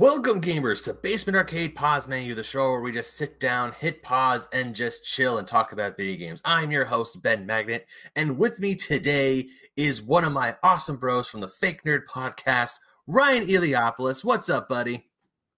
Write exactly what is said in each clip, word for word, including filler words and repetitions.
Welcome, gamers, to Basement Arcade Pause Menu, the show where we just sit down, hit pause, and just chill and talk about video games. I'm your host, Ben Magnet, and with me today is one of my awesome bros from the Fake Nerd Podcast, Ryan Eliopoulos. What's up, buddy?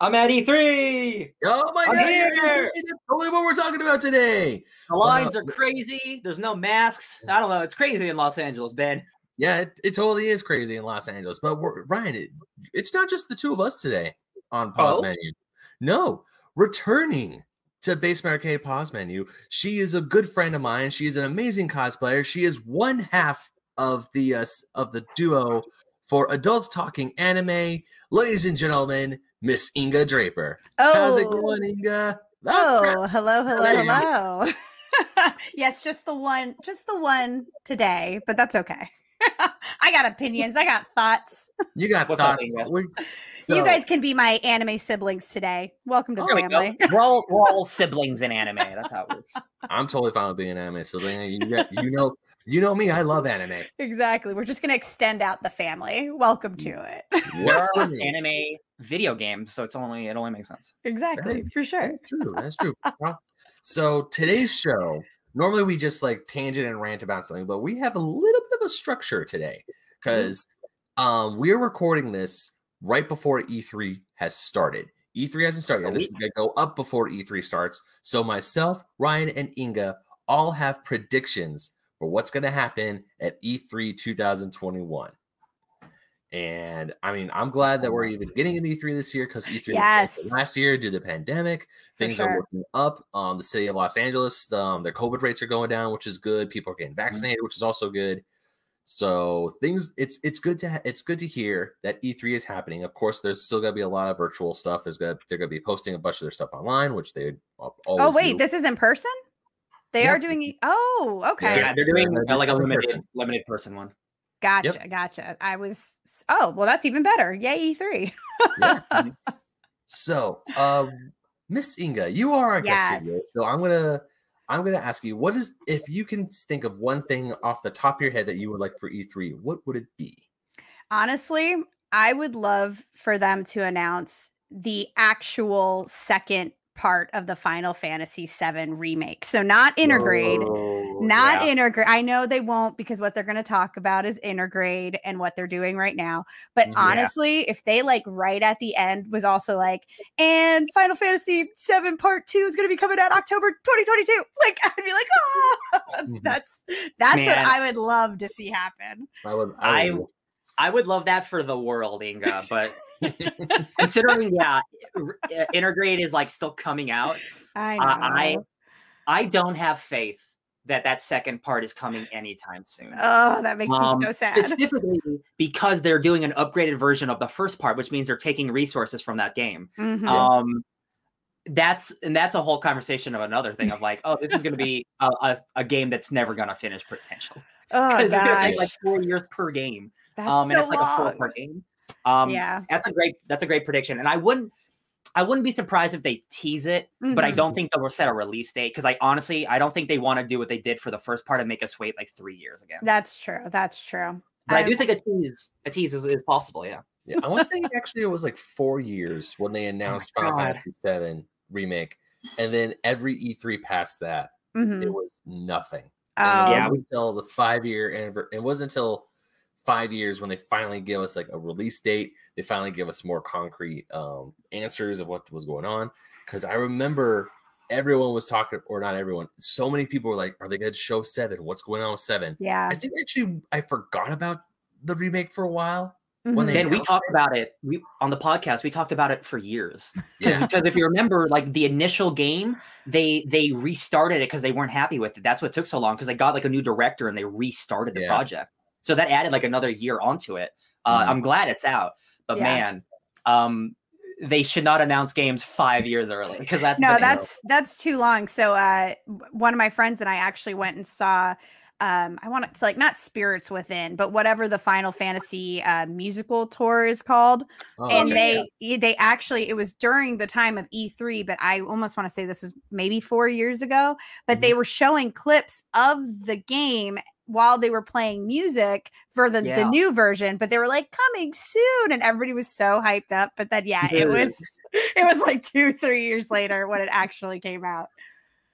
I'm at E three! Oh my I'm god! Here. You're E three. That's totally what we're talking about today! The lines uh, are crazy, there's no masks. I don't know, it's crazy in Los Angeles, Ben. Yeah, it, it totally is crazy in Los Angeles. But we're, Ryan, it, it's not just the two of us today on Pause oh. Menu. No, returning to Basement Arcade Pause Menu, she is a good friend of mine. She is an amazing cosplayer. She is one half of the uh, of the duo for Adults Talking Anime. Ladies and gentlemen, Miss Inga Draper. Oh. How's it going, Inga? Oh, hello, hello, hello. Yes, just the one, just the one today, but that's okay. I got opinions. I got thoughts. You got What's thoughts. We, so. You guys can be my anime siblings today. Welcome to oh, the family. We we're, all, we're all siblings in anime. That's how it works. I'm totally fine with being an anime sibling. You, got, you know, you know me. I love anime. Exactly. We're just gonna extend out the family. Welcome to it. We're anime video games, so it's only it only makes sense. Exactly. That, for sure. That's true. That's true. So today's show. Normally we just like tangent and rant about something, but we have a little bit of a structure today because um, we're recording this right before E three has started. E three hasn't started yet. This is going to go up before E three starts. So myself, Ryan, and Inga all have predictions for what's going to happen at E three two thousand twenty-one. And I mean, I'm glad that we're even getting an E three this year because E three yes. last year due to the pandemic, things sure. are working up. Um, the city of Los Angeles, um, their COVID rates are going down, which is good. People are getting vaccinated, mm-hmm. which is also good. So things, it's it's good to it's good to hear that E three is happening. Of course, there's still gonna be a lot of virtual stuff. There's gonna they're gonna be posting a bunch of their stuff online, which they always oh wait, do. This is in person. They yeah. are doing oh okay yeah they're doing uh, like a limited person. limited person one. Gotcha, yep. gotcha. I was, oh, well, that's even better. Yay, E three. yeah. So, uh, Miss Inga, you are our yes. guest here. So I'm going to, I'm going to ask you, what is, if you can think of one thing off the top of your head that you would like for E three, what would it be? Honestly, I would love for them to announce the actual second part of the Final Fantasy seven remake. So not Intergrade. Whoa. Not yeah. Intergrade. I know they won't because what they're going to talk about is Intergrade and what they're doing right now. But honestly, yeah. if they like right at the end was also like, and Final Fantasy seven Part two is going to be coming out October twenty twenty-two. Like, I'd be like, oh, that's that's Man. What I would love to see happen. I would, I would. I, I would love that for the world, Inga. But considering, yeah, Intergrade is like still coming out. I know. Uh, I I don't have faith that that second part is coming anytime soon. Oh, that makes um, me so sad. Specifically because they're doing an upgraded version of the first part, which means they're taking resources from that game. Mm-hmm. Um, that's and that's a whole conversation of another thing of like, oh, this is going to be a, a, a game that's never going to finish potential. Oh, gosh. Like four years per game. That's um, and so it's like long. a four part game. Um, yeah, that's a great that's a great prediction, and I wouldn't. I wouldn't be surprised if they tease it, mm-hmm. but I don't think they'll set a release date because I honestly, I don't think they want to do what they did for the first part and make us wait like three years again. That's true. That's true. But I'm... I do think a tease, a tease is, is possible. Yeah. Yeah. I was thinking actually it was like four years when they announced oh Final Fantasy seven remake, and then every E three past that, mm-hmm. it was nothing. Oh. Yeah. Until the five year anniversary, it wasn't until five years when they finally give us like a release date, they finally give us more concrete um, answers of what was going on. Cause I remember everyone was talking, or not everyone, so many people were like, are they going to show seven? What's going on with seven? Yeah. I think actually I forgot about the remake for a while. Mm-hmm. When then we talked it. about it we, on the podcast. We talked about it for years because yeah. if you remember, like the initial game, they they restarted it because they weren't happy with it. That's what took so long because they got like a new director and they restarted the yeah. project. So that added like another year onto it. Uh, mm-hmm. I'm glad it's out, but yeah. man, um, they should not announce games five years early because that's no, that's that's too long. So uh, one of my friends and I actually went and saw um, I want to like not Spirits Within, but whatever the Final Fantasy uh, musical tour is called. Oh, and okay, they yeah. they actually, it was during the time of E three, but I almost want to say this was maybe four years ago, but mm-hmm. they were showing clips of the game while they were playing music for the, yeah. the new version, but they were like coming soon and everybody was so hyped up. But then, yeah, it was, it was like two, three years later when it actually came out.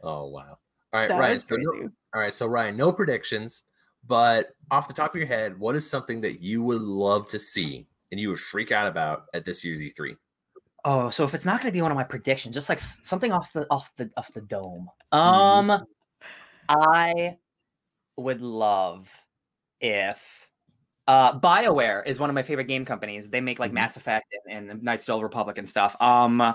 Oh, wow. All right, so Ryan. So no, all right. So Ryan, no predictions, but off the top of your head, what is something that you would love to see and you would freak out about at this year's E three? Oh, so if it's not going to be one of my predictions, just like something off the, off the, off the dome. Um, mm-hmm. I would love if uh, BioWare is one of my favorite game companies. They make like mm-hmm. Mass Effect and, and Knights of the Old Republic and stuff. Um,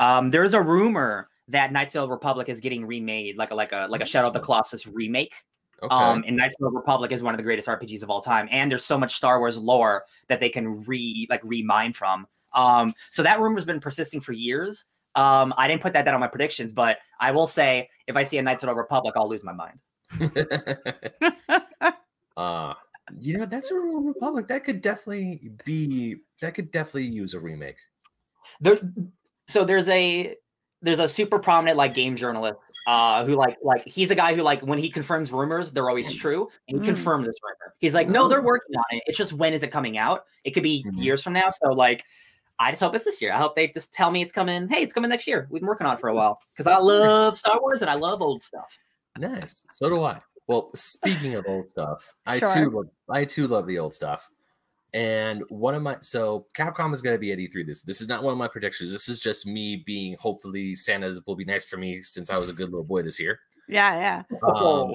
um, there's a rumor that Knights of the Republic is getting remade, like a like a like a Shadow of the Colossus remake. Okay. Um, and Knights of the Republic is one of the greatest R P Gs of all time, and there's so much Star Wars lore that they can re like remine from. Um, so that rumor's been persisting for years. Um, I didn't put that down on my predictions, but I will say if I see a Knights of the Republic, I'll lose my mind. uh, you know, Knights of the Old Republic that could definitely be that could definitely use a remake. There, so there's a. There's a super prominent like game journalist uh, who like like he's a guy who like when he confirms rumors, they're always true. And he mm. confirmed this rumor. He's like, no, they're working on it. It's just when is it coming out? It could be mm-hmm. years from now. So like, I just hope it's this year. I hope they just tell me it's coming. Hey, it's coming next year. We've been working on it for a while because I love Star Wars and I love old stuff. Nice. So do I. Well, speaking of old stuff, I sure. too love, I too love the old stuff. And one of my so Capcom is going to be at E three. This this is not one of my predictions. This is just me being hopefully Santa will be nice for me since I was a good little boy this year. Yeah, yeah. Um,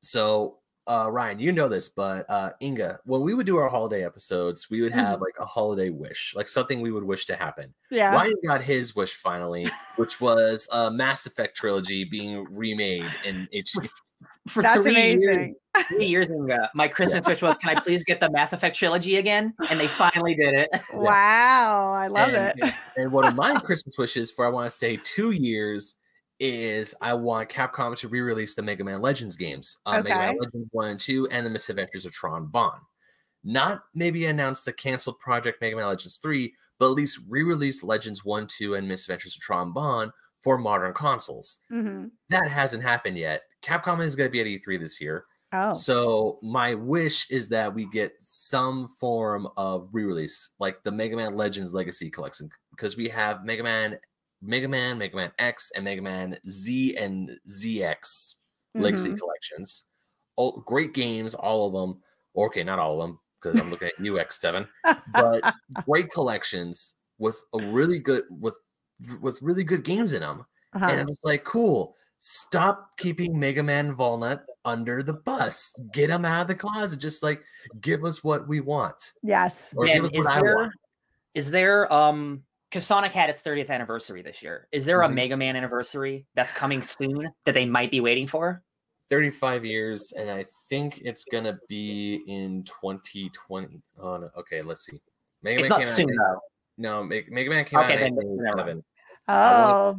so uh, Ryan, you know this, but uh, Inga, when we would do our holiday episodes, we would have mm-hmm. like a holiday wish, like something we would wish to happen. Yeah. Ryan got his wish finally, which was a Mass Effect trilogy being remade in H D. For That's three amazing. Years, three years ago, my Christmas wish was, "Can I please get the Mass Effect trilogy again?" And they finally did it. Wow, I love and, it. And one of my Christmas wishes for I want to say two years is I want Capcom to re-release the Mega Man Legends games, uh, okay. Mega Man Legends One and Two, and the Misadventures of Tron Bond. Not maybe announce the canceled project Mega Man Legends Three, but at least re-release Legends One, Two, and Misadventures of Tron Bond for modern consoles. Mm-hmm. That hasn't happened yet. Capcom is going to be at E three this year. Oh. So my wish is that we get some form of re-release, like the Mega Man Legends Legacy Collection, because we have Mega Man, Mega Man, Mega Man X, and Mega Man Z and Z X Legacy mm-hmm. Collections. All, great games, all of them. Okay, not all of them, because I'm looking at U X seven. But great collections with a really good with with really good games in them. Uh-huh. And I'm just like, cool. Stop keeping Mega Man Walnut under the bus. Get him out of the closet. Just like give us what we want. Yes. Or Man, give us what there, I want. Is there um because Sonic had its thirtieth anniversary this year. Is there mm-hmm. a Mega Man anniversary that's coming soon that they might be waiting for? thirty-five years, and I think it's gonna be in twenty twenty. Oh no, okay, let's see. Mega it's Man not soon out, though. No, Mega Man came okay, out in twenty eleven. Oh,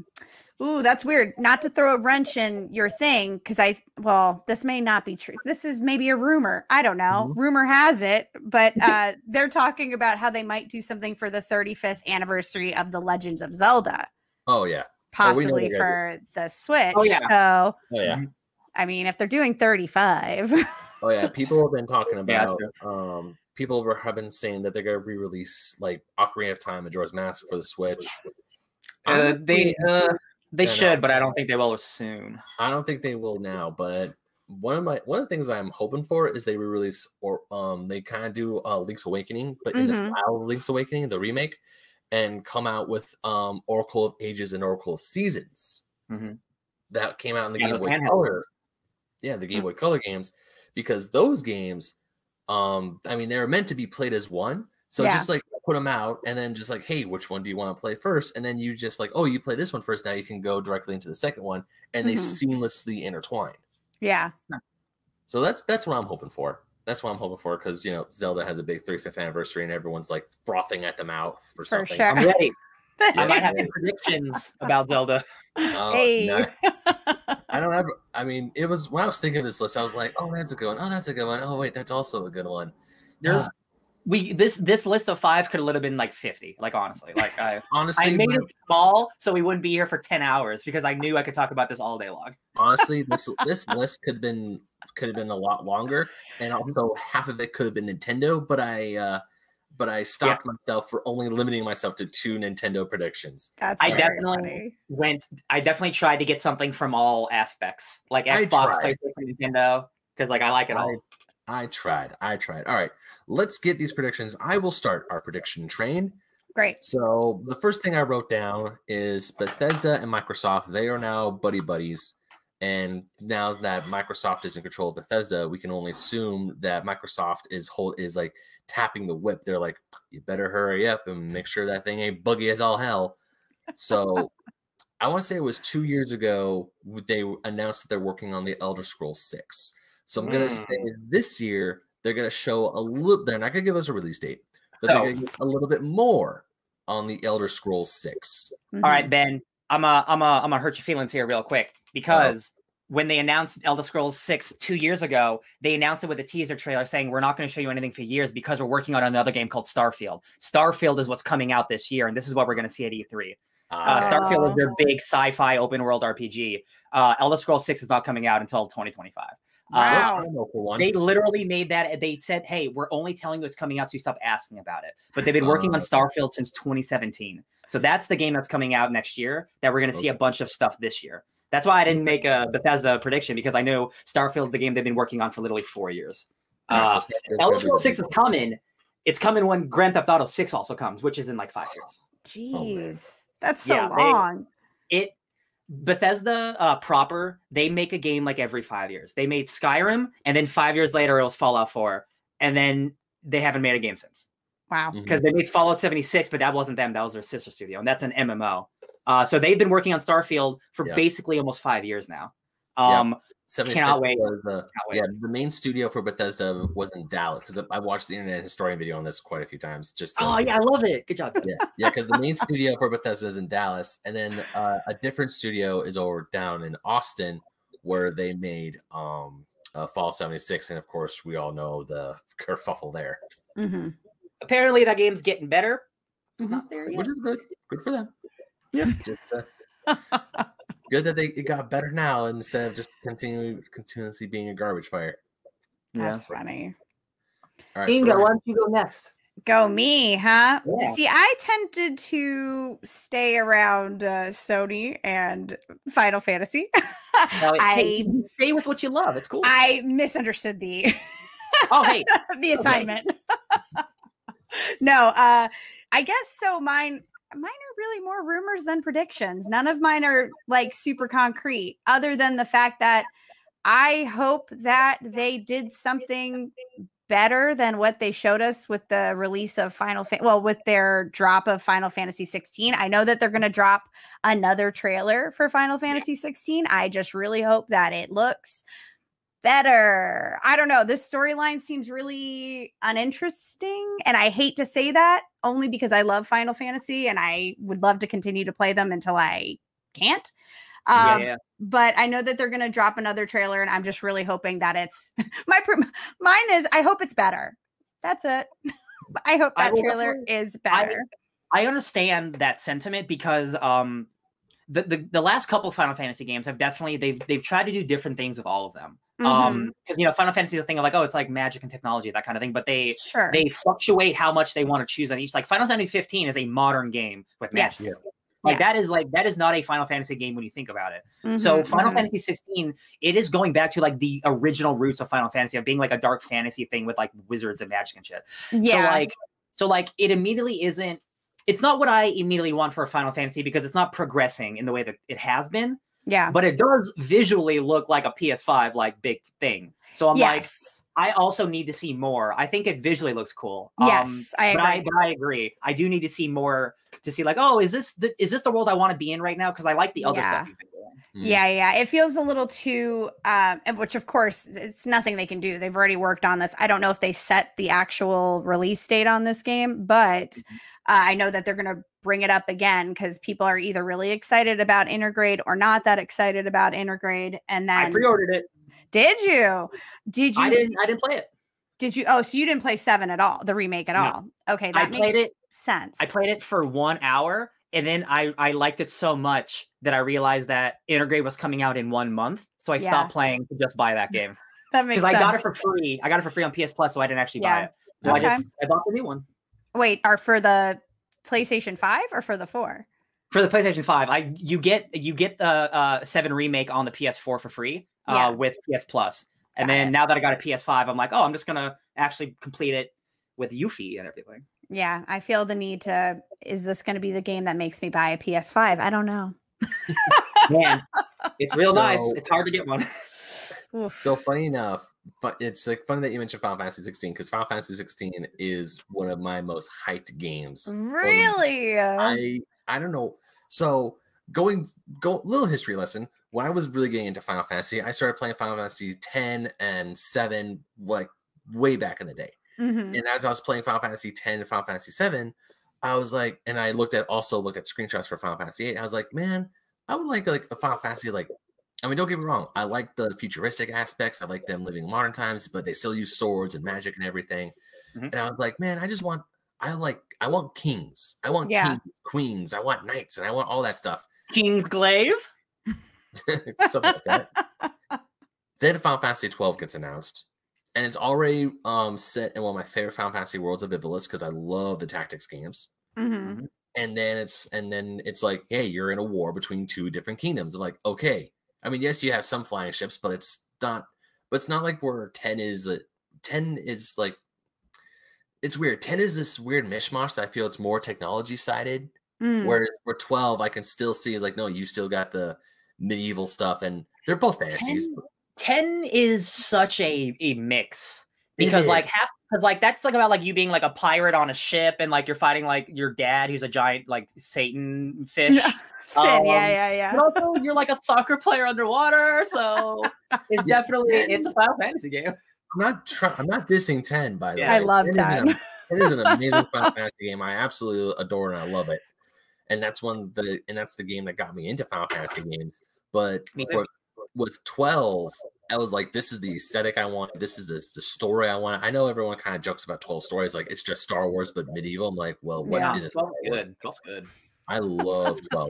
ooh, that's weird. Not to throw a wrench in your thing, because I, well, this may not be true. This is maybe a rumor. I don't know. Mm-hmm. Rumor has it, but uh, they're talking about how they might do something for the thirty-fifth anniversary of The Legends of Zelda. Oh, yeah. Possibly oh, for the Switch. Oh, yeah. So, oh, yeah. I mean, if they're doing thirty-five. Oh, yeah. People have been talking about yeah, um people have been saying that they're going to re-release like Ocarina of Time, Majora's Mask for the Switch. Uh, they uh, they should, but I don't think they will soon. I don't think they will now. But one of my one of the things I'm hoping for is they re-release or um they kind of do uh, Link's Awakening, but mm-hmm. in the style of Link's Awakening, the remake, and come out with um Oracle of Ages and Oracle of Seasons mm-hmm. that came out in the yeah, Game Boy Color. Yeah, the Game mm-hmm. Boy Color games, because those games, um, I mean, they're meant to be played as one. So yeah. just like. Put them out and then just like, hey, which one do you want to play first? And then you just like, oh, you play this one first. Now you can go directly into the second one, and they mm-hmm. seamlessly intertwine. Yeah. So that's that's what I'm hoping for. That's what I'm hoping for because you know Zelda has a big thirty-fifth anniversary, and everyone's like frothing at the mouth for, for something. Sure. I'm ready. yeah, I might have predictions about Zelda. Oh, hey. No. I don't have, I mean, it was, when I was thinking of this list, I was like, oh, that's a good one. Oh, that's a good one. Oh, wait, that's also a good one. There's, uh, we, this, this list of five could have been like fifty, like, honestly, like I, honestly, I made it small so we wouldn't be here for ten hours because I knew I could talk about this all day long. Honestly, this, this list could have been, could have been a lot longer. And also half of it could have been Nintendo, but I, uh, But I stopped yeah. myself for only limiting myself to two Nintendo predictions. That's I definitely funny. went. I definitely tried to get something from all aspects, like Xbox, PlayStation, Nintendo, because like I like it I, all. I tried. I tried. All right, let's get these predictions. I will start our prediction train. Great. So the first thing I wrote down is Bethesda and Microsoft. They are now buddy buddies, and now that Microsoft is in control of Bethesda, we can only assume that Microsoft is whole is like. tapping the whip. They're like, you better hurry up and make sure that thing ain't buggy as all hell. So I want to say it was two years ago they announced that they're working on the Elder Scrolls six. So I'm mm. going to say this year they're going to show a little, they're not going to give us a release date, but so, they're going to give a little bit more on the Elder Scrolls six. Mm-hmm. All right, Ben, I'm a, I'm a, I'm gonna hurt your feelings here real quick because uh-oh. when they announced Elder Scrolls six two years ago, they announced it with a teaser trailer saying, we're not going to show you anything for years because we're working on another game called Starfield. Starfield is what's coming out this year, and this is what we're going to see at E three. Uh, uh, Starfield is their big sci-fi open-world R P G. Uh, Elder Scrolls six is not coming out until twenty twenty-five. Wow. Uh, they literally made that. They said, hey, we're only telling you it's coming out, so you stop asking about it. But they've been working uh, on Starfield since twenty seventeen. So that's the game that's coming out next year that we're going to okay. see a bunch of stuff this year. That's why I didn't make a Bethesda prediction, because I know Starfield's the game they've been working on for literally four years. Uh, Elder Scrolls six is coming. It's coming when Grand Theft Auto six also comes, which is in like five years. Jeez, oh, that's so yeah, long. They, it Bethesda uh, proper, they make a game like every five years. They made Skyrim, and then five years later it was Fallout four, and then they haven't made a game since. Wow. Because mm-hmm. they made Fallout seventy-six, but that wasn't them. That was their sister studio, and that's an M M O. Uh, so they've been working on Starfield for yeah. basically almost five years now. Um, yeah. Cannot wait. Was, uh, cannot wait. Yeah, the main studio for Bethesda was in Dallas, because I watched the Internet Historian video on this quite a few times. Just to, oh yeah, I love it. Good job. Yeah, yeah, because the main studio for Bethesda is in Dallas, and then uh, a different studio is over down in Austin, where they made um, uh, Fallout seventy-six, and of course we all know the kerfuffle there. Mm-hmm. Apparently, that game's getting better. It's mm-hmm. not there yet. Which is good. Good for them. Yeah, just, uh, good that they it got better now instead of just continuing continuously being a garbage fire. That's yeah. funny. All right, Inga, so why don't you go next? Go me, huh? Yeah. See, I tended to stay around uh, Sony and Final Fantasy. No, it, I hey, stay with what you love. It's cool. I misunderstood the oh hey the assignment. Okay. No, uh, I guess so. Mine. Mine are really more rumors than predictions. None of mine are like super concrete, other than the fact that I hope that they did something better than what they showed us with the release of Final Fantasy. Well, with their drop of Final Fantasy sixteen. I know that they're going to drop another trailer for Final Fantasy sixteen. I just really hope that it looks better. I don't know. This storyline seems really uninteresting, and I hate to say that only because I love Final Fantasy and I would love to continue to play them until I can't. Um, yeah. But I know that they're going to drop another trailer, and I'm just really hoping that it's my mine is I hope it's better. That's it. I hope that I trailer is better. I, I understand that sentiment because um, the, the the last couple of Final Fantasy games have definitely they've they've tried to do different things with all of them. Mm-hmm. Um, because you know, Final Fantasy is a thing of like, oh, it's like magic and technology, that kind of thing. But they sure. they fluctuate how much they want to choose on each. Like Final Fantasy fifteen is a modern game with magic. Yes. Yeah. Like yes. that is like that is not a Final Fantasy game when you think about it. Mm-hmm. So Final Fantasy sixteen, it is going back to like the original roots of Final Fantasy of being like a dark fantasy thing with like wizards and magic and shit. Yeah. So like so like it immediately isn't. It's not what I immediately want for a Final Fantasy because it's not progressing in the way that it has been. Yeah, but it does visually look like a P S five like big thing. So I'm yes. like, I also need to see more. I think it visually looks cool. Yes, um, I agree. But I, but I agree. I do need to see more to see like, oh, is this the, is this the world I want to be in right now? Because I like the other yeah. stuff. You've been doing. Mm. Yeah, yeah. It feels a little too, uh, which of course, it's nothing they can do. They've already worked on this. I don't know if they set the actual release date on this game, but uh, I know that they're going to bring it up again because people are either really excited about Intergrade or not that excited about Intergrade. And then I pre-ordered it. Did you? Did you? I didn't. I didn't play it. Did you? Oh, so you didn't play Seven at all, the remake at no. all? Okay, that I makes it, sense. I played it for one hour. And then I, I liked it so much that I realized that Intergrade was coming out in one month. So I yeah. stopped playing to just buy that game. That makes sense. Because I got it for free. I got it for free on P S Plus, so I didn't actually yeah. buy it. So okay. I just I bought the new one. Wait, are for the PlayStation five or for the four? For the PlayStation five, I you get you get the uh, seven remake on the P S four for free uh, yeah. with P S Plus. And got then it. Now that I got a P S five, I'm like, oh, I'm just gonna actually complete it with Yuffie and everything. Yeah, I feel the need to, is this going to be the game that makes me buy a P S five? I don't know. Man, it's real so, nice. It's hard to get one. So funny enough, but it's like funny that you mentioned Final Fantasy sixteen, because Final Fantasy sixteen is one of my most hyped games. Really? And I I don't know. So going, go little history lesson. When I was really getting into Final Fantasy, I started playing Final Fantasy ten and seven like way back in the day. Mm-hmm. And as I was playing Final Fantasy ten and Final Fantasy seven, I was like, and I looked at also looked at screenshots for Final Fantasy eight. I was like, man, I would like like a Final Fantasy like. I mean, don't get me wrong. I like the futuristic aspects. I like them living modern times, but they still use swords and magic and everything. Mm-hmm. And I was like, man, I just want. I like. I want kings. I want yeah. kings, queens. I want knights, and I want all that stuff. Kingsglaive. Something like that. Then Final Fantasy twelve gets announced. And it's already um, set in one of my favorite Final Fantasy worlds of Ivalis because I love the tactics games. Mm-hmm. And then it's and then it's like, hey, you're in a war between two different kingdoms. I'm like, okay. I mean, yes, you have some flying ships, but it's not. But it's not like where ten is. Uh, ten is like, it's weird. ten is this weird mishmash that I feel it's more technology sided. Mm. Whereas where twelve, I can still see is like, no, you still got the medieval stuff, and they're both fantasies. ten ten is such a, a mix because like half because like that's like about like you being like a pirate on a ship and like you're fighting like your dad who's a giant like Satan fish. Sin, um, yeah, yeah, yeah. But also you're like a soccer player underwater, so it's yeah. definitely it's a Final Fantasy game. I'm not trying. I'm not dissing ten by the yeah, way. I love ten. It is an amazing Final Fantasy game. I absolutely adore it and I love it. And that's one the and that's the game that got me into Final Fantasy games. But for, with twelve, I was like, this is the aesthetic I want. This is the, the story I want. I know everyone kind of jokes about twelve stories. Like, it's just Star Wars, but medieval. I'm like, well, what yeah, is it? twelve's good. twelve's good. I love twelve.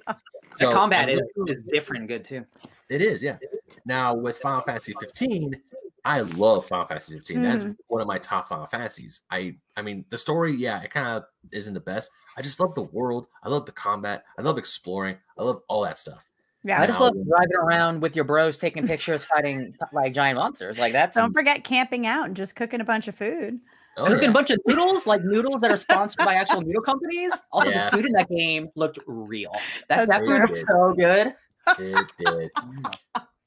So, the combat is, like, is different good, too. It is, yeah. Now, with Final Fantasy fifteen, I love Final Fantasy fifteen. Mm. That's one of my top Final Fantasies. I I mean, the story, yeah, it kind of isn't the best. I just love the world. I love the combat. I love exploring. I love all that stuff. Yeah, I just love driving around with your bros, taking pictures, fighting like giant monsters. Like that's don't forget camping out and just cooking a bunch of food. Oh, cooking yeah. a bunch of noodles, like noodles that are sponsored by actual noodle companies. Also, yeah. the food in that game looked real. That, that food was so good. It did.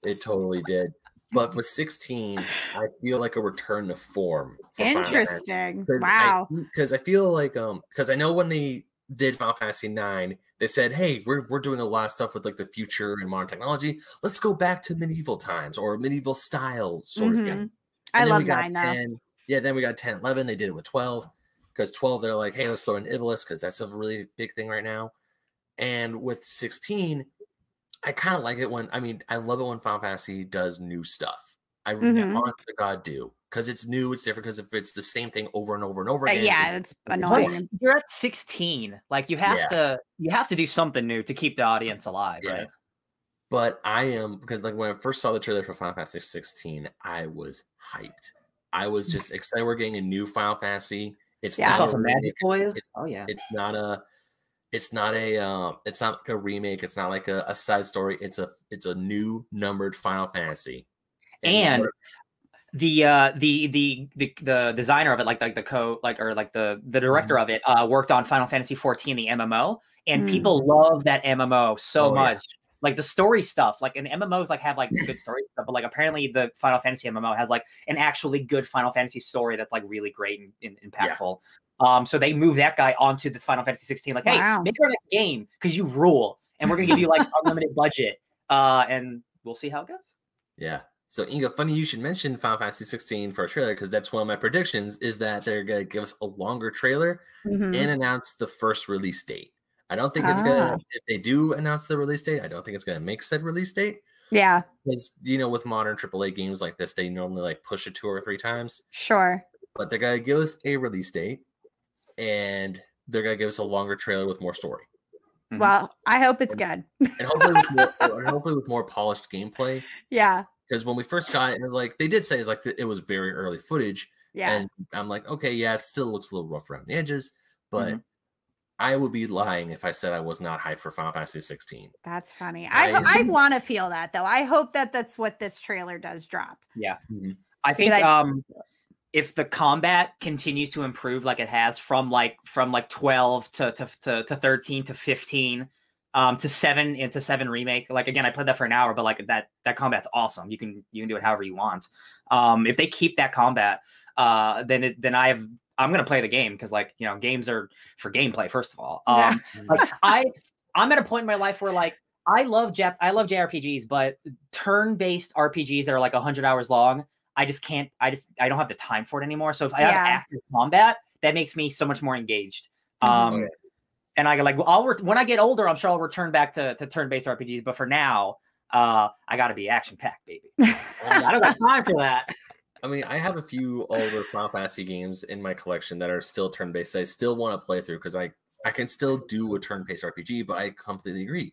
It totally did. But for sixteen, I feel like a return to form. Interesting. Cause wow. Because I, I feel like um, because I know when they did Final Fantasy nine. They said, hey, we're, we're doing a lot of stuff with like the future and modern technology. Let's go back to medieval times or medieval style sort mm-hmm. of thing. I love nine ten, though. Yeah, then we got ten, eleven. They did it with twelve because twelve, they're like, hey, let's throw in Ivalis because that's a really big thing right now. And with sixteen, I kind of like it when, I mean, I love it when Final Fantasy does new stuff. I mm-hmm. honestly God do. Because it's new, it's different. Because if it's the same thing over and over and over again, yeah, it's annoying. You're at sixteen, like you have yeah. to, you have to do something new to keep the audience alive, yeah. right? But I am because like when I first saw the trailer for Final Fantasy sixteen, I was hyped. I was just excited. We're getting a new Final Fantasy. It's yeah, not I saw a magic boys. It's, oh yeah, it's not a, it's not a, um, it's not like a remake. It's not like a, a side story. It's a, it's a new numbered Final Fantasy, and. and The uh the the the the designer of it, like like the co like or like the the director of it, uh, worked on Final Fantasy fourteen, the M M O, and mm. people love that M M O so oh, much. Yeah. Like the story stuff, like and M M Os like have like good story stuff, but like apparently the Final Fantasy M M O has like an actually good Final Fantasy story that's like really great and, and impactful. Yeah. Um, so they move that guy onto the Final Fantasy sixteen, like, wow. hey, make our next game because you rule, and we're gonna give you like unlimited budget. Uh, and we'll see how it goes. Yeah. So, Inga, funny you should mention Final Fantasy sixteen for a trailer, because that's one of my predictions, is that they're going to give us a longer trailer mm-hmm. and announce the first release date. I don't think ah. it's going to, if they do announce the release date, I don't think it's going to make said release date. Yeah. Because, you know, with modern triple A games like this, they normally like push it two or three times. Sure. But they're going to give us a release date, and they're going to give us a longer trailer with more story. Mm-hmm. Well, I hope it's and, good. and, hopefully with more, and hopefully with more polished gameplay. Yeah. Because when we first got it, it was like, they did say it's like it was very early footage. Yeah. And I'm like, okay, yeah, it still looks a little rough around the edges, but mm-hmm. I would be lying if I said I was not hyped for Final Fantasy sixteen. That's funny. I I, I want to feel that, though. I hope that that's what this trailer does drop. Yeah. Mm-hmm. I think I, um, if the combat continues to improve like it has from like from like twelve to to to, to thirteen to fifteen. Um, to seven into seven remake. Like, again, I played that for an hour, but like that, that combat's awesome. You can, you can do it however you want. Um, if they keep that combat, uh, then, it, then I have, I'm going to play the game. Cause like, you know, games are for gameplay, first of all. Um, yeah. like I, I'm at a point in my life where like, I love Jap, I love J R P Gs, but turn-based R P Gs that are like a hundred hours long, I just can't, I just, I don't have the time for it anymore. So if I yeah. have active combat, that makes me so much more engaged. Um, oh, yeah. And I like, well, I'll when I get older, I'm sure I'll return back to, to turn-based R P Gs. But for now, uh, I got to be action-packed, baby. I don't got time for that. I mean, I have a few older Final Fantasy games in my collection that are still turn-based that I still want to play through, because I, I can still do a turn-based R P G, but I completely agree.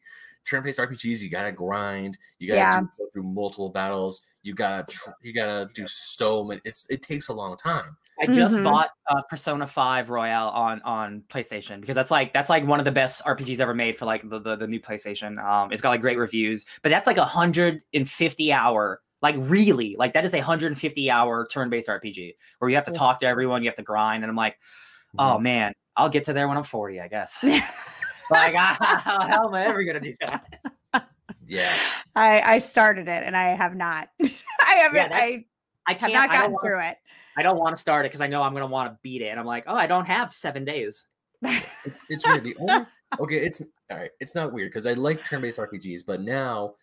Turn-based R P Gs, you got to grind. You got to yeah. go through multiple battles. You got to you gotta do so many. It's, it takes a long time. I just mm-hmm. bought uh, Persona five Royale on on PlayStation, because that's like that's like one of the best R P Gs ever made for like the the, the new PlayStation. Um, it's got like great reviews, but that's like a hundred and fifty hour, like really, like that is a hundred and fifty hour turn based R P G where you have to yeah. talk to everyone, you have to grind, and I'm like, oh mm-hmm. man, I'll get to there when I'm forty, I guess. Like, ah, how am I ever gonna do that? Yeah, I I started it and I have not. I haven't. Yeah, that, I I have not gotten through it. I don't want to start it because I know I'm going to want to beat it. And I'm like, oh, I don't have seven days. It's, it's weird. The only, okay, it's all right. It's not weird because I like turn-based R P Gs, but now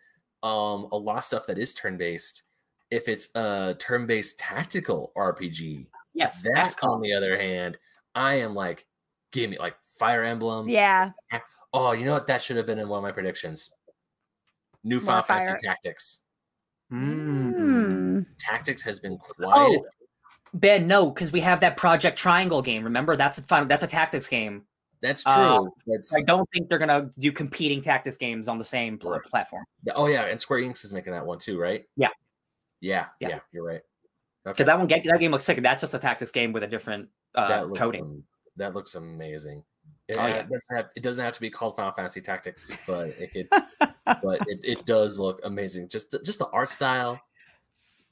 um, a lot of stuff that is turn-based, if it's a turn-based tactical R P G, yes, that's cool. On the other hand, I am like, give me like Fire Emblem. Yeah. Oh, you know what? That should have been in one of my predictions. New Final Fantasy Tactics. Mm. Tactics has been quiet. Oh. Ben, no, because we have that Project Triangle game. Remember, that's a fun, that's a tactics game. That's true. Uh, that's... I don't think they're gonna do competing tactics games on the same pl platform. Oh yeah, and Square Enix is making that one too, right? Yeah, yeah, yeah. yeah you're right. Because okay. that one, that game looks sick. That's just a tactics game with a different uh, that looks, coding. Um, that looks amazing. It, oh, yeah. it, doesn't have, it doesn't have to be called Final Fantasy Tactics, but it, it but it, it does look amazing. Just just the art style,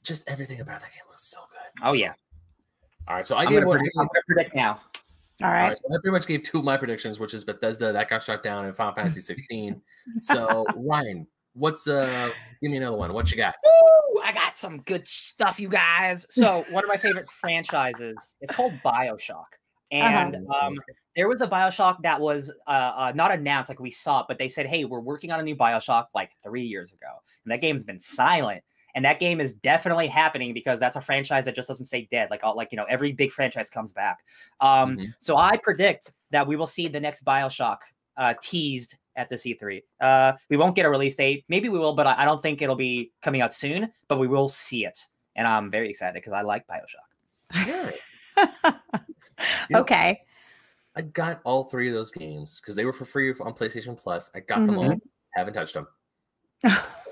just everything about that game looks so good. Oh yeah. All right, so I I'm gave one. I'm gonna predict now. All right. All right, so I pretty much gave two of my predictions, which is Bethesda that got shut down in Final Fantasy sixteen. So Ryan, what's uh? Give me another one. What you got? Ooh, I got some good stuff, you guys. So one of my favorite franchises is called BioShock, and uh-huh. um, there was a BioShock that was uh, uh not announced, like we saw it, but they said, hey, we're working on a new BioShock like three years ago, and that game's been silent. And that game is definitely happening because that's a franchise that just doesn't stay dead. Like, all, like you know, every big franchise comes back. Um, mm-hmm. So I predict that we will see the next BioShock uh, teased at this E three. Uh, we won't get a release date. Maybe we will, but I don't think it'll be coming out soon. But we will see it. And I'm very excited because I like BioShock. Really? You know, okay. I got all three of those games because they were for free on PlayStation Plus. I got mm-hmm. them all. Haven't touched them.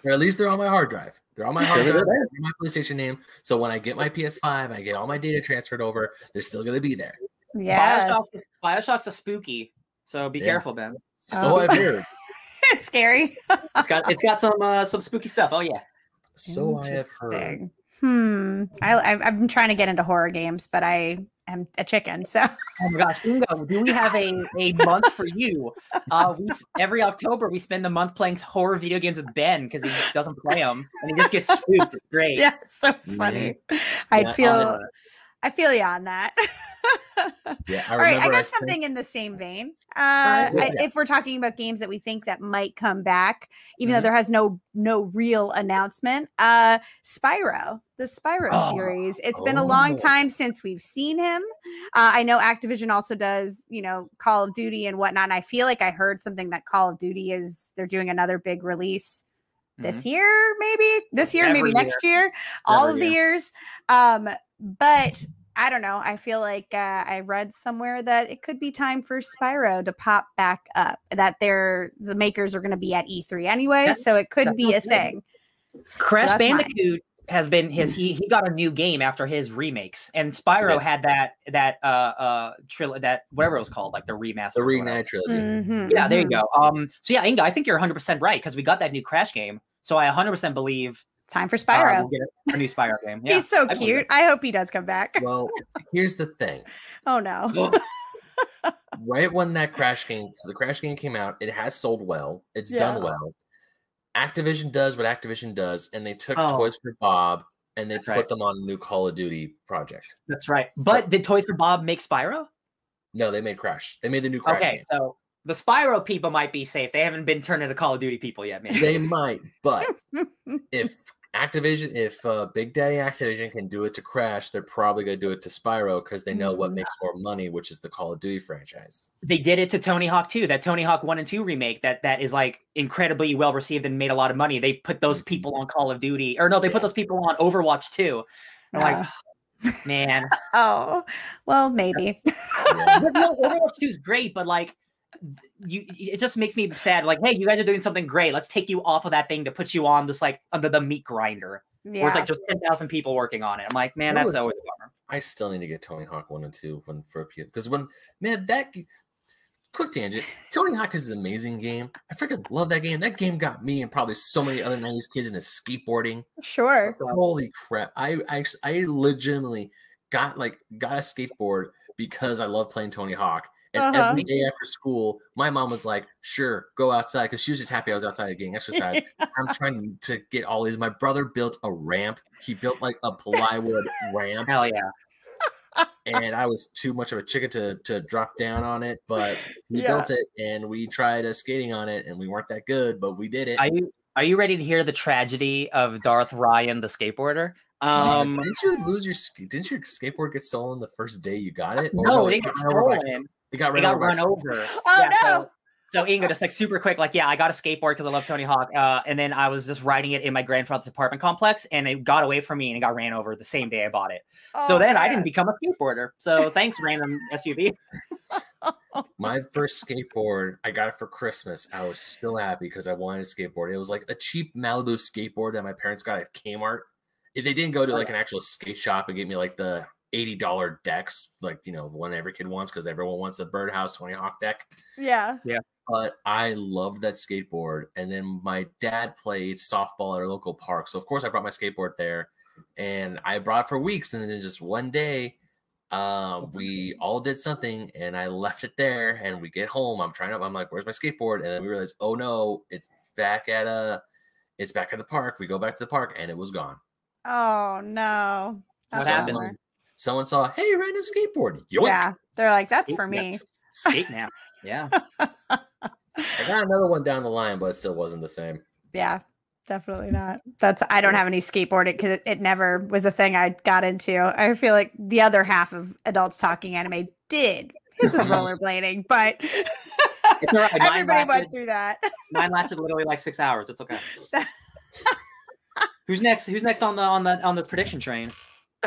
Or at least they're on my hard drive. They're on my hard drive. They're my PlayStation name. So when I get my P S five, I get all my data transferred over. They're still going to be there. Yeah. BioShock's, BioShock's a spooky. So be yeah. careful, Ben. So um, I've heard. It's scary. It's got it's got some uh, some spooky stuff. Oh yeah. So I have heard. Hmm. I I'm trying to get into horror games, but I am a chicken. So. Oh my gosh, Inga, do we have a a month for you? Uh, we, every October we spend the month playing horror video games with Ben because he doesn't play them and he just gets spooked. It's great. Yeah, so funny. Mm-hmm. I yeah, feel. Um, I feel you on that. Yeah, I All right, I got I something in the same vein. Uh, yeah. I, if we're talking about games that we think that might come back, even mm-hmm. though there has no no real announcement, uh, Spyro, the Spyro oh. series. It's oh. been a long time since we've seen him. Uh, I know Activision also does, you know, Call of Duty and whatnot. And I feel like I heard something that Call of Duty is they're doing another big release. This mm-hmm. year, maybe this year, Every maybe year. next year, Every all of year. the years. Um, but I don't know. I feel like uh, I read somewhere that it could be time for Spyro to pop back up, that they're the makers are going to be at E three anyway. That's, so it could be a good. thing. Crash so Bandicoot mine. has been his, he, he got a new game after his remakes, and Spyro yeah. had that, that, uh, uh, trilogy, that whatever it was called, like the remaster, the remake trilogy. Mm-hmm, yeah, mm-hmm. there you go. Um, so yeah, Inga, I think you're one hundred percent right, because we got that new Crash game. So I one hundred percent believe time for Spyro. Uh, we'll get a new Spyro game. Yeah, he's so I cute. I hope he does come back. Well, here's the thing. Oh no! Well, right when that Crash game, so the Crash game came out, it has sold well. It's yeah. done well. Activision does what Activision does, and they took oh. Toys for Bob and they That's put right. them on a new Call of Duty project. That's right. But so, did Toys for Bob make Spyro? No, they made Crash. They made the new Crash. Okay, game. so. The Spyro people might be safe. They haven't been turned into Call of Duty people yet, man. They might, but if Activision, if uh, Big Daddy Activision can do it to Crash, they're probably going to do it to Spyro, because they know what makes more money, which is the Call of Duty franchise. They did it to Tony Hawk two, that Tony Hawk one and two remake that that is like incredibly well received and made a lot of money. They put those people on Call of Duty, or no, they put those people on Overwatch two. And uh. like... man. Oh, well, maybe. Yeah. No, Overwatch two is great, but like, you it just makes me sad, like, hey, you guys are doing something great, let's take you off of that thing to put you on this, like, under the meat grinder, yeah. where it's like just ten thousand people working on it. I'm like, man, that's always a bummer. I still need to get Tony Hawk one and two when for a P S, because when man that quick tangent Tony Hawk is an amazing game. I freaking love that game. That game got me and probably so many other nineties kids into skateboarding. Sure. Holy crap. I I, I legitimately got like got a skateboard because I love playing Tony Hawk. And uh-huh. every day after school, my mom was like, sure, go outside. Because she was just happy I was outside getting exercise. I'm trying to get all these. My brother built a ramp. He built like a plywood ramp. Hell yeah. And I was too much of a chicken to, to drop down on it. But we yeah. built it, and we tried uh, skating on it. And we weren't that good, but we did it. Are you, are you ready to hear the tragedy of Darth Ryan, the skateboarder? Um, didn't you lose your Didn't your skateboard get stolen the first day you got it? Or no, no, it got stolen. It got, ran, got over. run over. Oh, yeah, no. So, so Inga just like super quick, like, yeah, I got a skateboard because I love Tony Hawk. Uh, and then I was just riding it in my grandfather's apartment complex, and it got away from me, and it got ran over the same day I bought it. Oh, so then man. I didn't become a skateboarder. So thanks, random S U V. My first skateboard, I got it for Christmas. I was still happy because I wanted a skateboard. It was like a cheap Malibu skateboard that my parents got at Kmart. They didn't go to like an actual skate shop and get me like the eighty dollar decks, like, you know, one every kid wants, because everyone wants the Birdhouse Tony Hawk deck. Yeah. Yeah. But I loved that skateboard. And then my dad played softball at our local park. So, of course, I brought my skateboard there, and I brought it for weeks. And then just one day, uh, we all did something, and I left it there. And we get home. I'm trying to, I'm like, where's my skateboard? And then we realized, oh, no, it's back at a, it's back at the park. We go back to the park, and it was gone. Oh, no. That what happens? Happened? Someone saw, hey, random skateboard. Yoink. Yeah, they're like, that's skate, for me. That's, skate now. Yeah. I got another one down the line, but it still wasn't the same. Yeah, definitely not. That's I don't have any skateboarding because it, it never was a thing I got into. I feel like the other half of adults talking anime did. This was rollerblading, but it's all right. Everybody lasted, went through that. Mine lasted literally like six hours. It's okay. Who's next? Who's next on the on the on the prediction train?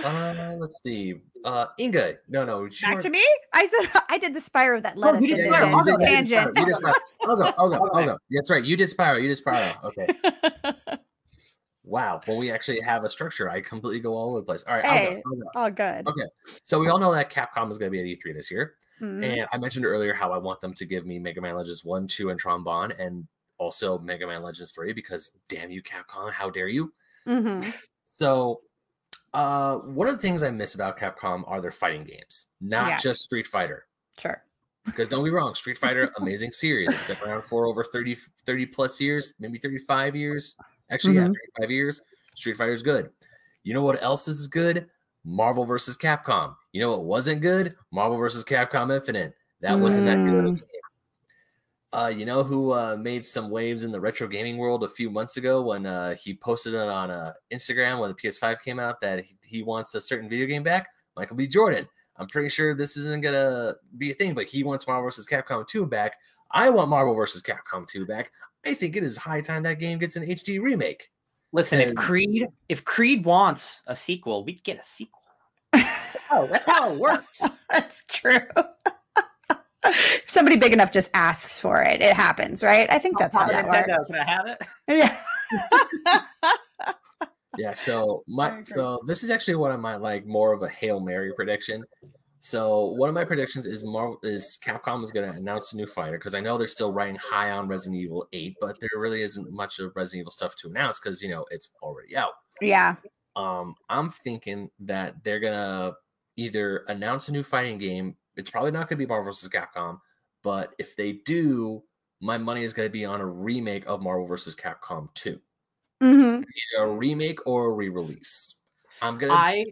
Uh, let's see. Uh, Inga. No, no. Back were... to me? I said I did the Spyro that led oh, us into this I'll tangent. Go, you did Spyro. I'll go. I'll go. I'll go. That's right. You did Spyro. You did Spyro. Okay. Wow. Well, we actually have a structure. I completely go all over the place. All right. Hey, I'll go, I'll go. All good. Okay. So we all know that Capcom is going to be at E three this year. Mm-hmm. And I mentioned earlier how I want them to give me Mega Man Legends one, two, and Trombone, and also Mega Man Legends three, because damn you, Capcom. How dare you? Mm-hmm. So... Uh, one of the things I miss about Capcom are their fighting games, not yeah. just Street Fighter. Sure. Because don't be wrong, Street Fighter, amazing series. It's been around for over thirty, thirty plus years, maybe thirty-five years. Actually, mm-hmm. yeah, thirty-five years. Street Fighter is good. You know what else is good? Marvel versus Capcom. You know what wasn't good? Marvel versus Capcom Infinite. That wasn't mm. that good of a game. Uh, you know who uh, made some waves in the retro gaming world a few months ago when uh, he posted it on uh, Instagram when the P S five came out that he wants a certain video game back? Michael B. Jordan. I'm pretty sure this isn't going to be a thing, but he wants Marvel versus. Capcom two back. I want Marvel versus. Capcom two back. I think it is high time that game gets an H D remake. Listen, and if Creed if Creed wants a sequel, we get a sequel. Oh, that's how it works. That's true. If somebody big enough just asks for it, it happens, right? I think that's oh, how that Nintendo, works. Can I have it? Yeah. Yeah, so my so this is actually one of my like more of a Hail Mary prediction. So one of my predictions is Marvel is Capcom is going to announce a new fighter because I know they're still riding high on Resident Evil eight, but there really isn't much of Resident Evil stuff to announce because you know it's already out. Yeah. Um, I'm thinking that they're gonna either announce a new fighting game. It's probably not gonna be Marvel versus. Capcom, but if they do, my money is gonna be on a remake of Marvel versus. Capcom two. Mm-hmm. Either a remake or a re-release. I'm gonna. I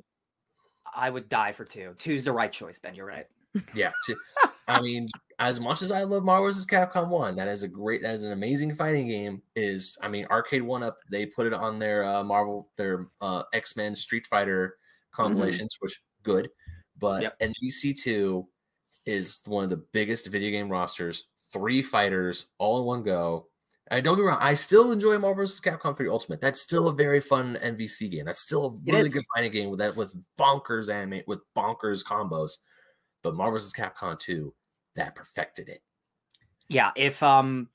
I would die for two. Two's the right choice, Ben. You're right. Yeah. Two. I mean, as much as I love Marvel versus. Capcom one, that is a great, that is an amazing fighting game. It is I mean, Arcade One Up. They put it on their uh, Marvel, their uh, X Men, Street Fighter compilations, mm-hmm. which good. But yep. N B C two is one of the biggest video game rosters. Three fighters all in one go. I don't get me wrong. I still enjoy Marvel versus. Capcom three Ultimate. That's still a very fun N V C game. That's still a really good fighting game with that with bonkers anime with bonkers combos. But Marvel versus. Capcom two, that perfected it. Yeah, if um,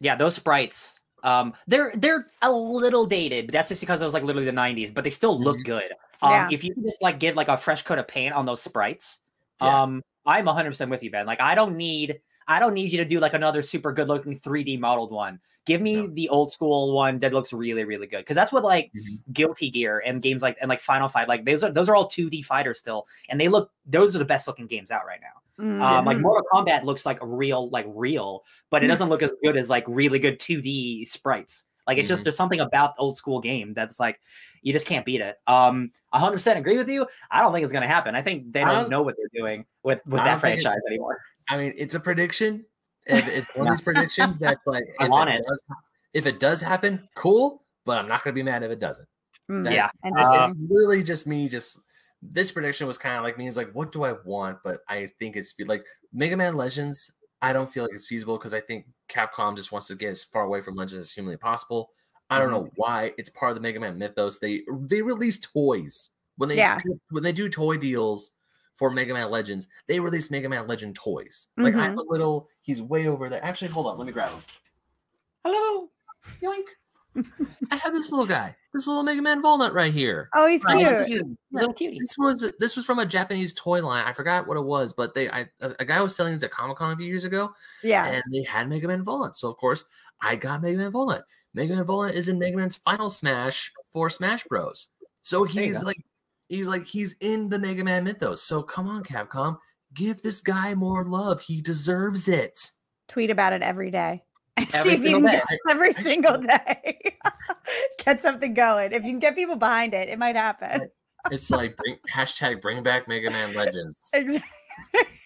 yeah, those sprites um, they're they're a little dated. That's just because it was like literally the nineties, but they still look mm-hmm. good. Um, yeah. If you can just like give like a fresh coat of paint on those sprites, yeah. um, I'm one hundred percent with you, Ben. Like I don't need. I don't need you to do like another super good looking three D modeled one. Give me no. the old school one that looks really, really good. Cause that's what like mm-hmm. Guilty Gear and games like, and like Final Fight, like those are, those are all two D fighters still. And they look, those are the best looking games out right now. Mm-hmm. Um, like Mortal Kombat looks like a real, like real, but it doesn't look as good as like really good two D sprites. Like it's mm-hmm. just, there's something about the old school game that's like, you just can't beat it. Um, one hundred percent agree with you. I don't think it's going to happen. I think they don't, don't know what they're doing with, with that franchise it, anymore. I mean, it's a prediction. It's one of these predictions that's like, if, I'm on it it. Does, if it does happen, cool, but I'm not going to be mad if it doesn't. Mm, that, yeah. And it's, uh, it's really just me, just this prediction was kind of like me. It's like, what do I want? But I think it's like Mega Man Legends. I don't feel like it's feasible because I think Capcom just wants to get as far away from Legends as humanly possible. I don't know why. It's part of the Mega Man mythos. They they release toys when they yeah. when they do toy deals for Mega Man Legends. They release Mega Man Legend toys. Mm-hmm. Like I have a little. He's way over there. Actually, hold on. Let me grab him. Hello, yoink. I have this little guy. This little Mega Man Walnut right here. Oh, he's cute. Uh, yeah. Little cutie. This was this was from a Japanese toy line. I forgot what it was, but they I a, a guy was selling these at Comic-Con a few years ago. Yeah, and they had Mega Man Walnut. So of course. I got Mega Man Volnut. Mega Man Volnut is in Mega Man's final smash for Smash Bros. So he's like, he's like, he's in the Mega Man mythos. So come on, Capcom, give this guy more love. He deserves it. Tweet about it every day. Every single day. Every single day. Get something going. If you can get people behind it, it might happen. It's like bring, hashtag bring back Mega Man Legends. Exactly.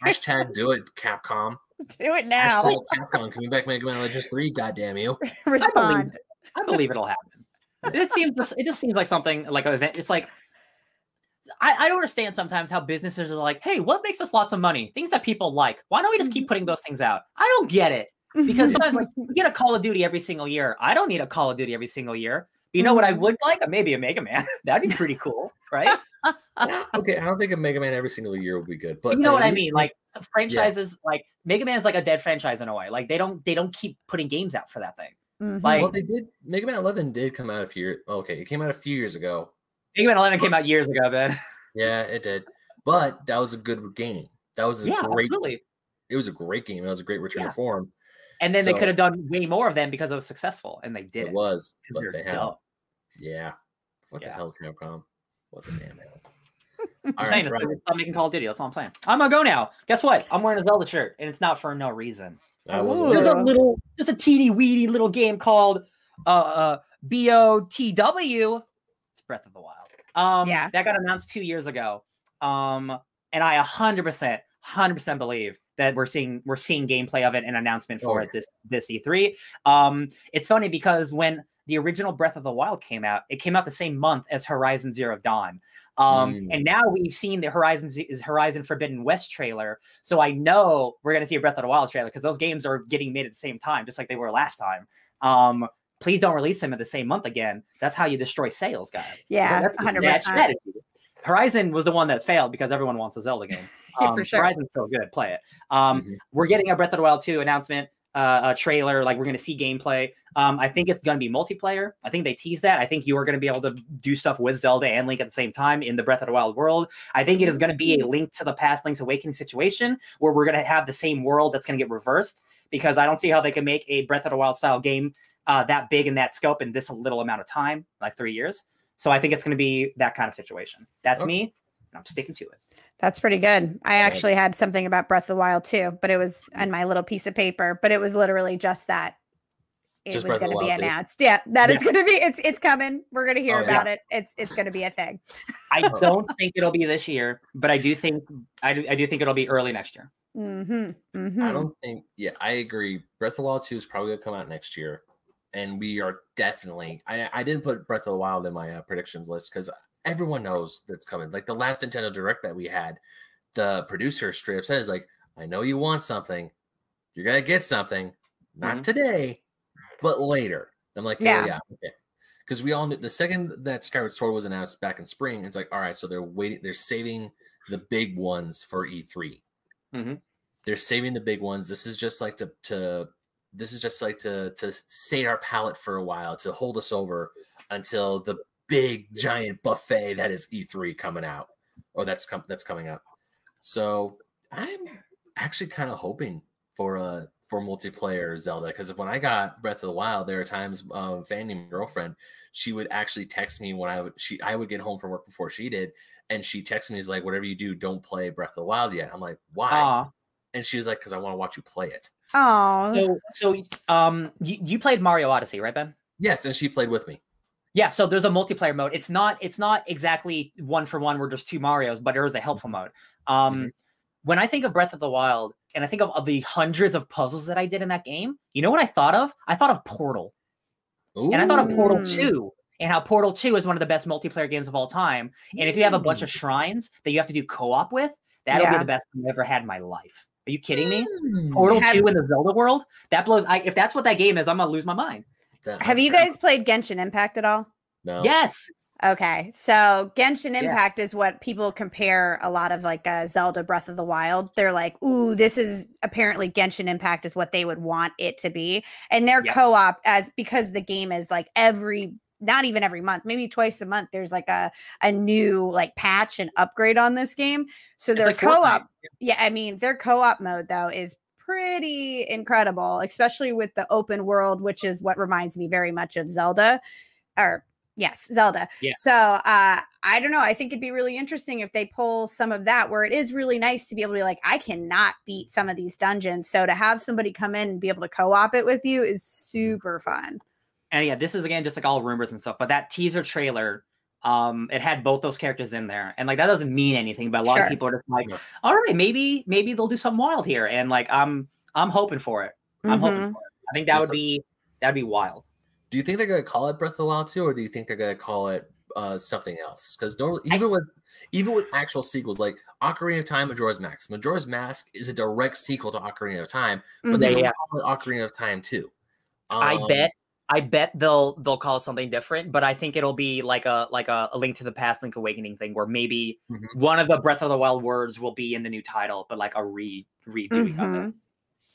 Hashtag do it, Capcom. Do it now. Capcom coming back, Mega Man Legends three. Goddamn you! Respond. I believe, I believe it'll happen. It seems. It just seems like something like an event. It's like I, I don't understand sometimes how businesses are like, "Hey, what makes us lots of money? Things that people like. Why don't we just keep putting those things out?" I don't get it because sometimes like, we get a Call of Duty every single year. I don't need a Call of Duty every single year. But you know what I would like? Maybe a Mega Man. That'd be pretty cool, right? Okay, I don't think a Mega Man every single year would be good, but you know what I mean. Like franchises, yeah. like Mega Man's like a dead franchise in a way. Like they don't they don't keep putting games out for that thing. Mm-hmm. Like well, they did. Mega Man eleven did come out a few. Okay, it came out a few years ago. Mega Man eleven came out years ago, Ben. Yeah, it did. But that was a good game. That was a yeah, great. Absolutely. It was a great game. It was a great return yeah. to form. And then so, they could have done way more of them because it was successful, and they did. It, it was, but they had. Yeah. What yeah. the hell, Capcom? What the damn hell? I'm all saying right, just stop making Call of Duty. That's all I'm saying. I'm gonna go now. Guess what? I'm wearing a Zelda shirt, and it's not for no reason. There's a little, there's a teeny weedy little game called uh, uh, B O T W. It's Breath of the Wild. Um, yeah. That got announced two years ago. Um, and I one hundred percent, one hundred percent believe that we're seeing we're seeing gameplay of it and announcement for oh. it this this E three. Um, it's funny because when the original Breath of the Wild came out, it came out the same month as Horizon Zero Dawn. Um, mm. And now we've seen the Horizon Z- Horizon Forbidden West trailer. So I know we're going to see a Breath of the Wild trailer because those games are getting made at the same time, just like they were last time. Um, please don't release them at the same month again. That's how you destroy sales, guys. Yeah, that's one hundred percent. Horizon was the one that failed because everyone wants a Zelda game. Um, For sure. Horizon's still good. Play it. Um, mm-hmm. We're getting a Breath of the Wild two announcement. Uh, a trailer, like we're going to see gameplay. Um, I think it's going to be multiplayer. I think they teased that. I think you are going to be able to do stuff with Zelda and Link at the same time in the Breath of the Wild world. I think it is going to be a Link to the Past, Link's Awakening situation where we're going to have the same world that's going to get reversed, because I don't see how they can make a Breath of the Wild style game uh, that big in that scope in this little amount of time, like three years. So I think it's going to be that kind of situation. That's okay. me. I'm sticking to it. That's pretty good. I actually had something about Breath of the Wild too, but it was on my little piece of paper, but it was literally just that it just was going to be announced. Too. Yeah, that yeah. is going to be, it's it's coming. We're going to hear oh, about yeah. it. It's it's going to be a thing. I don't think it'll be this year, but I do think, I do, I do think it'll be early next year. Mm-hmm. Mm-hmm. I don't think, yeah, I agree. Breath of the Wild two is probably going to come out next year. And we are definitely, I, I didn't put Breath of the Wild in my uh, predictions list because everyone knows that's coming. Like the last Nintendo Direct that we had, the producer straight up says, like, I know you want something. You're going to get something. Not mm-hmm. today, but later. I'm like, yeah, oh, yeah, okay. Because we all knew the second that Skyward Sword was announced back in spring, it's like, all right, so they're waiting. They're saving the big ones for E three. Mm-hmm. They're saving the big ones. This is just like to, to this is just like to, to sate our palate for a while, to hold us over until the big giant buffet that is E three coming out, or that's com- that's coming up. So I'm actually kind of hoping for a for multiplayer Zelda, because when I got Breath of the Wild, there are times um, Fanny, my girlfriend, she would actually text me when I would she I would get home from work before she did, and she texted me, is like, whatever you do, don't play Breath of the Wild yet. I'm like, why? Aww. And she was like, because I want to watch you play it. Oh, so so um, you, you played Mario Odyssey, right, Ben? Yes, and she played with me. Yeah, so there's a multiplayer mode. It's not it's not exactly one for one where there's two Marios, but there is a helpful mode. Um, mm-hmm. When I think of Breath of the Wild, and I think of, of the hundreds of puzzles that I did in that game, you know what I thought of? I thought of Portal. Ooh. And I thought of Portal two, and how Portal two is one of the best multiplayer games of all time. And if you have a bunch of shrines that you have to do co-op with, that'll yeah. be the best thing I've ever had in my life. Are you kidding me? Mm-hmm. Portal have- two in the Zelda world? That blows. I, if that's what that game is, I'm going to lose my mind. Have you guys played Genshin Impact at all? No. Yes. Okay. So Genshin Impact yeah. is what people compare a lot of, like, uh, Zelda Breath of the Wild. They're like, ooh, this is apparently Genshin Impact is what they would want it to be. And their yep. co-op, as because the game is like every, not even every month, maybe twice a month, there's like a, a new like patch and upgrade on this game. So their like co-op. Fortnite. Yeah. I mean, their co-op mode though is pretty incredible, especially with the open world, which is what reminds me very much of Zelda, or yes, Zelda. Yeah. So uh, I don't know. I think it'd be really interesting if they pull some of that, where it is really nice to be able to be like, I cannot beat some of these dungeons. So to have somebody come in and be able to co-op it with you is super fun. And yeah, this is again, just like all rumors and stuff, but that teaser trailer, um it had both those characters in there, and like that doesn't mean anything, but a lot sure. of people are just like, all right, maybe maybe they'll do something wild here, and like i'm i'm hoping for it. Mm-hmm. i'm hoping for it I think that do would some... be that'd be wild. Do you think they're gonna call it Breath of the Wild two, or do you think they're gonna call it uh something else? Because normally even I... with even with actual sequels like Ocarina of Time, Majora's Mask Majora's Mask is a direct sequel to Ocarina of Time, but mm-hmm. they yeah. don't call it Ocarina of Time two. um, i bet I bet they'll they'll call it something different, but I think it'll be like a like a, a Link to the Past, Link Awakening thing, where maybe mm-hmm. one of the Breath of the Wild words will be in the new title, but like a re redoing mm-hmm. of it.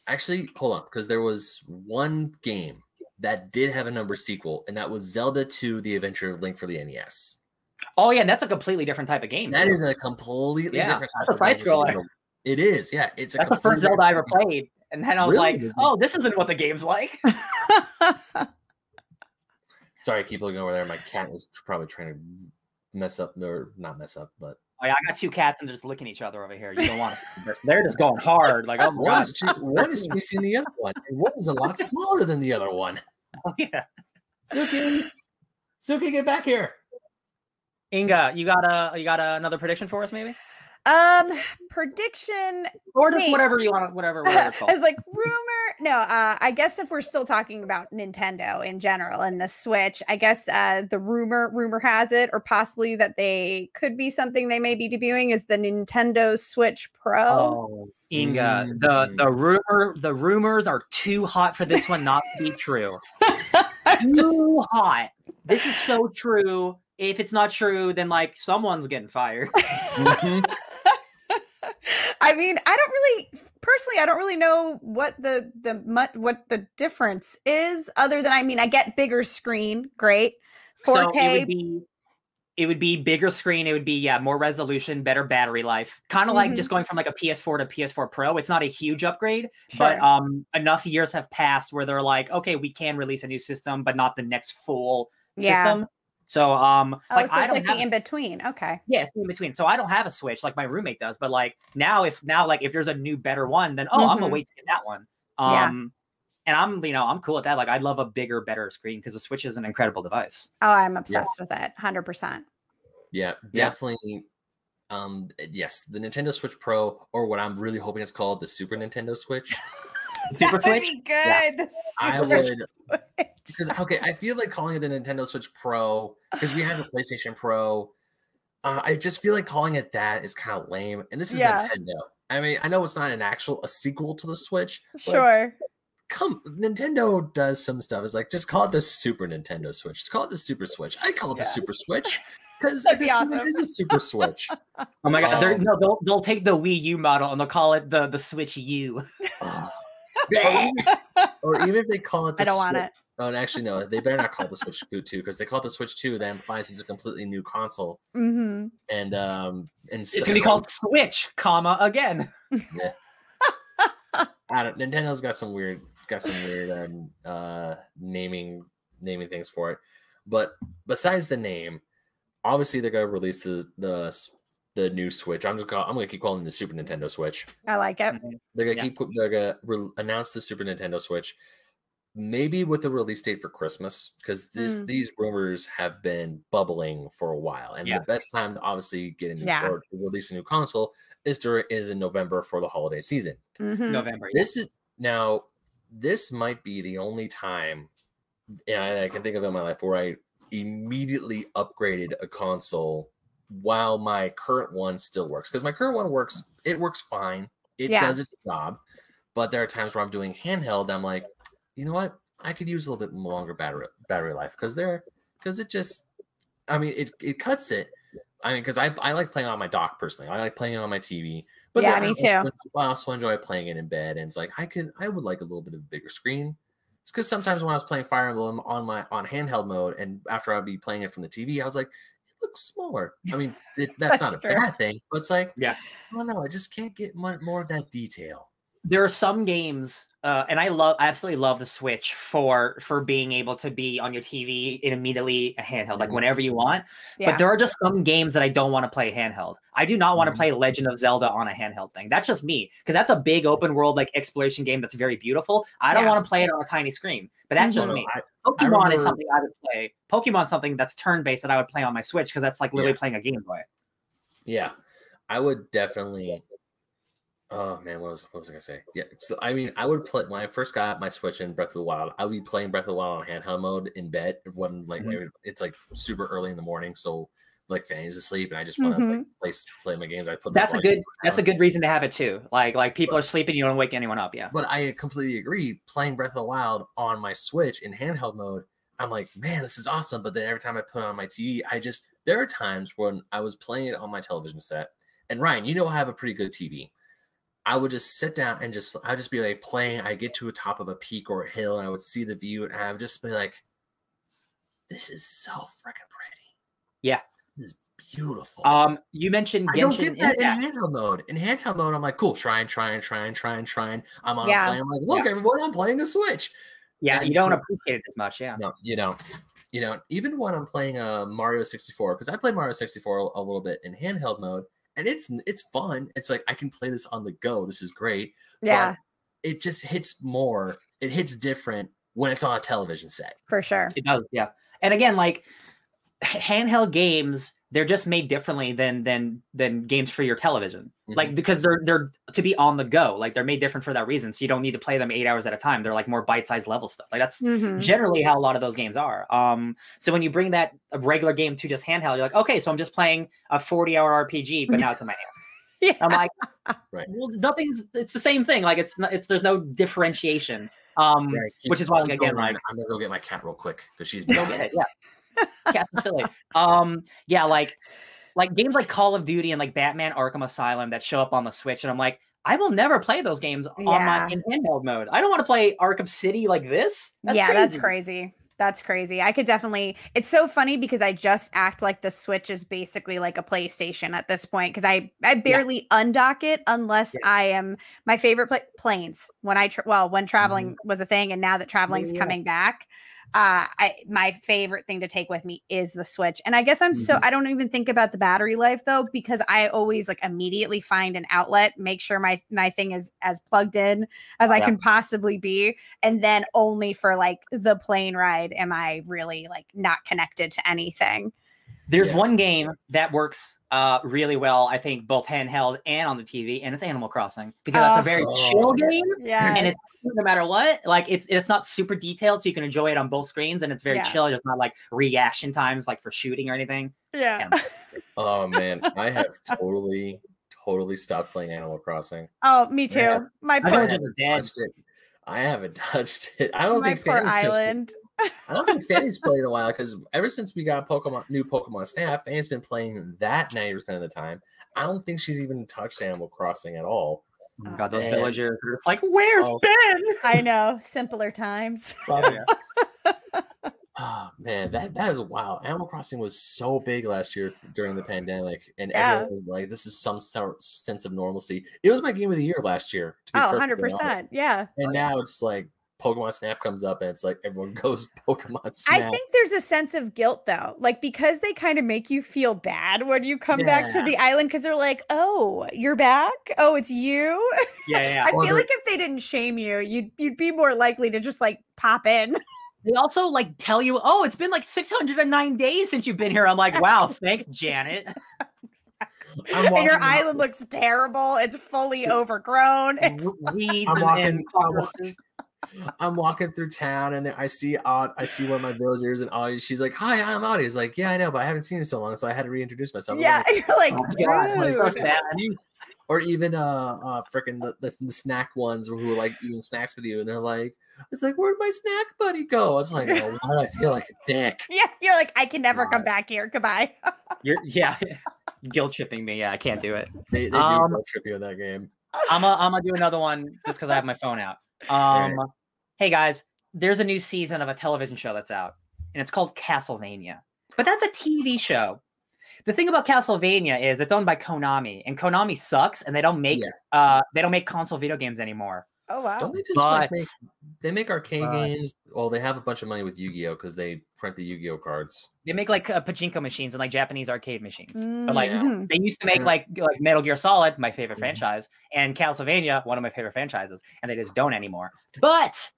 Actually, hold on, because there was one game that did have a number sequel, and that was Zelda two: The Adventure of Link for the N E S. Oh yeah, and that's a completely different type of game. That too. is a completely yeah, different type that's a of side scroller. It is, yeah. It's a that's the first Zelda I ever played, and then I was really? like, oh, this isn't what the game's like. Sorry, I keep looking over there. My cat was probably trying to mess up, or not mess up, but... Oh, yeah, I got two cats and they're just licking each other over here. You don't want to... They're just going hard. Like, oh, my one, God. Is, one is chasing the other one, and one is a lot smaller than the other one. Oh, yeah. Suki! Suki, get back here! Inga, you got a you got a, another prediction for us, maybe? Um, prediction or just wait. whatever you want, whatever. whatever it's called. I was like rumor. No, uh, I guess if we're still talking about Nintendo in general and the Switch, I guess uh, the rumor rumor has it, or possibly that they could be something they may be debuting is the Nintendo Switch Pro. Oh, Inga, mm. the the rumor the rumors are too hot for this one not to be true. just... Too hot. This is so true. If it's not true, then like someone's getting fired. mm-hmm. I mean, I don't really personally. I don't really know what the the what the difference is, other than I mean, I get bigger screen, great, four K. So it would be, it would be bigger screen. It would be yeah, more resolution, better battery life. Kind of mm-hmm. like just going from like a P S four to P S four Pro. It's not a huge upgrade, sure. but um, enough years have passed where they're like, okay, we can release a new system, but not the next full yeah. system. So, um, oh, like, so I don't like have the in between. Okay. Yeah. It's in between. So I don't have a Switch like my roommate does, but like now, if now, like if there's a new better one, then, oh, mm-hmm. I'm gonna wait to get that one. Um, yeah. and I'm, you know, I'm cool with that. Like I love a bigger, better screen because the Switch is an incredible device. Oh, I'm obsessed yeah. with it. one hundred percent. Yeah, definitely. Yeah. Um, yes. The Nintendo Switch Pro, or what I'm really hoping is called the Super Nintendo Switch. Super that would Switch? Be good. Yeah. The Super I would because okay, I feel like calling it the Nintendo Switch Pro because we have the PlayStation Pro. Uh, I just feel like calling it that is kind of lame, and this is yeah. Nintendo. I mean, I know it's not an actual a sequel to the Switch. Sure. Come, Nintendo does some stuff. It's like just call it the Super Nintendo Switch. Just call it the Super Switch. I call it yeah. the Super Switch. Because like, this awesome. Is a Super Switch. Oh my god! Um, no, they'll they'll take the Wii U model and they'll call it the the Switch U. Uh, or even if they call it the I don't Switch. Want it. Oh, and actually, no, they better not call it the Switch two because they call it the Switch two. That implies it's a completely new console. Mm-hmm. And um, and it's so, gonna be called Switch, comma again. Yeah. I don't. Nintendo's got some weird, got some weird um, uh, naming naming things for it. But besides the name, obviously they're gonna release the the. The new Switch. I'm just gonna, I'm gonna keep calling it the Super Nintendo Switch. I like it. They're gonna yeah. keep. They're gonna re announce the Super Nintendo Switch, maybe with a release date for Christmas, because this mm. these rumors have been bubbling for a while, and yeah. the best time to obviously get a new yeah. or release a new console is during is in November for the holiday season. Mm-hmm. November. This yeah. is now. This might be the only time, and I, I can think of in my life where I immediately upgraded a console while my current one still works, because my current one works, it works fine. It yeah. does its job, but there are times where I'm doing handheld. I'm like, you know what? I could use a little bit longer battery battery life because there, because it just, I mean, it it cuts it. I mean, because I I like playing on my dock personally. I like playing on my T V. But yeah, me I, too. I also enjoy playing it in bed, and it's like I could I would like a little bit of bigger screen. It's because sometimes when I was playing Fire Emblem on my on handheld mode, and after I'd be playing it from the T V, I was like, looks smaller. I mean, it, that's, that's not true. A bad thing, but it's like, yeah, I don't know. I just can't get more, more of that detail. There are some games, uh, and I love, I absolutely love the Switch for for being able to be on your T V and immediately a handheld, like whenever you want. Yeah. But there are just some games that I don't want to play handheld. I do not want to play Legend of Zelda on a handheld thing. That's just me, because that's a big open world like exploration game that's very beautiful. I don't yeah. want to play it on a tiny screen, but that's no, just no, me. I, Pokemon I remember... is something I would play. Pokemon's something that's turn based that I would play on my Switch because that's like literally yeah. playing a Game Boy. Yeah, I would definitely. Oh man, what was what was I gonna say? Yeah, so I mean, I would play when I first got my Switch in Breath of the Wild. I would be playing Breath of the Wild on handheld mode in bed when like mm-hmm. it's like super early in the morning, so like Fanny's asleep, and I just want to mm-hmm. like, play play my games. I put that's a good that's down. a good reason to have it too. Like like people but, are sleeping, you don't wake anyone up. Yeah, but I completely agree. Playing Breath of the Wild on my Switch in handheld mode, I'm like, man, this is awesome. But then every time I put it on my T V, I just there are times when I was playing it on my television set, and Ryan, you know, I have a pretty good T V. I would just sit down and just, I'd just be like playing. I get to the top of a peak or a hill and I would see the view and I would just be like, this is so freaking pretty. Yeah. This is beautiful. Um, you mentioned Genshin. I don't get that Impact. in handheld mode. In handheld mode, I'm like, cool, try and try and try and try and try and I'm on yeah. a play. I'm like, look, yeah. everyone, I'm playing the Switch. Yeah. And you don't appreciate it as much. Yeah. No, you don't. You know, even when I'm playing uh, Mario sixty-four, because I played Mario sixty-four a little bit in handheld mode. And it's it's fun. It's like I can play this on the go. This is great. Yeah. But it just hits more. It hits different when it's on a television set. For sure. It does. Yeah. And again, like handheld games, they're just made differently than than than games for your television. Mm-hmm. Like, because they're they're to be on the go. Like, they're made different for that reason. So you don't need to play them eight hours at a time. They're like more bite-sized level stuff. Like, that's mm-hmm. generally how a lot of those games are. Um, so when you bring that regular game to just handheld, you're like, okay, so I'm just playing a forty-hour R P G, but now it's in my hands. Yeah. I'm like, right. Well, nothing's. It's the same thing. Like, it's not, it's there's no differentiation. Um, yeah, keep, which is why, like, again, like, I'm gonna go get my cat real quick because she's building it. Yeah. Yeah, silly. Um, yeah, like, like games like Call of Duty and like Batman Arkham Asylum that show up on the Switch, and I'm like, I will never play those games yeah. on my in handheld mode. I don't want to play Arkham City like this. That's yeah, crazy. that's crazy. That's crazy. I could definitely. It's so funny because I just act like the Switch is basically like a PlayStation at this point because I I barely yeah. undock it unless yeah. I am my favorite pl planes when I tra well when traveling mm-hmm. was a thing, and now that traveling's yeah. coming back. Uh, I, my favorite thing to take with me is the Switch. And I guess I'm mm-hmm. so, I don't even think about the battery life though, because I always like immediately find an outlet, make sure my, my thing is as plugged in as I yeah. can possibly be. And then only for like the plane ride am I really like not connected to anything. There's yeah. one game that works uh, really well, I think, both handheld and on the T V, and it's Animal Crossing because that's oh, a very oh, chill game, yes. and it's no matter what, like it's it's not super detailed, so you can enjoy it on both screens, and it's very yeah. chill. It's not like reaction times, like for shooting or anything. Yeah. Oh man, I have totally, totally stopped playing Animal Crossing. Oh, me too. Man, my I haven't touched it. I haven't touched it. I don't my think poor island. Touched it. I don't think Fanny's played in a while because ever since we got Pokemon, new Pokemon Snap, Fanny's been playing that ninety percent of the time. I don't think she's even touched Animal Crossing at all. Oh, God, those villagers are just like, where's oh. Ben? I know, simpler times. Oh, yeah. Oh, man, that, that is wild. Animal Crossing was so big last year during the pandemic, and yeah. everyone was like, this is some sort, sense of normalcy. It was my game of the year last year. To be oh, one hundred percent, yeah. And now it's like, Pokemon Snap comes up and it's like everyone goes Pokemon Snap. I think there's a sense of guilt though, like because they kind of make you feel bad when you come yeah. back to the island because they're like, oh, you're back? Oh, it's you? Yeah, yeah. I or feel like if they didn't shame you, you'd, you'd be more likely to just like pop in. They also like tell you, oh, it's been like six hundred nine days since you've been here. I'm like, wow, thanks, Janet. I'm and your island out. Looks terrible. It's fully overgrown. It's weeds I'm and walking, I'm walking through town and then I see Aud I see one of my villagers and Audie. She's like, "Hi, I'm Audie." He's like, "Yeah, I know, but I haven't seen you so long, so I had to reintroduce myself." Yeah, like, you're like, oh, gosh, like, or even uh, uh freaking the, the, the snack ones who are like eating snacks with you, and they're like, "It's like, where'd my snack buddy go?" I was like, oh, "Why do I feel like a dick?" Yeah, you're like, "I can never God. come back here. Goodbye." You're yeah, guilt tripping me. Yeah, I can't do it. They, they um, do guilt trip you in that game. I'm gonna do another one just because I have my phone out. Um, right. Hey guys, there's a new season of a television show that's out, and it's called Castlevania. But that's a T V show. The thing about Castlevania is it's owned by Konami, and Konami sucks, and they don't make yeah. uh they don't make console video games anymore. Oh wow! Don't they just but, make, they make arcade but, games? Well, they have a bunch of money with Yu-Gi-Oh because they print the Yu-Gi-Oh cards. They make like uh, pachinko machines and like Japanese arcade machines. Mm-hmm. But like they used to make like like Metal Gear Solid, my favorite mm-hmm. franchise, and Castlevania, one of my favorite franchises, and they just don't anymore. But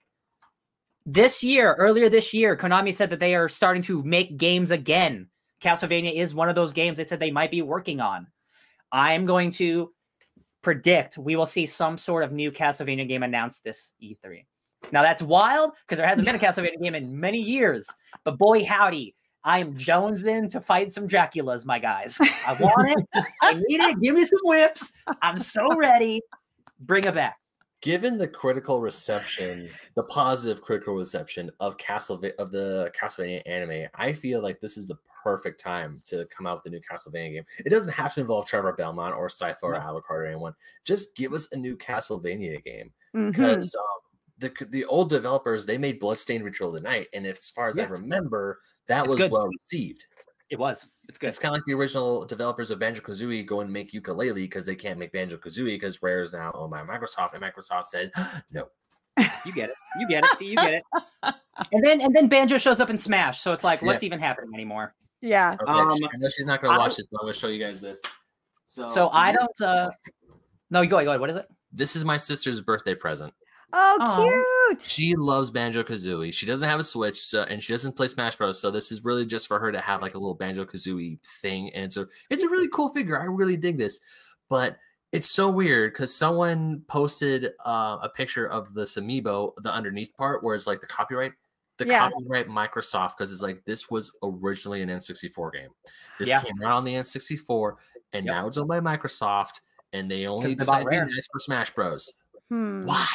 this year, earlier this year, Konami said that they are starting to make games again. Castlevania is one of those games they said they might be working on. I'm going to predict we will see some sort of new Castlevania game announced this E three. Now that's wild because there hasn't been a Castlevania game in many years, but boy howdy, I am jonesed in to fight some Draculas, my guys. I want it. I need it. Give me some whips. I'm so ready. Bring it back. Given the critical reception, the positive critical reception of Castlevania of the Castlevania anime, I feel like this is the perfect time to come out with a new Castlevania game. It doesn't have to involve Trevor Belmont or Sypha or Alucard or anyone. Just give us a new Castlevania game because mm-hmm. um, the the old developers, they made Bloodstained Ritual of the Night, and as far as yes. I remember, that it's was good. well received. It was. It's good. It's kind of like the original developers of Banjo-Kazooie go and make Yooka-Laylee because they can't make Banjo-Kazooie because Rare is now owned by Microsoft, and Microsoft says no. You get it. You get it. See, you get it. And then and then Banjo shows up in Smash, so it's like, what's yeah. even happening anymore? Yeah. Okay, um, I know she's not going to watch this, but I'm going to show you guys this. So, so I don't... Uh, no, go ahead, go ahead. What is it? This is my sister's birthday present. Oh, aww, cute. She loves Banjo-Kazooie. She doesn't have a Switch, so, and she doesn't play Smash Bros. So this is really just for her to have like a little Banjo-Kazooie thing. And so it's a really cool figure. I really dig this. But it's so weird because someone posted uh, a picture of this amiibo, the underneath part, where it's like the copyright. The yeah. copyright Microsoft, because it's like this was originally an N sixty-four game. This yeah. came out on the N sixty-four, and yep. now it's owned by Microsoft, and they only decided to be nice for Smash Bros. Hmm. Why?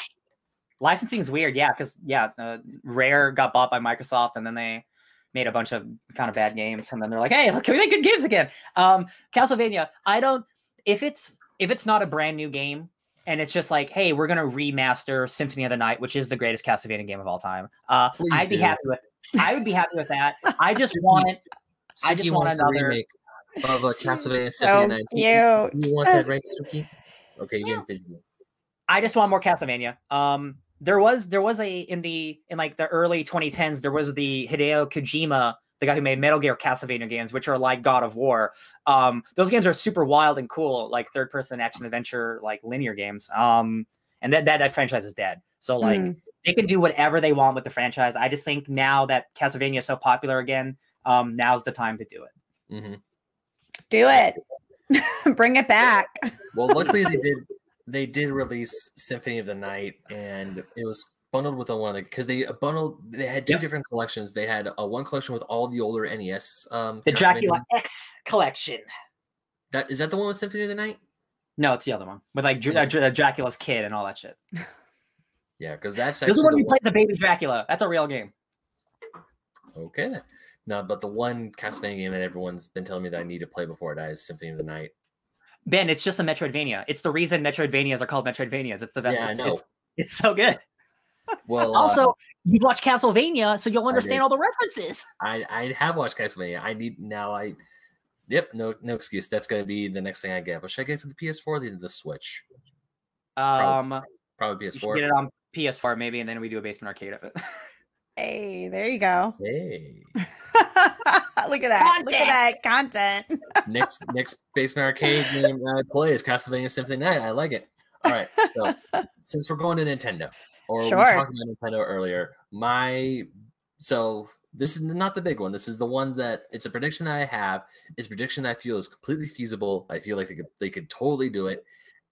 Licensing is weird, yeah, because yeah, uh, Rare got bought by Microsoft, and then they made a bunch of kind of bad games, and then they're like, hey, look, can we make good games again? Um, Castlevania, I don't. If it's if it's not a brand new game. And it's just like, hey, we're going to remaster Symphony of the Night, which is the greatest Castlevania game of all time. Uh, I'd do. be happy with I would be happy with that. I just want I just want another remake of a Castlevania Symphony of the Night. You want that, right, Suki? Okay, you didn't finish it. I just want more Castlevania. Um there was there was a in the in like the early twenty tens there was the Hideo Kojima, the guy who made Metal Gear Castlevania games, which are like God of War. Um, those games are super wild and cool, like third-person action-adventure, like linear games. Um, and that, that that franchise is dead. So like mm. they can do whatever they want with the franchise. I just think now that Castlevania is so popular again, um, now's the time to do it. Mm-hmm. Do it. Bring it back. Well, luckily they did. They did release Symphony of the Night, and it was bundled with a one because they bundled. They had two yep. different collections. They had a one collection with all the older N E S. Um, the Dracula X collection. That is that the one with Symphony of the Night? No, it's the other one with like yeah. uh, Dracula's kid and all that shit. Yeah, because that's this is when you play the baby Dracula. That's a real game. Okay, no, but the one Castlevania game that everyone's been telling me that I need to play before I die is Symphony of the Night. Ben, it's just a Metroidvania. It's the reason Metroidvanias are called Metroidvanias. It's the best. Yeah, I know. It's, it's so good. Well, also, uh, you've watched Castlevania, so you'll understand all the references. I, I have watched Castlevania. I need now. I yep, no no excuse. That's gonna be the next thing I get. What should I get for the P S four or the, the Switch? Um, probably, probably P S four. You should get it on P S four maybe, and then we do a basement arcade of it. Hey, there you go. Hey, look at that! Content. Look at that content. next next basement arcade game I play is Castlevania Symphony of the Night. I like it. All right, so since we're going to Nintendo. Or sure. we talked about Nintendo earlier. My so this is not the big one. This is the one that it's a prediction that I have. It's a prediction that I feel is completely feasible. I feel like they could they could totally do it,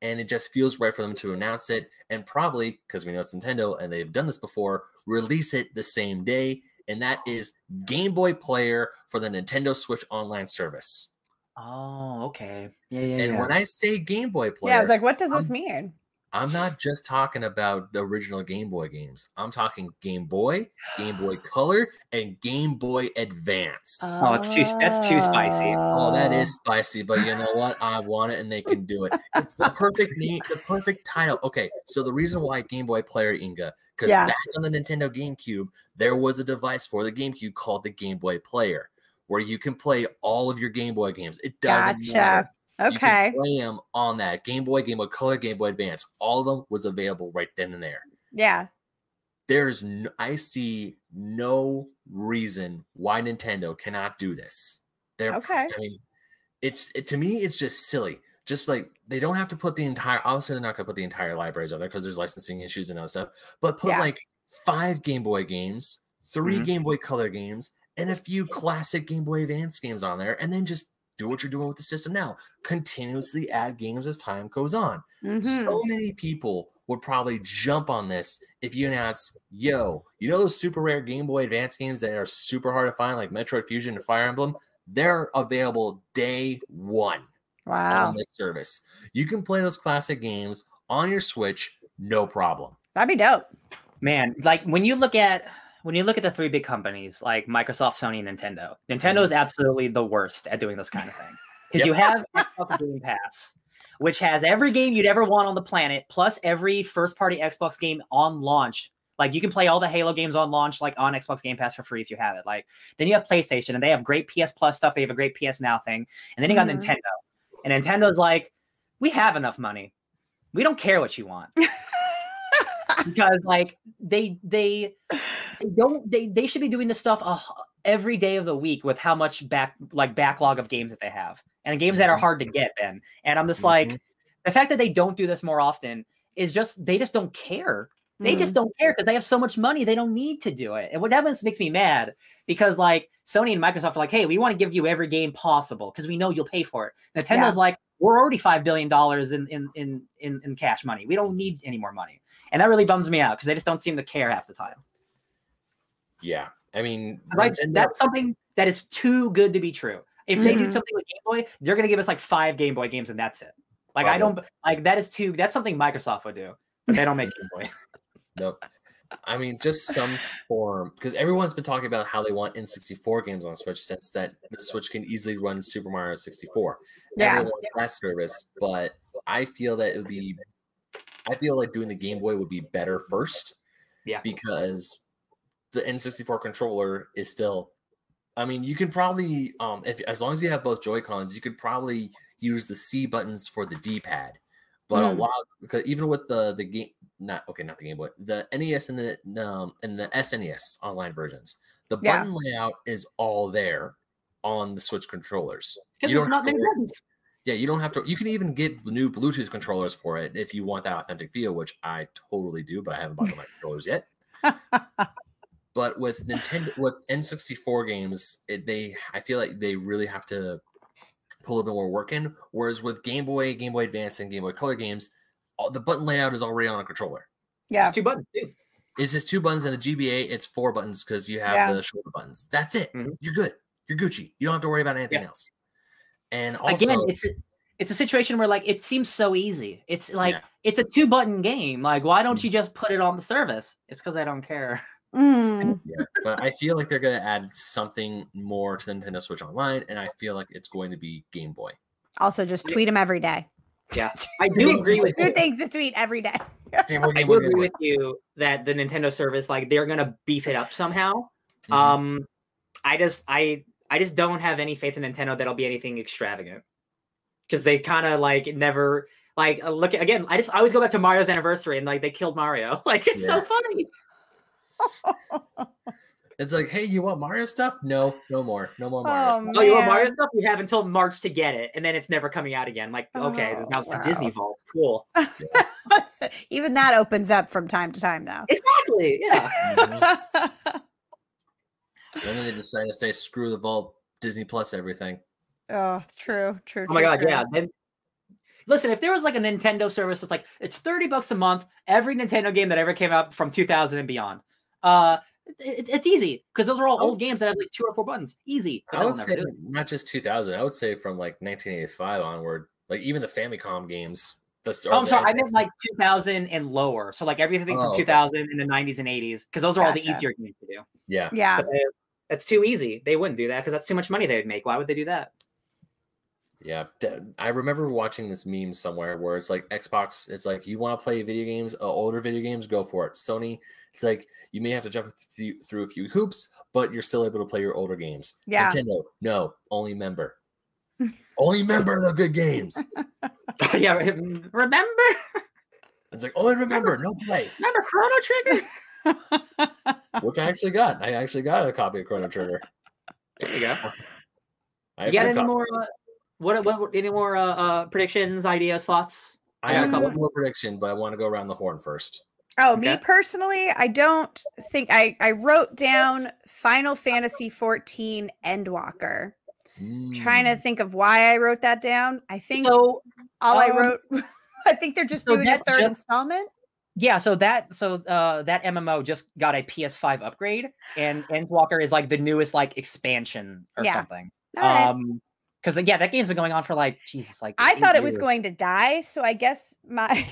and it just feels right for them to announce it and probably because we know it's Nintendo and they've done this before, release it the same day. And that is Game Boy Player for the Nintendo Switch Online service. Oh, okay, yeah, yeah. And yeah. when I say Game Boy Player, yeah, I was like, what does this I'm, mean? I'm not just talking about the original Game Boy games. I'm talking Game Boy, Game Boy Color, and Game Boy Advance. Oh, it's too, that's too spicy. Oh, that is spicy, but you know what? I want it, and they can do it. It's the perfect name, the perfect title. Okay, so the reason why Game Boy Player, Inga, because yeah. back on the Nintendo GameCube, there was a device for the GameCube called the Game Boy Player, where you can play all of your Game Boy games. It doesn't gotcha. matter. Okay. You can play them on that Game Boy, Game Boy Color, Game Boy Advance. All of them was available right then and there. Yeah. There's, no, I see no reason why Nintendo cannot do this. They're, okay. I mean, it's it, to me, it's just silly. Just like they don't have to put the entire. Obviously, they're not going to put the entire libraries on there because there's licensing issues and other stuff. But put yeah. like five Game Boy games, three mm-hmm. Game Boy Color games, and a few classic Game Boy Advance games on there, and then just. Do what you're doing with the system now. Continuously add games as time goes on. Mm-hmm. So many people would probably jump on this if you announce, yo, you know those super rare Game Boy Advance games that are super hard to find, like Metroid Fusion and Fire Emblem? They're available day one wow. on this service. You can play those classic games on your Switch, no problem. That'd be dope. Man, like when you look at... When you look at the three big companies like Microsoft, Sony, and Nintendo, Nintendo is absolutely the worst at doing this kind of thing. Because yep. you have Xbox Game Pass, which has every game you'd ever want on the planet, plus every first-party Xbox game on launch. Like, you can play all the Halo games on launch, like, on Xbox Game Pass for free if you have it. Like, then you have PlayStation, and they have great P S Plus stuff. They have a great P S Now thing. And then you got mm-hmm. Nintendo. And Nintendo's like, we have enough money. We don't care what you want. Because, like, they... they They don't they they should be doing this stuff uh, every day of the week with how much back like backlog of games that they have and games that are hard to get, Ben. And I'm just mm-hmm. like the fact that they don't do this more often is just they just don't care. They mm-hmm. just don't care because they have so much money. They don't need to do it. And what happens makes me mad because like Sony and Microsoft are like, hey, we want to give you every game possible because we know you'll pay for it. Nintendo's yeah. like, we're already five billion dollars in, in, in, in, in cash money. We don't need any more money. And that really bums me out because they just don't seem to care half the time. Yeah. I mean, like, Nintendo... that's something that is too good to be true. If mm-hmm. they do something with Game Boy, they're going to give us like five Game Boy games and that's it. Like, oh, I don't like that is too, that's something Microsoft would do, but they don't make Game Boy. Nope. I mean, just some form, because everyone's been talking about how they want N sixty-four games on Switch since that the Switch can easily run Super Mario sixty-four. Yeah. Everyone wants that service, but I feel that it would be, I feel like doing the Game Boy would be better first. Yeah. Because the N sixty-four controller is still, I mean, you can probably, um, if as long as you have both Joy-Cons, you could probably use the C buttons for the D-pad. But mm. a lot, because even with the the game, not okay, not the Game Boy, the N E S and the um and the S N E S online versions, the yeah. button layout is all there on the Switch controllers. You don't not many buttons. Yeah, you don't have to. You can even get new Bluetooth controllers for it if you want that authentic feel, which I totally do, but I haven't bought my controllers yet. But with Nintendo, with N sixty-four games, it, they I feel like they really have to a little bit more work in, whereas with Game Boy, Game Boy Advance, and Game Boy Color games, all, the button layout is already on a controller. Yeah, it's just two buttons. Dude. It's just two buttons, and the G B A it's four buttons because you have yeah. the shoulder buttons. That's it. Mm-hmm. You're good. You're Gucci. You don't have to worry about anything yeah. else. And also, again, it's a, it's a situation where like it seems so easy. It's like yeah. it's a two button game. Like why don't you just put it on the service? It's because I don't care. Mm. Yeah, but I feel like they're going to add something more to the Nintendo Switch Online, and I feel like it's going to be Game Boy. Also, just tweet them every day. Yeah, I do agree with you. New things to tweet every day. Game Boy, Game Boy, I do agree with you that the Nintendo service, like, they're going to beef it up somehow. Mm-hmm. Um, I just, I, I just don't have any faith in Nintendo that'll be anything extravagant because they kind of like never like look at, again. I just I always go back to Mario's anniversary and like they killed Mario. Like it's yeah. so funny. It's like, hey, you want Mario stuff? No, no more, no more Mario. Oh, stuff. Man. Oh, you want Mario stuff? You have until March to get it, and then it's never coming out again. Like, oh, okay, there's now wow. the Disney Vault. Cool. Yeah. Even that opens up from time to time, though. Exactly. Yeah. Mm-hmm. Then they decide to say, "Screw the vault, Disney Plus, everything." Oh, true, true. Oh my true, God, true. yeah. Then, listen, if there was like a Nintendo service that's like it's thirty bucks a month, every Nintendo game that ever came out from two thousand and beyond. Uh, it, it's easy because those are all old games that have like two or four buttons. Easy. I would say not just two thousand. I would say from like nineteen eighty-five onward, like even the Famicom games. The, oh, I'm sorry. I meant like two thousand and lower. So like everything oh, from two thousand okay. in the nineties and eighties because those are gotcha. all the easier games to do. Yeah. Yeah. They, that's too easy. They wouldn't do that because that's too much money they would make. Why would they do that? Yeah. I remember watching this meme somewhere where it's like Xbox, it's like, you want to play video games, uh, older video games, go for it. Sony, it's like, you may have to jump th through a few hoops, but you're still able to play your older games. Yeah. Nintendo, no, only member. Only member the good games. Yeah, remember? It's like, only remember, no play. Remember Chrono Trigger? Which I actually got. I actually got a copy of Chrono Trigger. There you go. I you got any more... Uh, What, what any more uh, uh, predictions, ideas, thoughts? I got a couple more prediction, but I want to go around the horn first. Oh, okay. Me personally, I don't think I, I wrote down Final Fantasy fourteen Endwalker. Mm. I'm trying to think of why I wrote that down. I think so, all um, I wrote, I think they're just so doing a third just, installment. Yeah, so that so uh, that M M O just got a P S five upgrade, and Endwalker is like the newest like expansion or yeah. something. All right. Um, Because, yeah, that game's been going on for, like, Jesus. like I thought years. It was going to die, so I guess my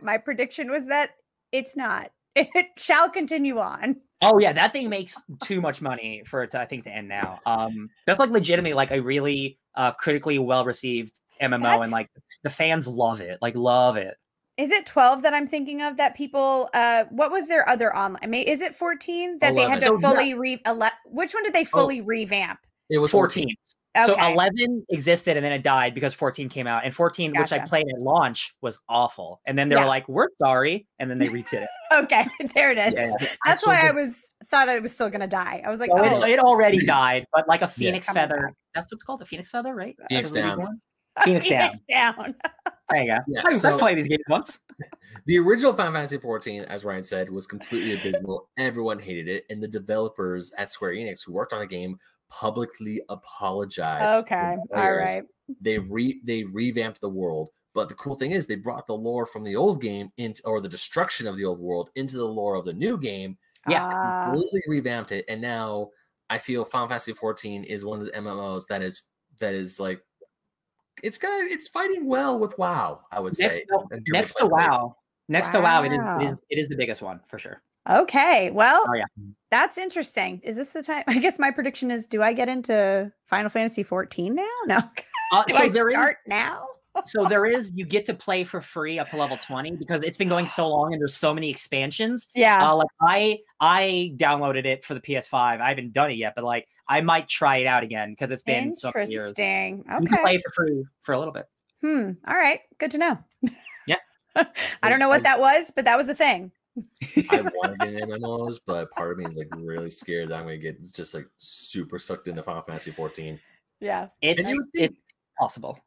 my prediction was that it's not. It shall continue on. Oh, yeah, that thing makes too much money for it, to, I think, to end now. Um, that's, like, legitimately, like, a really uh, critically well-received M M O, that's... and, like, the fans love it. Like, love it. Is it twelve that I'm thinking of that people, uh, what was their other online? I mean, is it fourteen that eleven. They had to so fully, re which one did they fully oh, revamp? It was fourteen. fourteen. Okay. So eleven existed and then it died because fourteen came out, and fourteen, gotcha. Which I played at launch, was awful. And then they yeah. were like, "We're sorry," and then they redid it. Okay, there it is. Yeah, yeah. That's why I was thought I was still gonna die. I was like, so "Oh, it, it already died," but like a phoenix yeah, feather. That's what's called, a phoenix feather, right? Phoenix down. Phoenix, Phoenix Down. Down. There you go. Yeah, I, so, I played these games once. The original Final Fantasy fourteen, as Ryan said, was completely abysmal. Everyone hated it, and the developers at Square Enix who worked on the game publicly apologized. Okay, all right. They re they revamped the world, but the cool thing is they brought the lore from the old game into, or the destruction of the old world into the lore of the new game. Yeah, uh, completely revamped it, and now I feel Final Fantasy fourteen is one of the M M Os that is that is like. It's kind of, it's fighting well with WoW, I would next say. To, next to WoW. Place. Next wow. to WoW, it is, it is it is the biggest one for sure. Okay. Well, oh, yeah. That's interesting. Is this the time? I guess my prediction is, do I get into Final Fantasy fourteen now? No. Uh, do so I there start is, now? So there is, you get to play for free up to level twenty because it's been going so long and there's so many expansions. Yeah. Uh, like I I downloaded it for the P S five. I haven't done it yet, but like I might try it out again because it's been so many years. Interesting. Okay. You can play for free for a little bit. Hmm. All right. Good to know. Yeah. I don't know what that was, but that was a thing. I wanted to get into M M Os, but part of me is like really scared that I'm gonna get just like super sucked into Final Fantasy fourteen. Yeah. It's, it's possible.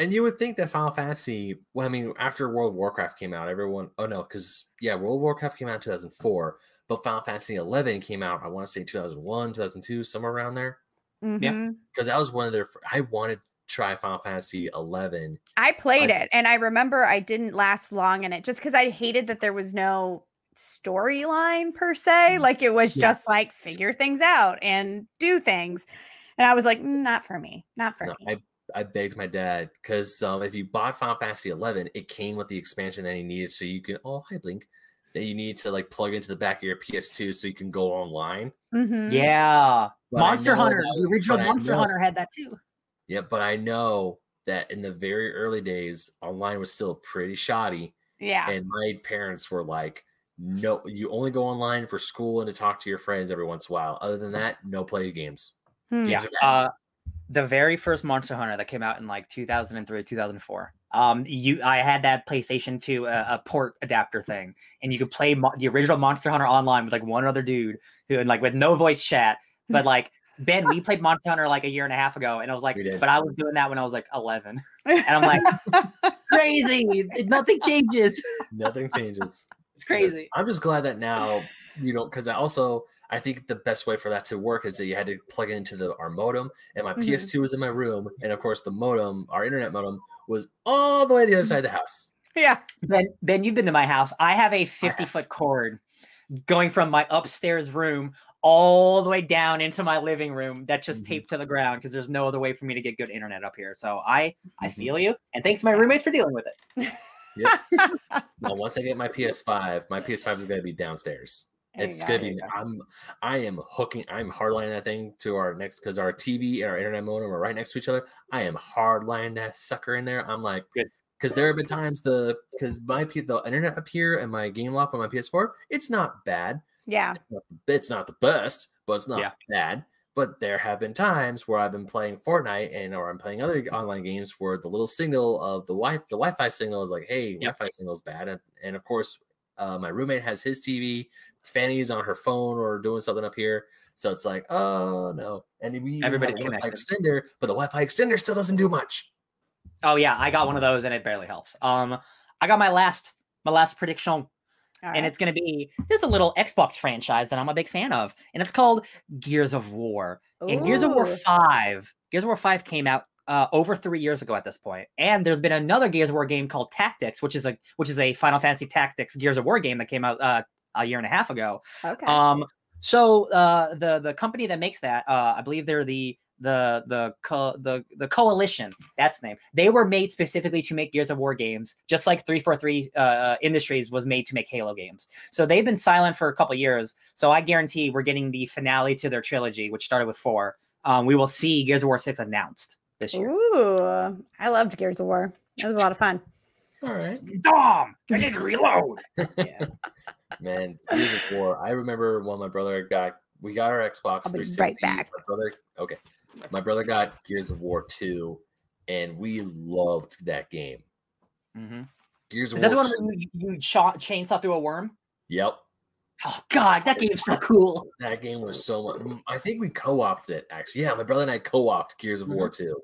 And you would think that Final Fantasy, well, I mean, after World of Warcraft came out, everyone, oh no, because, yeah, World of Warcraft came out in two thousand four, but Final Fantasy eleven came out, I want to say two thousand one, two thousand two, somewhere around there. Mm-hmm. Yeah. Because that was one of their, I wanted to try Final Fantasy eleven. I played I, it, and I remember I didn't last long in it, just because I hated that there was no storyline, per se. Like, it was yeah. just, like, figure things out and do things. And I was like, not for me, not for no, me. I, I begged my dad because um, if you bought Final Fantasy eleven, it came with the expansion that he needed, so you can oh hi Blink that you need to like plug into the back of your P S two so you can go online. Mm-hmm. Yeah, but Monster Hunter, that, the original Monster know, Hunter had that too. Yeah, but I know that in the very early days, online was still pretty shoddy. Yeah, and my parents were like, "No, you only go online for school and to talk to your friends every once in a while. Other than that, no play games." Hmm. games yeah. The very first Monster Hunter that came out in like two thousand three, two thousand four. Um, you, I had that PlayStation two uh, a port adapter thing, and you could play mo the original Monster Hunter online with like one other dude who, and like with no voice chat. But like Ben, we played Monster Hunter like a year and a half ago, and I was like, but I was doing that when I was like eleven, and I'm like, crazy. Nothing changes. Nothing changes. It's crazy. I'm just glad that now you don't, because I also. I think the best way for that to work is that you had to plug it into the, our modem, and my mm-hmm. P S two was in my room, and of course the modem, our internet modem, was all the way to the other side of the house. Yeah. Ben, Ben, you've been to my house. I have a fifty-foot cord going from my upstairs room all the way down into my living room that's just mm-hmm. taped to the ground because there's no other way for me to get good internet up here. So I, I mm-hmm. feel you, and thanks to my roommates for dealing with it. Yep. Now, once I get my P S five, my P S five is going to be downstairs. It's gonna be. I'm. I am hooking. I'm hardlining that thing to our next because our T V and our internet modem are right next to each other. I am hardlining that sucker in there. I'm like, because there have been times the because my the internet up here and my game loft on my P S four, it's not bad. Yeah, it's not the, it's not the best, but it's not yeah. bad. But there have been times where I've been playing Fortnite and or I'm playing other online games where the little signal of the wi the Wi-Fi signal is like, hey, yep. Wi-Fi signal is bad, and, and of course. Uh, my roommate has his T V. Fanny's on her phone or doing something up here. So it's like, oh no. And we everybody's have a Wi-Fi extender, but the Wi-Fi extender still doesn't do much. Oh yeah, I got one of those and it barely helps. Um, I got my last my last prediction, all and right. it's gonna be there's a little Xbox franchise that I'm a big fan of, and it's called Gears of War. Ooh. And Gears of War five, Gears of War five came out Uh, over three years ago at this point. And there's been another Gears of War game called Tactics, which is a which is a Final Fantasy Tactics Gears of War game that came out uh, a year and a half ago. Okay. Um, so uh, the the company that makes that, uh, I believe they're the the the co the the Coalition. That's the name. They were made specifically to make Gears of War games, just like three forty-three uh, Industries was made to make Halo games. So they've been silent for a couple years. So I guarantee we're getting the finale to their trilogy, which started with four. Um, we will see Gears of War six announced this year. Ooh, I loved Gears of War. It was a lot of fun. All right. Dom, I need to reload. Yeah. Man, Gears of War. I remember when my brother got, we got our Xbox I'll be three sixty. Right back. My brother, okay. My brother got Gears of War two, and we loved that game. Mm-hmm. Gears of Is War that the one where you, you chainsaw through a worm? Yep. Oh God, that game's so cool. That game was so much. I think we co-opted it actually. Yeah, my brother and I co-opted Gears of War two.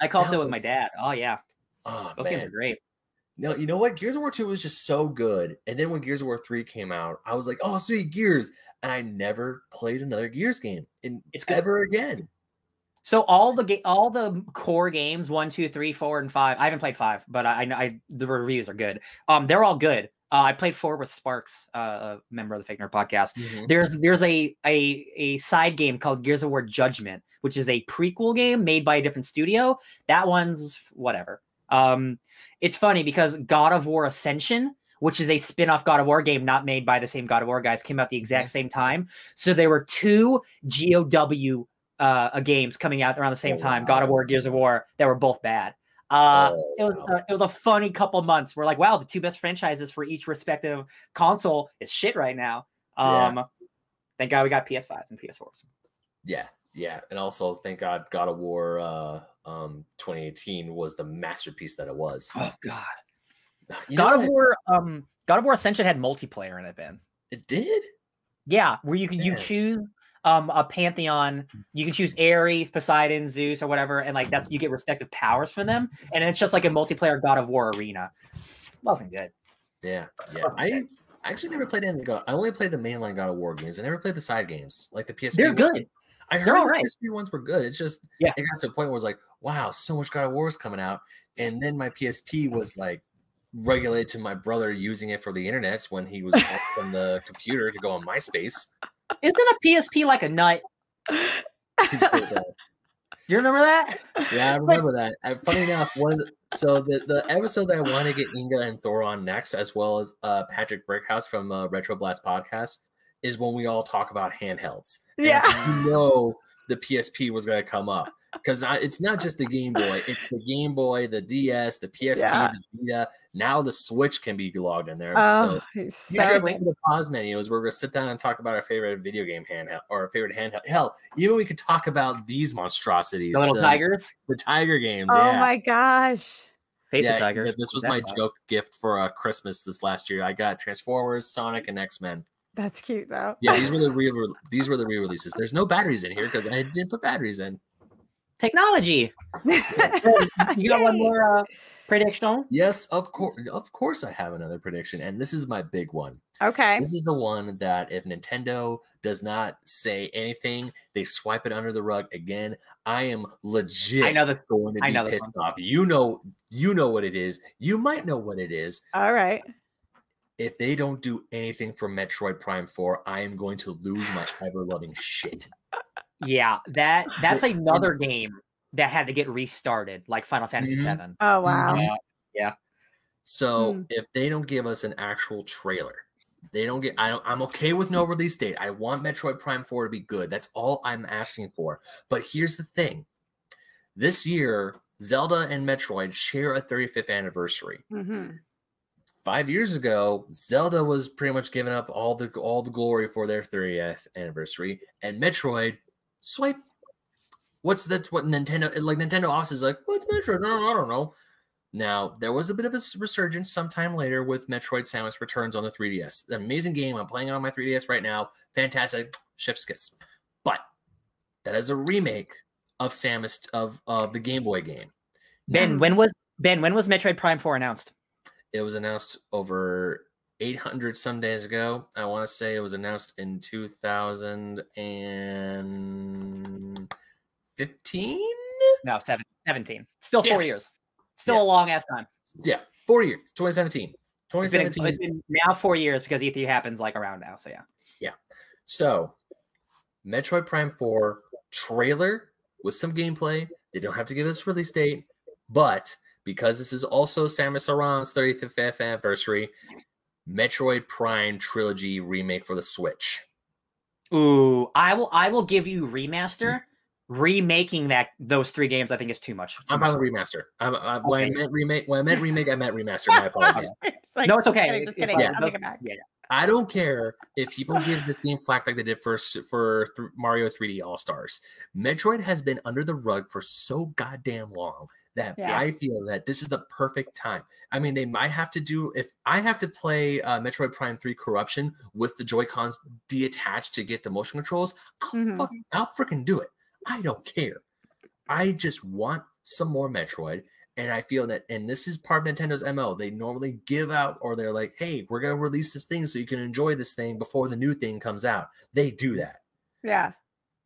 I called it with my dad. Oh yeah, oh, those man. games are great. No, you know what? Gears of War two was just so good. And then when Gears of War three came out, I was like, oh, sweet, Gears. And I never played another Gears game in it's good. ever again. So all the all the core games, one, two, three, four, and five. I haven't played five, but I, I, I the reviews are good. Um, they're all good. Uh, I played four with Sparks, uh, a member of the Fake Nerd Podcast. Mm-hmm. There's there's a, a a side game called Gears of War Judgment, which is a prequel game made by a different studio. That one's whatever. Um, it's funny because God of War Ascension, which is a spin-off God of War game not made by the same God of War guys, came out the exact same time. So there were two G O W uh, games coming out around the same oh, time, wow. God of War, Gears of War, that were both bad. Uh, oh, it was wow. uh, it was a funny couple months. We're like, wow, the two best franchises for each respective console is shit right now. Um, yeah. Thank God we got P S fives and P S fours. Yeah, yeah. And also, thank God God of War... Uh... um twenty eighteen was the masterpiece that it was. Oh god, you God of I, War um God of War Ascension had multiplayer in it, Ben. It did? Yeah, where you can yeah. you choose um a pantheon. You can choose Ares, Poseidon, Zeus, or whatever, and like that's you get respective powers for them, and it's just like a multiplayer God of War arena. Wasn't good. Yeah, yeah. I, good. I actually never played any God. I only played the mainline God of War games. I never played the side games, like the P S P. They're good. I heard all the right. P S P ones were good. It's just yeah. it got to a point where it was like, wow, so much God of War is coming out. And then my P S P was like regulated to my brother using it for the internet when he was off from the computer to go on MySpace. Isn't a P S P like a nut? Do you remember that? Yeah, I remember that. And funny enough, one of the, so the, the episode that I want to get Inga and Thor on next, as well as uh, Patrick Brickhouse from uh, Retro Blast Podcast, is when we all talk about handhelds. Yeah. And you know the P S P was going to come up because it's not just the Game Boy. It's the Game Boy, the D S, the P S P, yeah. the Vita. Now the Switch can be logged in there. Oh, so sadly. The pause menu is where we're going to sit down and talk about our favorite video game handheld or our favorite handheld. Hell, even we could talk about these monstrosities. The little the, tigers? The tiger games. Oh, yeah. my gosh. Face yeah, a tiger. Yeah, this was That's my fun. joke gift for uh, Christmas this last year. I got Transformers, Sonic, and X-Men. That's cute though. Yeah, these were the re these were the re-releases. There's no batteries in here because I didn't put batteries in. Technology. You got one more uh, prediction? Yes, of course. Of course, I have another prediction, and this is my big one. Okay. This is the one that if Nintendo does not say anything, they swipe it under the rug again. I am legit. I know this. Going to I know be this pissed one. off. You know. You know what it is. You might know what it is. All right. If they don't do anything for Metroid Prime four, I am going to lose my ever-loving shit. Yeah, that that's but, another and, game that had to get restarted, like Final Fantasy mm-hmm. seven. Oh, wow. Yeah. yeah. So mm. if they don't give us an actual trailer, they don't get. I don't, I'm okay with no release date. I want Metroid Prime four to be good. That's all I'm asking for. But here's the thing. This year, Zelda and Metroid share a thirty-fifth anniversary. Mm-hmm. Five years ago, Zelda was pretty much giving up all the all the glory for their thirtieth anniversary, and Metroid swipe. What's that? What Nintendo like? Nintendo office is like, what's Metroid? I don't know. Now there was a bit of a resurgence sometime later with Metroid: Samus Returns on the three D S. An amazing game. I'm playing it on my three D S right now. Fantastic. Chef's kiss. But that is a remake of Samus of of the Game Boy game. Ben, when was Ben? When was Metroid Prime four announced? It was announced over eight hundred some days ago. I want to say it was announced in two thousand fifteen? No, seven, seventeen. Still yeah. four years. Still yeah. a long-ass time. Yeah, four years. twenty seventeen. twenty seventeen. It's been, it's been now four years because E three happens like around now, so yeah. Yeah. So, Metroid Prime four trailer with some gameplay. They don't have to give us a release date, but... because this is also Samus Aran's thirty-fifth anniversary, Metroid Prime trilogy remake for the Switch. Ooh, I will I will give you remaster. Remaking that those three games, I think, is too much. Too I'm much on the remaster. I'm, I, okay. when, I meant remake, when I meant remake, I meant remaster. My apologies. It's like, no, it's okay. Just kidding, just kidding. Yeah. I'll take it back. Yeah, yeah. I don't care if people give this game flack like they did for, for Mario three D All-Stars. Metroid has been under the rug for so goddamn long that yeah. I feel that this is the perfect time. I mean, they might have to do... If I have to play uh, Metroid Prime three Corruption with the Joy-Cons deattached to get the motion controls, I'll, mm-hmm. fucking, I'll freaking do it. I don't care. I just want some more Metroid. And I feel that, and this is part of Nintendo's M O. They normally give out, or they're like, hey, we're going to release this thing so you can enjoy this thing before the new thing comes out. They do that. Yeah.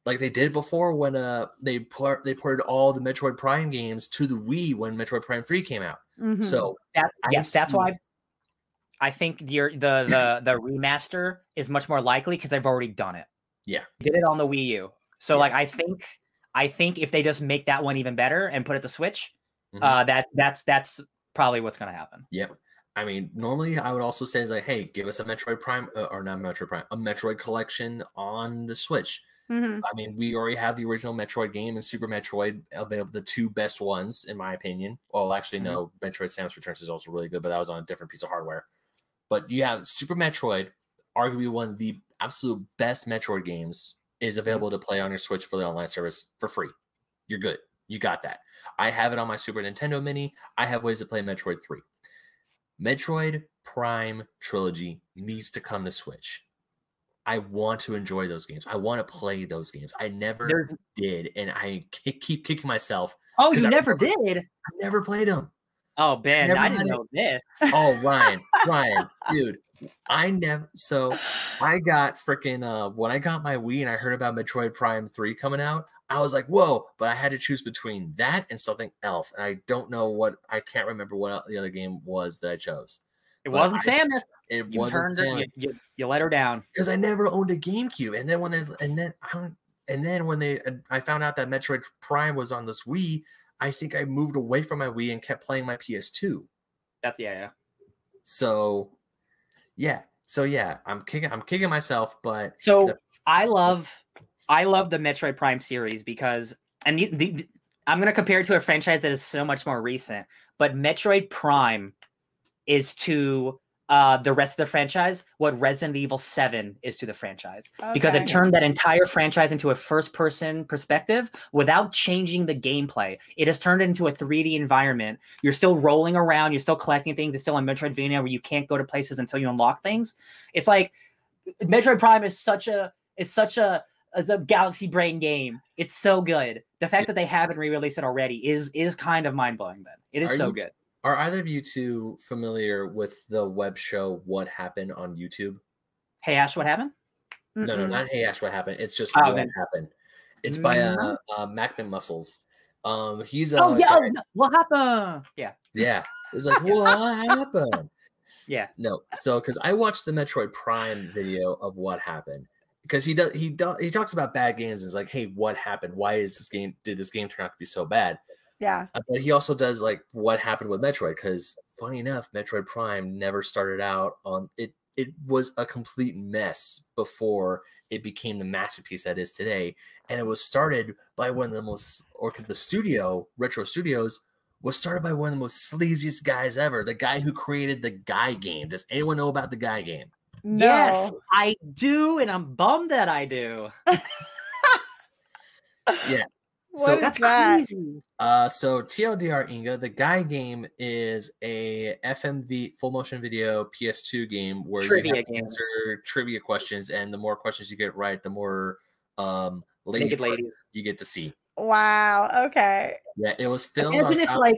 Like they did before when uh they port they ported all the Metroid Prime games to the Wii when Metroid Prime three came out. Mm-hmm. So that's I yes, that's why I think your the the the remaster is much more likely because they've already done it. Yeah, did it on the Wii U. So yeah. like I think I think if they just make that one even better and put it to Switch, mm-hmm. uh, that that's that's probably what's going to happen. Yep. I mean, normally I would also say like, hey, give us a Metroid Prime uh, or not Metroid Prime, a Metroid collection on the Switch. Mm-hmm. I mean, we already have the original Metroid game and Super Metroid available, the two best ones, in my opinion. Well, actually, mm-hmm. no, Metroid Samus Returns is also really good, but that was on a different piece of hardware. But you have Super Metroid, arguably one of the absolute best Metroid games, is available to play on your Switch for the online service for free. You're good. You got that. I have it on my Super Nintendo Mini. I have ways to play Metroid three. Metroid Prime Trilogy needs to come to Switch. I want to enjoy those games. I want to play those games. I never There's... did, and I keep kicking myself. Oh, you I never remember, did? I never played them. Oh, Ben, never I didn't know it. this. Oh, Ryan, Ryan, dude, I never. So I got freaking uh, when I got my Wii and I heard about Metroid Prime three coming out, I was like, whoa! But I had to choose between that and something else, and I don't know what. I can't remember what the other game was that I chose. It but wasn't I, Samus. It you wasn't Samus. Her, you, you, you let her down because I never owned a GameCube. And then when they and then I and then when they I found out that Metroid Prime was on this Wii, I think I moved away from my Wii and kept playing my P S two. That's yeah, yeah. So yeah, so yeah, I'm kicking, I'm kicking myself. But so the, I love, I love the Metroid Prime series because and the, the, the, I'm gonna compare it to a franchise that is so much more recent, but Metroid Prime is to uh, the rest of the franchise what Resident Evil seven is to the franchise. Okay. Because it turned that entire franchise into a first-person perspective without changing the gameplay. It has turned it into a three D environment. You're still rolling around. You're still collecting things. It's still in Metroidvania where you can't go to places until you unlock things. It's like Metroid Prime is such a is such a, a galaxy brain game. It's so good. The fact that they haven't re-released it already is is kind of mind-blowing. Then it is Are so good. Are either of you two familiar with the web show What Happened on YouTube? Hey Ash, What Happened? Mm-mm. No, no, not Hey Ash, What Happened. It's just oh, What man. Happened. It's by uh, uh, Macman Muscles. Um, he's a oh, yeah, guy. What happened? Yeah. Yeah. It was like, what happened? Yeah. No, so because I watched the Metroid Prime video of What Happened. Because he does he does he talks about bad games and is like, hey, what happened? Why is this game did this game turn out to be so bad? Yeah. But he also does like what happened with Metroid, because funny enough, Metroid Prime never started out on it. It was a complete mess before it became the masterpiece that is today. And it was started by one of the most, or the studio, Retro Studios, was started by one of the most sleaziest guys ever. The guy who created The Guy Game. Does anyone know about The Guy Game? No. Yes, I do. And I'm bummed that I do. Yeah. What so that's that? crazy. Uh, so T L D R, Inga, The Guy Game is a F M V full motion video P S two game where trivia you have to game. answer trivia questions, and the more questions you get right, the more um lady ladies you get to see. Wow. Okay. Yeah, it was filmed. Imagine on it's South like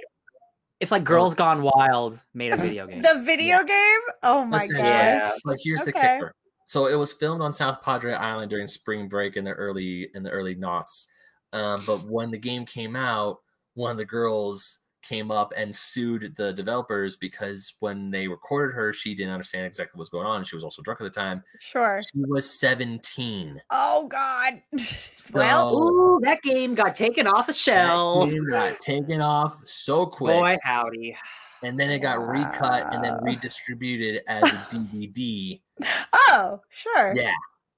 it's like Girls oh. Gone Wild made a video game. The video yeah. game. Oh my gosh. Yeah. But here's okay. the kicker. So it was filmed on South Padre Island during spring break in the early in the early noughts. Um, but when the game came out, one of the girls came up and sued the developers because when they recorded her, she didn't understand exactly what's going on. She was also drunk at the time. Sure. She was seventeen. Oh, God. Well, so, ooh, that game got taken off a shelf. That game got taken off so quick. Boy, howdy. And then it got wow. recut and then redistributed as a D V D. Oh, sure. Yeah.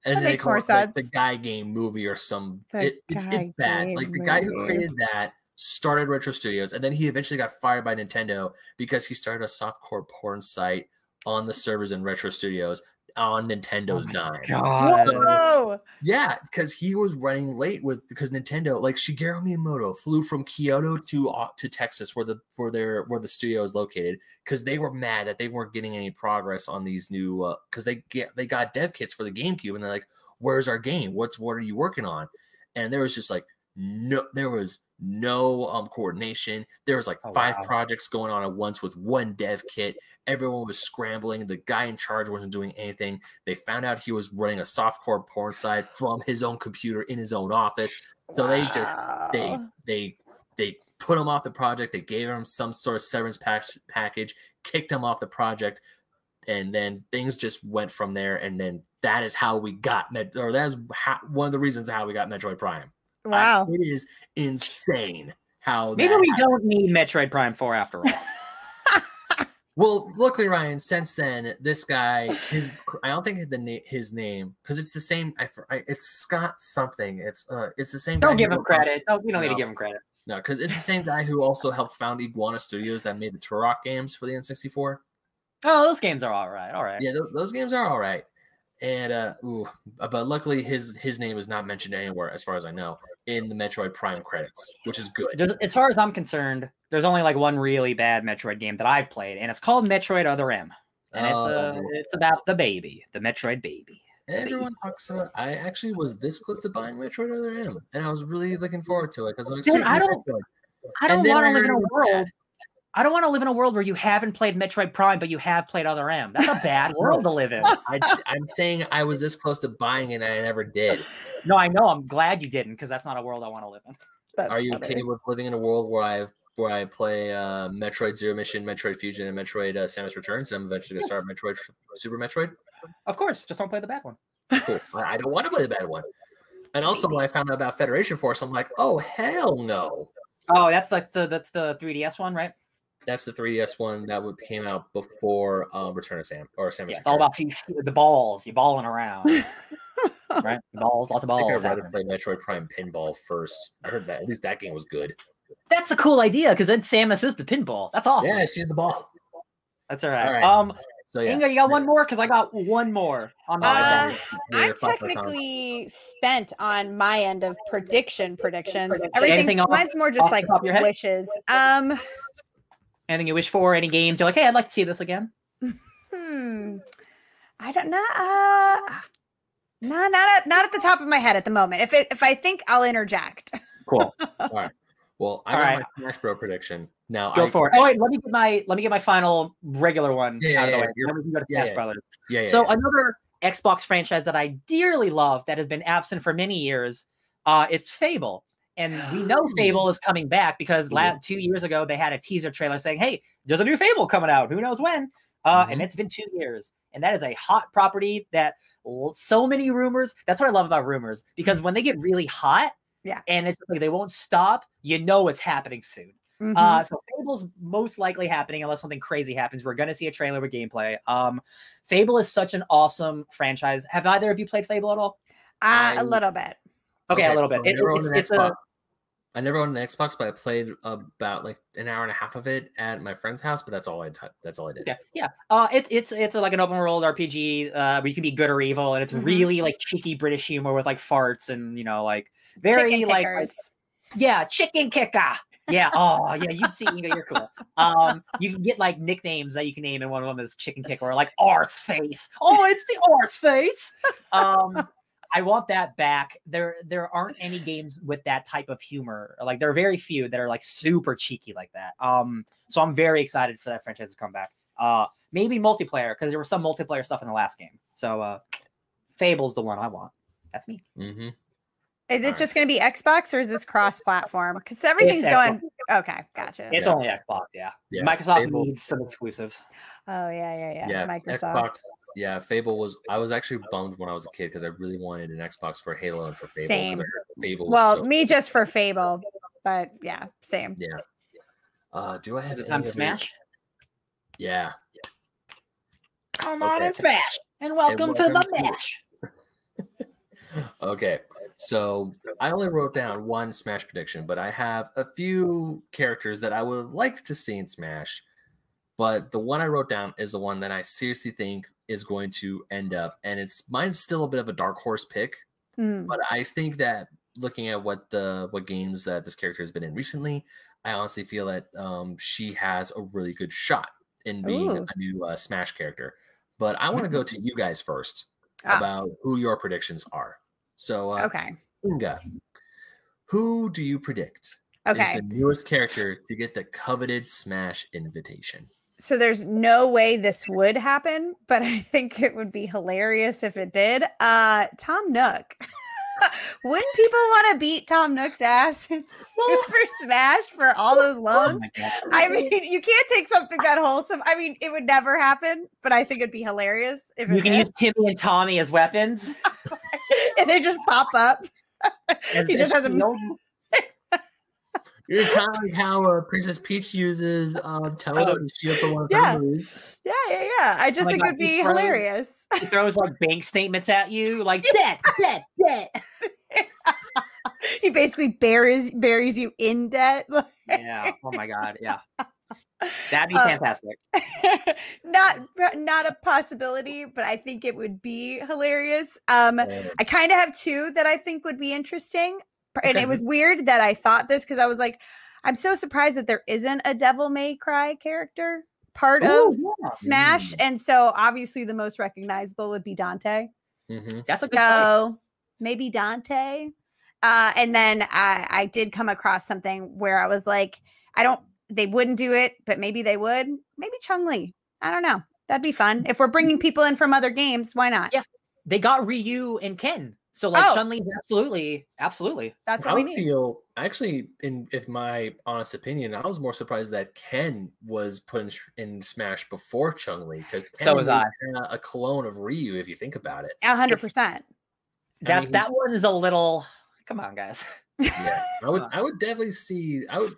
And that then makes they call more it sense. Like The Guy Game movie or some it, it's, it's bad. Like the movie. guy who created that started Retro Studios, and then he eventually got fired by Nintendo because he started a softcore porn site on the servers in Retro Studios on Nintendo's oh dime. So, yeah, because he was running late with because Nintendo, like Shigeru Miyamoto, flew from Kyoto to uh, to Texas, where the for their where the studio is located, because they were mad that they weren't getting any progress on these new. Because uh, they get they got dev kits for the GameCube, and they're like, "Where's our game? What's what are you working on?" And there was just like no, there was no um, coordination. There was like oh, five wow. projects going on at once with one dev kit. Everyone was scrambling. The guy in charge wasn't doing anything. They found out he was running a softcore porn site from his own computer in his own office. So wow. they just they they they put him off the project. They gave him some sort of severance pack package, kicked him off the project, and then things just went from there. And then that is how we got Met or that's one of the reasons how we got Metroid Prime. Wow, uh, it is insane how maybe we happened. Don't need Metroid Prime four after all. Well, luckily, Ryan, since then, this guy, his, I don't think the na his name, because it's the same, I, I, it's Scott something. It's uh, it's the same. Don't guy give him credit. No, we don't no. need to give him credit. No, because it's the same guy who also helped found Iguana Studios that made the Turok games for the N sixty-four. Oh, those games are all right. All right. Yeah, th those games are all right. And, uh, ooh, but luckily his, his name is not mentioned anywhere, as far as I know, in the Metroid Prime credits, which is good. There's, as far as I'm concerned, there's only like one really bad Metroid game that I've played, and it's called Metroid Other M. And oh. it's, uh, it's about the baby, the Metroid baby. The Everyone baby. talks about, I actually was this close to buying Metroid Other M, and I was really looking forward to it. Because I, I don't, I don't want to live in a world. I don't want to live in a world where you haven't played Metroid Prime, but you have played Other M. That's a bad world to live in. I, I'm saying I was this close to buying it, and I never did. No, I know. I'm glad you didn't, because that's not a world I want to live in. That's Are you funny. okay with living in a world where I where I play uh, Metroid Zero Mission, Metroid Fusion, and Metroid uh, Samus Returns, and I'm eventually going to yes. start Metroid Super Metroid? Of course. Just don't play the bad one. Cool. I don't want to play the bad one. And also, when I found out about Federation Force, I'm like, oh, hell no. Oh, that's like the, that's the three D S one, right? That's the three D S one that came out before uh, Return of Sam or Samus. Yeah, it's all about the balls. You're balling around, right? Balls, lots of balls. I think I'd rather play Metroid Prime Pinball first. I heard that at least that game was good. That's a cool idea, because then Samus is the pinball. That's awesome. Yeah, she's the ball. That's all right. All right. Um, so yeah. Inga, you got one more, because I got one more. On my uh, I'm technically spent on my end of prediction predictions. Prediction. Everything, Anything mine's off, more just like wishes. Um. Anything you wish for? Any games? You're like, hey, I'd like to see this again. Hmm. I don't know. Uh, no, not at, not at the top of my head at the moment. If it, if I think, I'll interject. Cool. All right. Well, I All got right. my Smash Bro prediction. Now go I, for it. Oh wait, let me get my let me get my final regular one yeah, out of the way. Yeah, we can go to Smash yeah, Brothers. Yeah, yeah. So yeah. another Xbox franchise that I dearly love that has been absent for many years. Uh, it's Fable. And we know Fable is coming back, because last, two years ago they had a teaser trailer saying, hey, there's a new Fable coming out. Who knows when? Uh, mm-hmm. And it's been two years. And that is a hot property that so many rumors. That's what I love about rumors, because when they get really hot yeah, and it's like they won't stop, you know it's happening soon. Mm-hmm. uh, so Fable's most likely happening unless something crazy happens. We're going to see a trailer with gameplay. Um, Fable is such an awesome franchise. Have either of you played Fable at all? Uh, a little bit. Okay, okay, a little bit. It, it's, it's a... I never owned an Xbox, but I played about like an hour and a half of it at my friend's house. But that's all I that's all I did. Yeah, yeah. Uh, it's it's it's like an open world R P G uh, where you can be good or evil, and it's mm-hmm. really like cheeky British humor with like farts and you know like very like, like yeah chicken kicker. Yeah. Oh, yeah. You'd see. You know, you're cool. Um, you can get like nicknames that you can name, and one of them is Chicken Kicker or like Art's Face. Oh, it's the Art's Face. Um. I want that back. There, there aren't any games with that type of humor. Like there are very few that are like super cheeky like that. Um, so I'm very excited for that franchise to come back. Uh, maybe multiplayer, because there was some multiplayer stuff in the last game. So uh, Fable's the one I want. That's me. Mm-hmm. Is it All just right. going to be Xbox, or is this cross-platform? Because everything's going. Okay, gotcha. It's yeah. only Xbox. Yeah. yeah. Microsoft Fable. needs some exclusives. Oh yeah, yeah, yeah. yeah. Microsoft. Xbox. Yeah, Fable was. I was actually bummed when I was a kid, because I really wanted an Xbox for Halo and for Fable. Same. Fable well, so me just for Fable, but yeah, same. Yeah. Uh, do I have on Smash? Your... Yeah. Come on okay. and Smash, and welcome, and welcome to the match. Okay, so I only wrote down one Smash prediction, but I have a few characters that I would like to see in Smash. But the one I wrote down is the one that I seriously think is going to end up, and it's mine's still a bit of a dark horse pick. Mm. But I think that looking at what the what games that this character has been in recently, I honestly feel that um, she has a really good shot in being Ooh. a new uh, Smash character. But I want to go to you guys first ah. about who your predictions are. So, uh, okay, Inga, who do you predict Okay. Is the newest character to get the coveted Smash invitation. So there's no way this would happen, but I think it would be hilarious if it did. Uh, Tom Nook. Wouldn't people want to beat Tom Nook's ass in Super Smash for all those loans? Oh, I mean, you can't take something that wholesome. I mean, it would never happen, but I think it'd be hilarious if it you can did. Use Timmy and Tommy as weapons, and they just pop up. As he just has a. You're kind of like how uh, Princess Peach uses uh, Toad and shield for one of her moves. Yeah, yeah, yeah. I just oh think it would be he hilarious. Throws, he throws like bank statements at you, like debt, debt, debt. He basically buries buries you in debt. Yeah. Oh my God. Yeah. That'd be um, fantastic. Not not a possibility, but I think it would be hilarious. Um, I kind of have two that I think would be interesting. And okay. It was weird that I thought this because I was like, I'm so surprised that there isn't a Devil May Cry character part Ooh, of yeah. Smash. Mm-hmm. And so obviously the most recognizable would be Dante. Mm-hmm. That's so a good choice. Maybe Dante. Uh, and then I, I did come across something where I was like, I don't, they wouldn't do it, but maybe they would. Maybe Chun-Li. I don't know. That'd be fun. If we're bringing people in from other games, why not? Yeah. They got Ryu and Ken. So like oh. Chun-Li, absolutely, absolutely. That's what I we need. Feel actually, in if my honest opinion, I was more surprised that Ken was put in, in Smash before Chun-Li because Ken so was, was I. a clone of Ryu if you think about it. A hundred percent. That I mean, that one is a little. Come on, guys. Yeah, I would. I would definitely see. I would.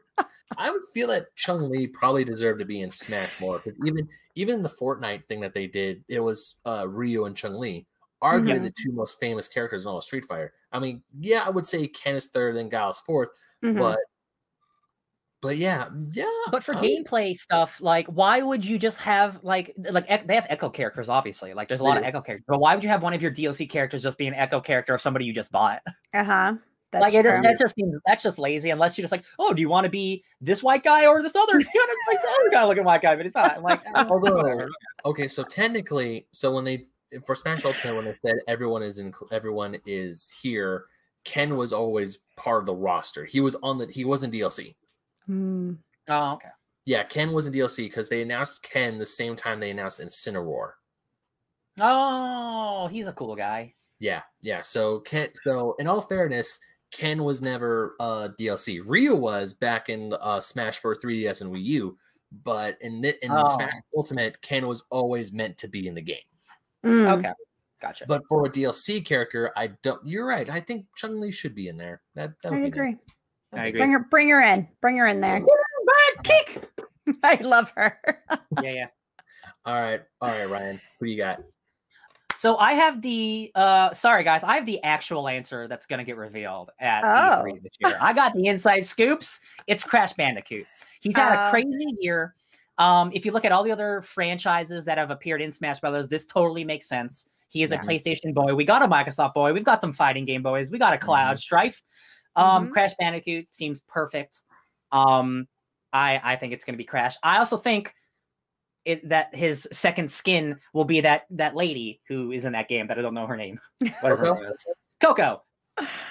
I would feel that Chun-Li probably deserved to be in Smash more because even even the Fortnite thing that they did, it was uh, Ryu and Chun-Li. Arguably mm-hmm. the two most famous characters in all of Street Fighter. I mean, yeah, I would say Ken is third and Guile's fourth, mm-hmm. but but yeah, yeah. But for um, gameplay stuff, like why would you just have like like they have echo characters, obviously. Like there's a lot yeah. of echo characters, but why would you have one of your D L C characters just be an echo character of somebody you just bought? Uh huh. That's like it is, that just seems that's just lazy. Unless you're just like, oh, do you want to be this white guy or this other? Like the other guy looking white guy, but it's not. I'm like, oh. Okay, so technically, so when they. For Smash Ultimate, when they said everyone is in, everyone is here, Ken was always part of the roster. He was on the. He wasn't D L C. Mm. Oh, okay. Yeah, Ken wasn't D L C because they announced Ken the same time they announced Incineroar. Oh, he's a cool guy. Yeah, yeah. So Ken. So in all fairness, Ken was never uh, D L C. Ryu was back in uh, Smash for three D S and Wii U, but in the, in oh. the Smash Ultimate, Ken was always meant to be in the game. Mm. Okay, gotcha. But for a D L C character, I don't. You're right. I think Chun-Li should be in there. That, that would I be agree. Nice. I agree. Bring her, bring her in. Bring her in there. Kick. I love her. Yeah, yeah. All right, all right, Ryan. Who you got? So I have the. Uh, sorry, guys. I have the actual answer that's going to get revealed at oh. E three this year. I got the inside scoops. It's Crash Bandicoot. He's had um, a crazy year. Um, if you look at all the other franchises that have appeared in Smash Brothers, this totally makes sense. He is yeah. a PlayStation boy. We got a Microsoft boy. We've got some fighting game boys. We got a Cloud mm-hmm. Strife. Um, mm-hmm. Crash Bandicoot seems perfect. Um, I, I think it's going to be Crash. I also think it, that his second skin will be that that lady who is in that game that I don't know her name. Whatever Coco. It is. Coco.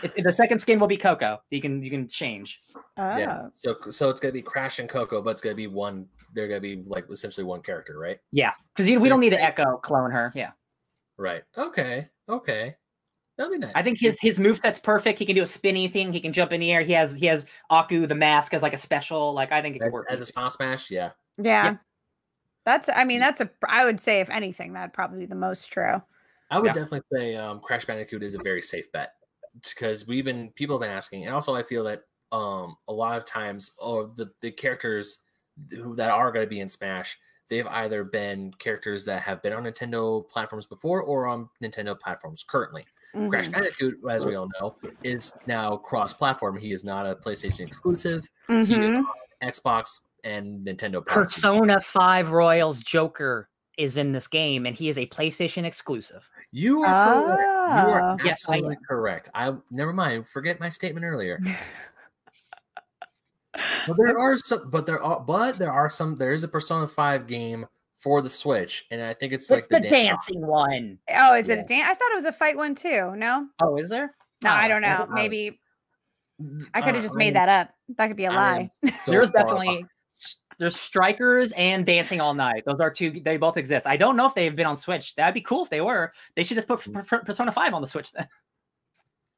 If, if the second skin will be Coco. You can you can change. Oh. Yeah. So so it's going to be Crash and Coco, but it's going to be one. They're going to be like essentially one character, right? Yeah, because we don't need to Echo clone her. Yeah. Right. Okay. Okay. That'll be nice. I think his his moveset's perfect. He can do a spinny thing. He can jump in the air. He has he has Aku the mask as like a special. Like I think it could work as a small smash. Yeah. yeah. Yeah. That's. I mean, that's a. I would say if anything, that'd probably be the most true. I would yeah. definitely say um, Crash Bandicoot is a very safe bet because we've been people have been asking, and also I feel that um, a lot of times, oh, the the characters. That are going to be in Smash, they've either been characters that have been on Nintendo platforms before or on Nintendo platforms currently. Mm-hmm. Crash Bandicoot, as we all know, is now cross-platform. He is not a PlayStation exclusive. Mm-hmm. He is on Xbox and Nintendo. Persona five Royals Joker is in this game, and he is a PlayStation exclusive. You are oh. correct. You are absolutely yes, I correct. I never mind. Forget my statement earlier. But there are some, but there are, but there are some. There is a Persona five game for the Switch, and I think it's, it's like the, the dancing one. Oh, is yeah. it a dance? I thought it was a fight one too. No. Oh, is there? No, oh, I don't know. I don't, Maybe. I could have just I mean, made that up. That could be a I lie. So there's definitely there's Strikers and Dancing All Night. Those are two. They both exist. I don't know if they've been on Switch. That'd be cool if they were. They should just put Persona five on the Switch then.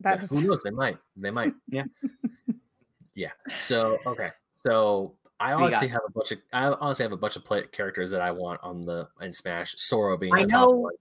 Yeah, who knows? They might. They might. Yeah. Yeah. So okay. So I honestly have a bunch of I honestly have a bunch of play characters that I want on the in Smash. Sora being. I the know. Top one.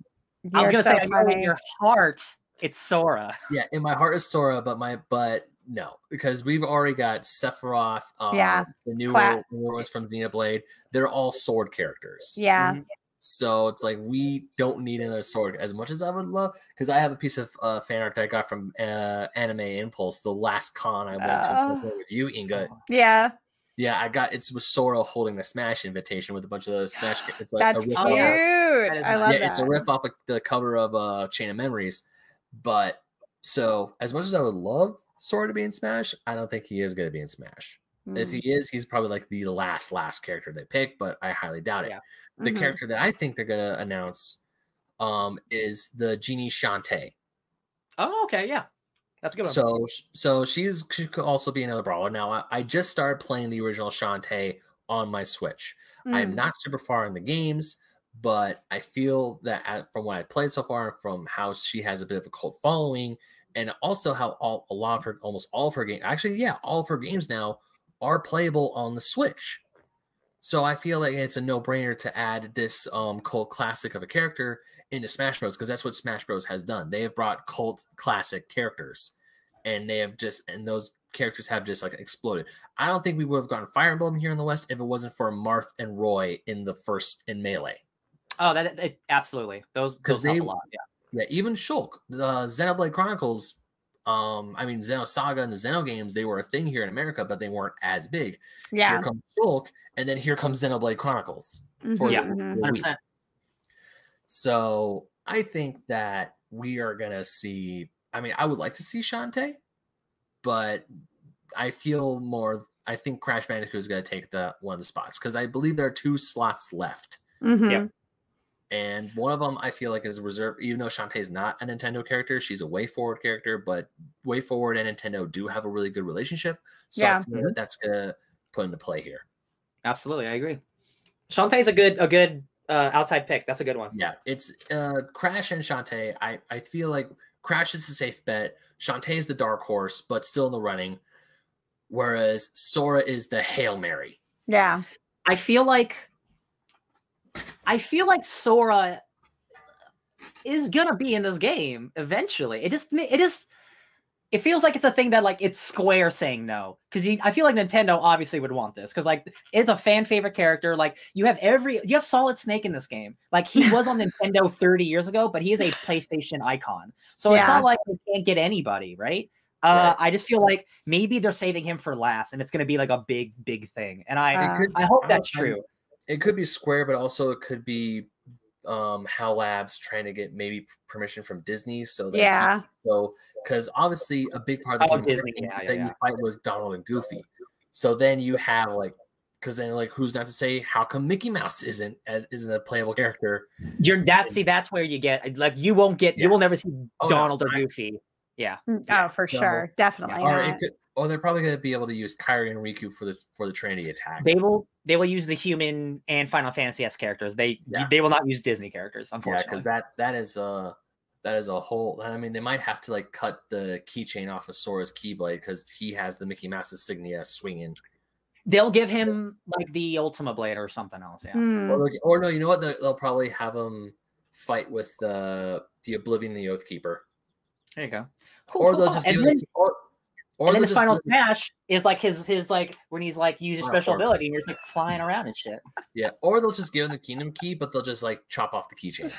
I was gonna so say funny. I know in your heart it's Sora. Yeah, in my heart is Sora, but my but. No, because we've already got Sephiroth, um, yeah. the new ones from Xenoblade. They're all sword characters. Yeah. Mm-hmm. So it's like we don't need another sword as much as I would love. Because I have a piece of uh, fan art that I got from uh, Anime Impulse, the last con I went uh, to with you, Inga. Yeah. Yeah, I got it was Sora holding the Smash invitation with a bunch of those Smash. It's like That's a cute. Off. That I love yeah, that. It's a rip off of the cover of uh, Chain of Memories. But so as much as I would love Sora to be in Smash, I don't think he is going to be in Smash. Mm. If he is, he's probably like the last last character they pick, but I highly doubt it. Yeah. The mm-hmm. character that I think they're going to announce um, is the Genie Shantae. Oh, okay, yeah, that's a good one. So, so she's she could also be another brawler. Now, I, I just started playing the original Shantae on my Switch. Mm. I'm not super far in the games, but I feel that from what I played so far, from how she has a bit of a cult following. And also how all, a lot of her, almost all of her games, actually, yeah, all of her games now are playable on the Switch. So I feel like it's a no-brainer to add this um, cult classic of a character into Smash Bros. Because that's what Smash Bros. Has done. They have brought cult classic characters, and they have just, and those characters have just like exploded. I don't think we would have gotten Fire Emblem here in the West if it wasn't for Marth and Roy in the first in Melee. Oh, that it, absolutely. Those because they help a lot, yeah. Yeah, even Shulk, the Xenoblade Chronicles, um, I mean, Xenosaga and the Xeno games, they were a thing here in America, but they weren't as big. Yeah. Here comes Shulk, and then here comes Xenoblade Chronicles. For yeah, the, mm-hmm. one hundred percent. So I think that we are going to see, I mean, I would like to see Shantae, but I feel more, I think Crash Bandicoot is going to take the one of the spots, because I believe there are two slots left. Mm-hmm. Yeah. And one of them, I feel like, is reserved. Even though Shantae's not a Nintendo character, she's a Way Forward character. But Way Forward and Nintendo do have a really good relationship, so yeah. I feel that that's gonna put into play here. Absolutely, I agree. Shantae's a good, a good uh, outside pick. That's a good one. Yeah, it's uh, Crash and Shantae. I I feel like Crash is a safe bet. Shantae is the dark horse, but still in the running. Whereas Sora is the Hail Mary. Yeah, I feel like. I feel like Sora is gonna be in this game eventually. It just, it just, it feels like it's a thing that like it's Square saying no, because I feel like Nintendo obviously would want this because like it's a fan favorite character. Like you have every, you have Solid Snake in this game. Like he was on Nintendo thirty years ago, but he is a PlayStation icon. So yeah. It's not like they can't get anybody, right? Uh, yeah. I just feel like maybe they're saving him for last, and it's gonna be like a big, big thing. And I, uh, I hope that's true. It could be Square, but also it could be um, HAL Labs trying to get maybe permission from Disney. So that yeah, he, so because obviously a big part of the oh, game Disney, yeah, is yeah, that yeah. you fight with Donald and Goofy. So then you have like, because then like who's not to say how come Mickey Mouse isn't as isn't a playable character? You're that see that's where you get like you won't get yeah. you will never see oh, Donald no, or I, Goofy. Yeah. Oh, for so, sure, definitely. Yeah. Oh, they're probably going to be able to use Kairi and Riku for the for the Trinity attack. They will they will use the human and Final Fantasy S characters. They yeah. they will not use Disney characters, unfortunately. Yeah, because that that is a that is a whole. I mean, they might have to like cut the keychain off of Sora's Keyblade because he has the Mickey Mouse insignia swinging. They'll give him like the Ultima Blade or something else. Yeah. Mm. Or, or no, you know what? They'll probably have him fight with the the Oblivion, the Oathkeeper. There you go. Cool, or they'll cool. just give him. Or and then his final smash is like his his like when he's like use your special ability and you're just like flying around and shit. Yeah, or they'll just give him the Kingdom Key, but they'll just like chop off the keychain.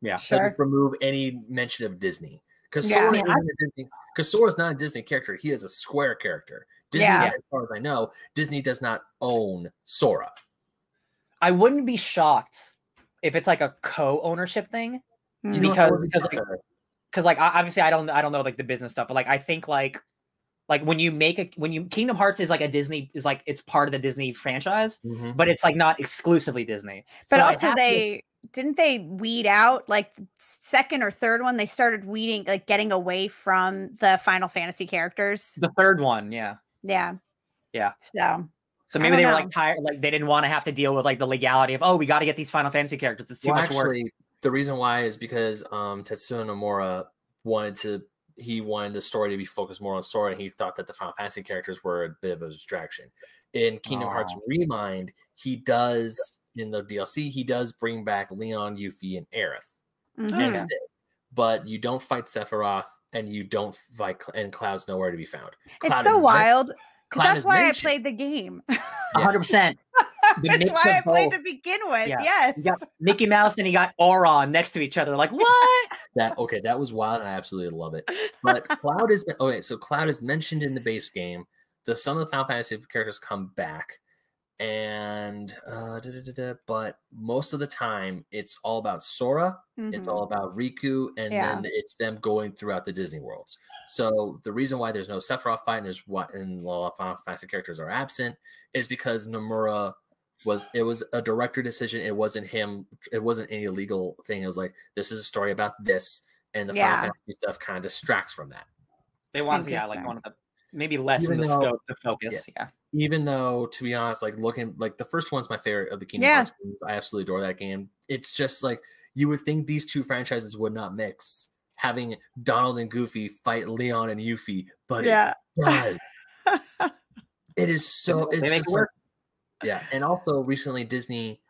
Yeah, sure. Remove any mention of Disney because yeah, Sora because Sora's not a Disney character. He is a Square character. Disney, yeah. as far as I know, Disney does not own Sora. I wouldn't be shocked if it's like a co-ownership thing mm-hmm. because because like, because like obviously I don't I don't know like the business stuff, but like I think like. Like when you make a when you Kingdom Hearts is like a Disney is like it's part of the Disney franchise, mm-hmm. but it's like not exclusively Disney. But so also they to, didn't they weed out, like, the second or third one, they started weeding, like, getting away from the Final Fantasy characters? The third one, yeah. Yeah. Yeah. So... So maybe they know. were like tired, like they didn't want to have to deal with like the legality of, oh, we got to get these Final Fantasy characters. It's too well, much actually, work. The reason why is because um, Tetsuya Nomura wanted to, he wanted the story to be focused more on story. And he thought that the Final Fantasy characters were a bit of a distraction. In Kingdom Aww. Hearts Remind, he does, in the D L C, he does bring back Leon, Yuffie, and Aerith. Mm-hmm. And Sid. But you don't fight Sephiroth and you don't fight, and Cloud's nowhere to be found. Cloud it's so wild. That's why mentioned. I played the game. one hundred percent. That's why I played both. to begin with. Yeah. Yes. You got Mickey Mouse and he got Auron next to each other. Like, what? That okay, that was wild and I absolutely love it. But Cloud is okay, so Cloud is mentioned in the base game. The some of the Final Fantasy characters come back. And uh, da, da, da, da, but most of the time it's all about Sora, mm-hmm. it's all about Riku, and yeah. then it's them going throughout the Disney worlds. So the reason why there's no Sephiroth fight and there's what and a lot of Final Fantasy characters are absent is because Nomura was it was a director decision. It wasn't him. It wasn't any illegal thing. It was like this is a story about this, and the yeah. Final Fantasy stuff kind of distracts from that. They wanted yeah, like one of the. Maybe less even in the though, scope to focus. Yeah. yeah. Even though, to be honest, like looking like the first one's my favorite of the Kingdom Hearts yeah. games. I absolutely adore that game. It's just like you would think these two franchises would not mix, having Donald and Goofy fight Leon and Yuffie, but yeah. it does. It is so it's just like, yeah. And also recently Disney,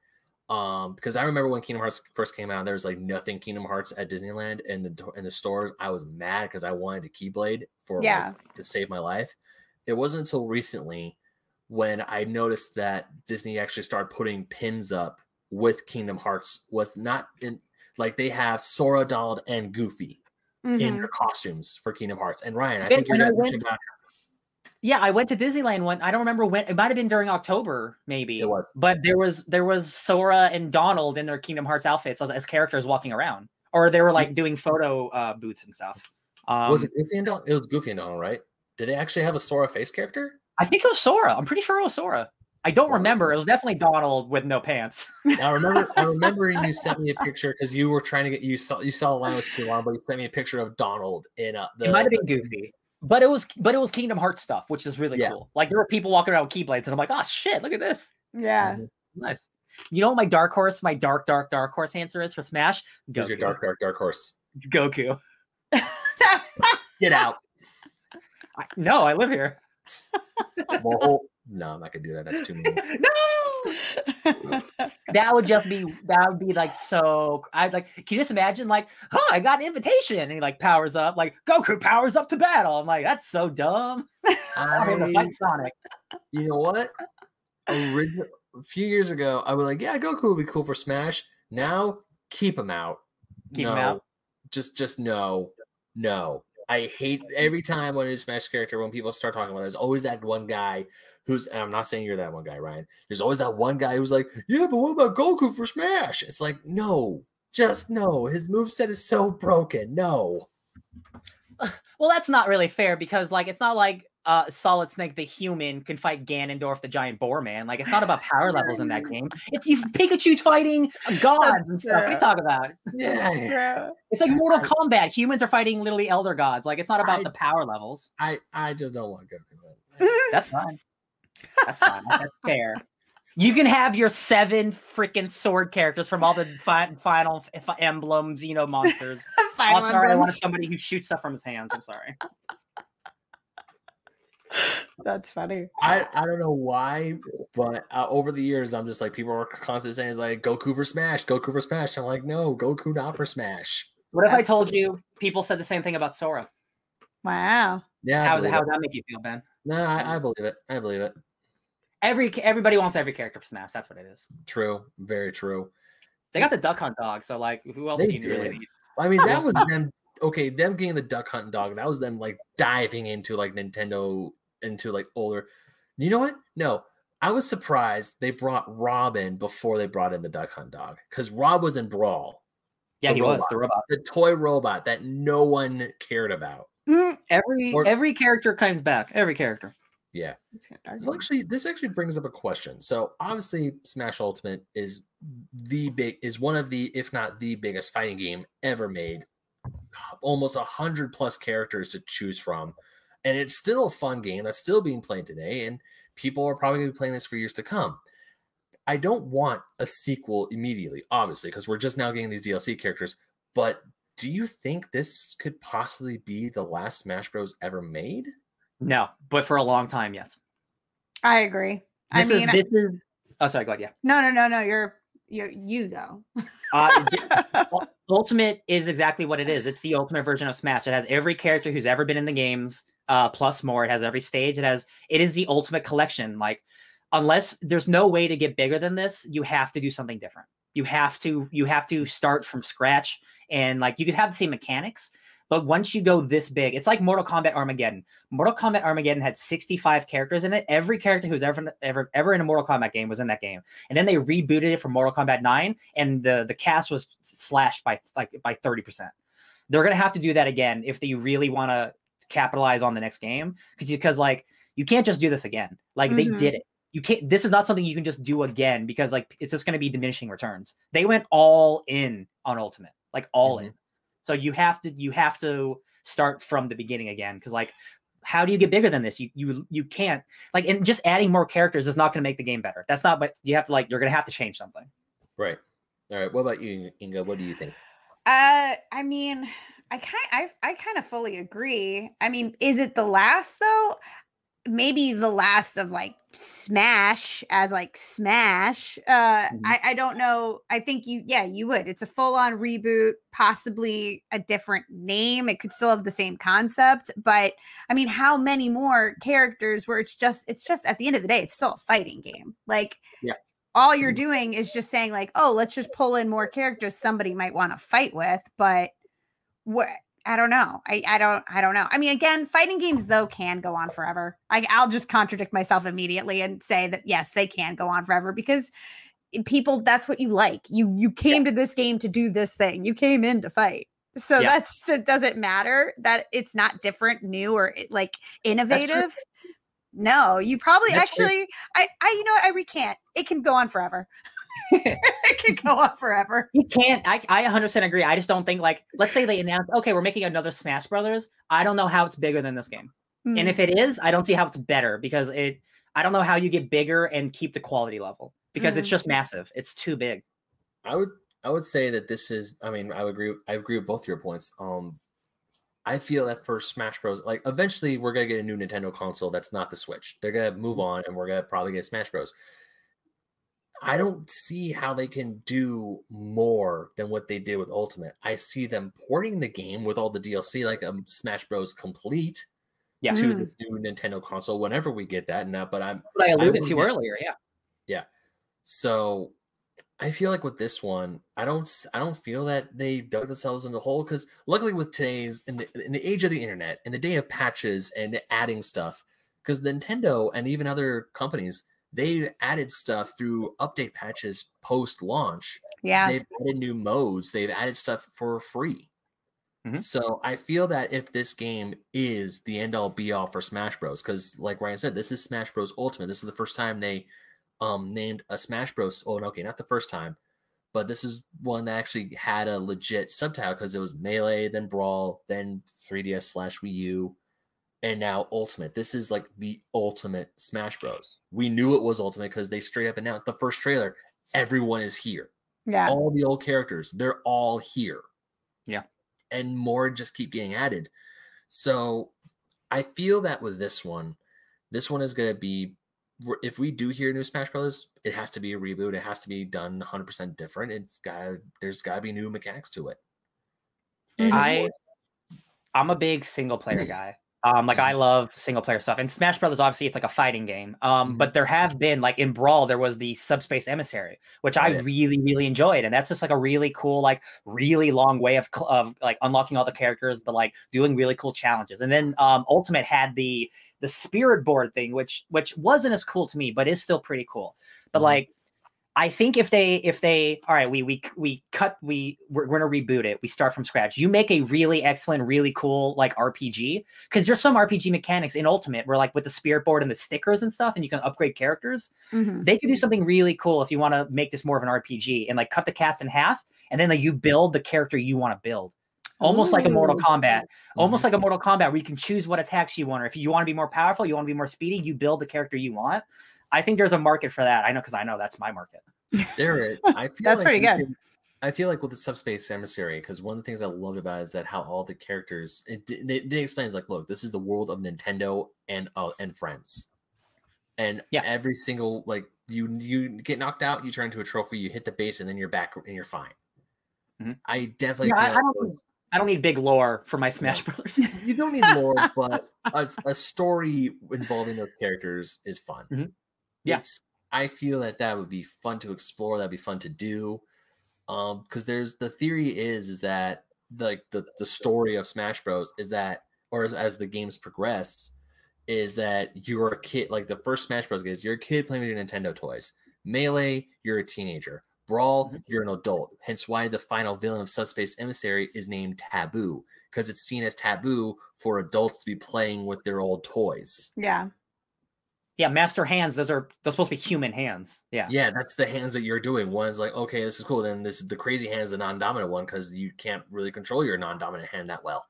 um, because I remember when Kingdom Hearts first came out, there was like nothing Kingdom Hearts at Disneyland and the in the stores. I was mad because I wanted a Keyblade for yeah. like, to save my life. It wasn't until recently when I noticed that Disney actually started putting pins up with Kingdom Hearts, with not in like they have Sora, Donald, and Goofy mm-hmm. in their costumes for Kingdom Hearts. And Ryan, I ben, think you're gonna mention about it. Yeah, I went to Disneyland one. I don't remember when. It might have been during October, maybe. It was. But there was there was Sora and Donald in their Kingdom Hearts outfits as, as characters walking around, or they were like doing photo uh, booths and stuff. Um, was it Goofy and Donald? It was Goofy and Donald, right? Did they actually have a Sora face character? I think it was Sora. I'm pretty sure it was Sora. I don't remember. It was definitely Donald with no pants. I remember. I remember you sent me a picture because you were trying to get you saw you saw the line was too long, but you sent me a picture of Donald in uh, the. It might have been Goofy. But it was, but it was Kingdom Hearts stuff, which is really yeah. cool. Like there were people walking around with keyblades, and I'm like, oh shit, look at this. Yeah, mm-hmm. nice. You know what my dark horse, my dark, dark, dark horse answer is for Smash? Goku. Who's your dark, dark, dark horse? It's Goku. Get out. I, no, I live here. Well, no, I'm not gonna do that. That's too mean. No. That would just be that would be like so. I'd like. Can you just imagine like, oh, I got an invitation, and he like powers up, like Goku powers up to battle. I'm like, that's so dumb. I'm gonna fight Sonic. You know what? Original, a few years ago, I was like, yeah, Goku would be cool for Smash. Now, keep him out. Keep no, him out. Just, just no, no. I hate every time when a Smash character, when people start talking about it, there's always that one guy who's, and I'm not saying you're that one guy, Ryan. There's always that one guy who's like, yeah, but what about Goku for Smash? It's like, no, just no. His moveset is so broken. No. Well, that's not really fair because, like, it's not like uh, Solid Snake the human can fight Ganondorf the giant boar man. Like, it's not about power levels in that game. If you Pikachu's fighting gods and stuff, what do you talk about? Yeah. It's like Mortal Kombat. Humans are fighting literally elder gods. Like, it's not about I, the power levels. I, I just don't want Goku. That's fine. That's fine. That's fair. You can have your seven freaking sword characters from all the fi final f emblems, you know, monsters. I'm sorry, I wanted somebody who shoots stuff from his hands. I'm sorry. That's funny. I, I don't know why, but uh, over the years, I'm just like, people are constantly saying, it's like, Goku for Smash, Goku for Smash. I'm like, no, Goku not for Smash. What if That's I told you people said the same thing about Sora? Wow. Yeah. How does that make you feel, Ben? No, I, I believe it. I believe it. Every everybody wants every character for Smash. That's what it is. True, very true. They got the Duck Hunt dog, so like, who else? They do you really need? I mean, that was them. Okay, them getting the Duck Hunt dog. That was them like diving into like Nintendo, into like older. You know what? No, I was surprised they brought Rob in before they brought in the Duck Hunt dog because Rob was in Brawl. Yeah, he robot, was the robot, the toy robot that no one cared about. Mm, every or, every character comes back. Every character. Yeah. Well, actually, this actually brings up a question. So obviously Smash Ultimate is the big is one of the, if not the biggest fighting game ever made. Almost a hundred plus characters to choose from. And it's still a fun game that's still being played today. And people are probably going to be playing this for years to come. I don't want a sequel immediately, obviously, because we're just now getting these D L C characters. But do you think this could possibly be the last Smash Bros. Ever made? No, but for a long time, yes. I agree. This I mean, is, this I, is. Oh, sorry. Go ahead. Yeah. No, no, no, no. You're you. You go. uh, Ultimate is exactly what it is. It's the ultimate version of Smash. It has every character who's ever been in the games, uh, plus more. It has every stage. It has. It is the ultimate collection. Like, unless there's no way to get bigger than this, you have to do something different. You have to. You have to start from scratch. And like, you could have the same mechanics. But once you go this big, it's like Mortal Kombat Armageddon. Mortal Kombat Armageddon had sixty-five characters in it. Every character who's ever ever ever in a Mortal Kombat game was in that game. And then they rebooted it for Mortal Kombat nine, and the the cast was slashed by like by thirty percent. They're gonna have to do that again if they really want to capitalize on the next game, because because like you can't just do this again. Like mm-hmm. they did it. You can't. This is not something you can just do again, because like it's just gonna be diminishing returns. They went all in on Ultimate, like all mm-hmm. in. So you have to you have to start from the beginning again, because like, how do you get bigger than this? You you you can't, like, and just adding more characters is not going to make the game better. That's not, but you have to like you're going to have to change something. Right. All right. What about you, Inga? What do you think? Uh, I mean, I kind I I kind of fully agree. I mean, is it the last though? Maybe the last of like Smash as like Smash. Uh, mm-hmm. I, I don't know. I think you, yeah, you would. It's a full-on reboot, possibly a different name. It could still have the same concept, but I mean, how many more characters where it's just, it's just at the end of the day, it's still a fighting game. Like, yeah. All you're mm-hmm. doing is just saying like, oh, let's just pull in more characters somebody might want to fight with, but what? I don't know. I, I don't, I don't know. I mean, again, fighting games though can go on forever. I, I'll just contradict myself immediately and say that, yes, they can go on forever, because people, that's what you like. You, you came yeah. to this game to do this thing. You came in to fight. So yeah. that's, so does it matter that it's not different, new, or like innovative? No, you probably that's actually, true. I, I, you know what? I recant. It can go on forever. It can go on forever. You can't. I, I one hundred percent agree. I just don't think, like, let's say they announce, okay, we're making another Smash Brothers. I don't know how it's bigger than this game. Mm. And if it is, I don't see how it's better, because it, I don't know how you get bigger and keep the quality level, because mm. it's just massive. It's too big. I would, I would say that this is, I mean, I would agree. I agree with both your points. Um, I feel that for Smash Bros, like, eventually we're going to get a new Nintendo console. That's not the Switch. They're going to move on and we're going to probably get Smash Bros. I don't see how they can do more than what they did with Ultimate. I see them porting the game with all the D L C, like a um, Smash Bros. Complete, yeah. to mm. this new Nintendo console whenever we get that. And that, but I'm what I alluded I to earlier, yeah, yeah. So I feel like with this one, I don't, I don't feel that they dug themselves in the hole, because luckily with today's in the in the age of the internet, in the day of patches and adding stuff, because Nintendo and even other companies, they added stuff through update patches post-launch. Yeah. They've added new modes. They've added stuff for free. Mm-hmm. So I feel that if this game is the end-all be-all for Smash Bros, because like Ryan said, this is Smash Bros Ultimate. This is the first time they um, named a Smash Bros. Oh, okay, not the first time, but this is one that actually had a legit subtitle, because it was Melee, then Brawl, then three D S slash Wii U. And now Ultimate. This is like the ultimate Smash Bros. We knew it was Ultimate because they straight up announced the first trailer. Everyone is here. Yeah. All the old characters, they're all here. Yeah. And more just keep getting added. So I feel that with this one, this one is going to be, if we do hear new Smash Bros, it has to be a reboot. It has to be done one hundred percent different. It's got, there's got to be new mechanics to it. And I, I'm a big single player guy. Um, like, I love single player stuff, and Smash Brothers, obviously it's like a fighting game. Um, mm-hmm. But there have been, like, in Brawl, there was the Subspace Emissary, which I really, really enjoyed. And that's just like a really cool, like really long way of, of like unlocking all the characters, but like doing really cool challenges. And then um, Ultimate had the, the spirit board thing, which, which wasn't as cool to me, but is still pretty cool. But mm-hmm. like, I think if they, if they, all right, we, we, we cut, we, we're, we're going to reboot it. We start from scratch. You make a really excellent, really cool, like R P G. Cause there's some R P G mechanics in Ultimate where like with the spirit board and the stickers and stuff, and you can upgrade characters. Mm-hmm. They could do something really cool if you want to make this more of an R P G and like cut the cast in half. And then like you build the character you want to build. Almost Ooh. like a Mortal Kombat, almost mm-hmm. like a Mortal Kombat where you can choose what attacks you want. Or if you want to be more powerful, you want to be more speedy, you build the character you want. I think there's a market for that. I know because I know that's my market. There is. I feel that's like pretty good. Could, I feel like with the Subspace Emissary, because one of the things I loved about it is that how all the characters, it did explain is like, look, this is the world of Nintendo and uh, and friends, and yeah. every single like you you get knocked out, you turn into a trophy, you hit the base, and then you're back and you're fine. Mm-hmm. I definitely. Yeah, feel I, like I don't think- I don't need big lore for my Smash Brothers. You don't need lore, but a, a story involving those characters is fun. Mm-hmm. Yes, yeah. I feel that that would be fun to explore. That'd be fun to do. Um, because there's the theory is is that like the, the the story of Smash Bros is that, or as, as the games progress, is that you're a kid. Like the first Smash Bros is you're a kid playing with your Nintendo toys. Melee, you're a teenager. Brawl, you're an adult. Hence why the final villain of Subspace Emissary is named Taboo, because it's seen as taboo for adults to be playing with their old toys. Yeah. Yeah, master hands, those are those supposed to be human hands. Yeah. Yeah, that's the hands that you're doing. One is like, okay, this is cool. Then this is the crazy hands, the non-dominant one, because you can't really control your non-dominant hand that well.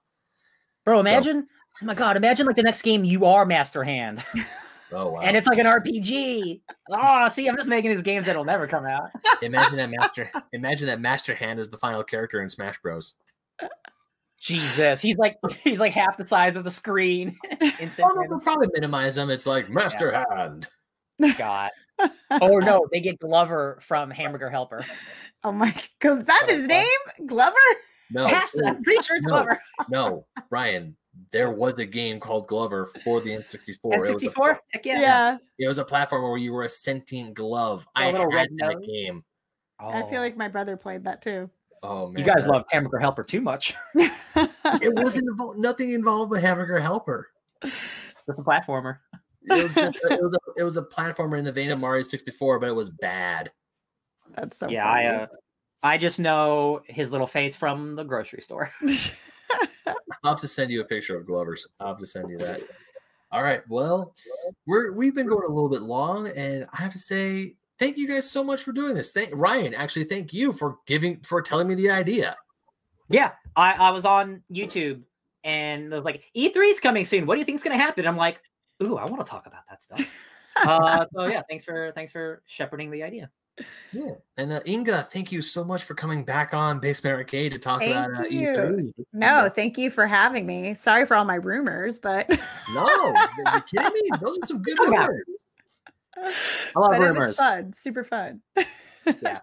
Bro, imagine, so. oh my God, imagine like the next game you are master hand. Oh, wow. And it's like an R P G. Oh, see, I'm just making these games that'll never come out. Imagine that master. Imagine that master hand is the final character in Smash Bros. Jesus, he's like he's like half the size of the screen. Instant oh, they'll probably minimize him. It's like master yeah. hand. God. Oh no, they get Glover from Hamburger Helper. Oh my God, that's his name, Glover. No, Pass that. I'm pretty sure it's no, Glover. No, Ryan. There was a game called Glover for the N sixty-four. N sixty-four? Heck yeah. yeah. It was a platform where you were a sentient glove. A I had red that nose. game. Oh. I feel like my brother played that too. Oh man. You guys love Hamburger Helper too much. It wasn't involved, nothing involved with Hamburger Helper. It's a platformer. It was just, it was a, it was a platformer in the vein of Mario sixty-four, but it was bad. That's so yeah, funny. I, uh, I just know his little face from the grocery store. I'll have to send you a picture of Glover's. I'll have to send you that. All right. Well, we're, we've been going a little bit long, and I have to say thank you guys so much for doing this. Thank Ryan. Actually, thank you for giving for telling me the idea. Yeah, I, I was on YouTube, and I was like, E three is coming soon. What do you think is going to happen? I'm like, ooh, I want to talk about that stuff. uh, so yeah, thanks for thanks for shepherding the idea. Yeah, and uh, Inga, thank you so much for coming back on Basement Arcade to talk thank about uh, you. E three. No, thank you for having me. Sorry for all my rumors, but no, you're kidding me. Those are some good rumors. I love but rumors. It was fun, super fun. Yeah,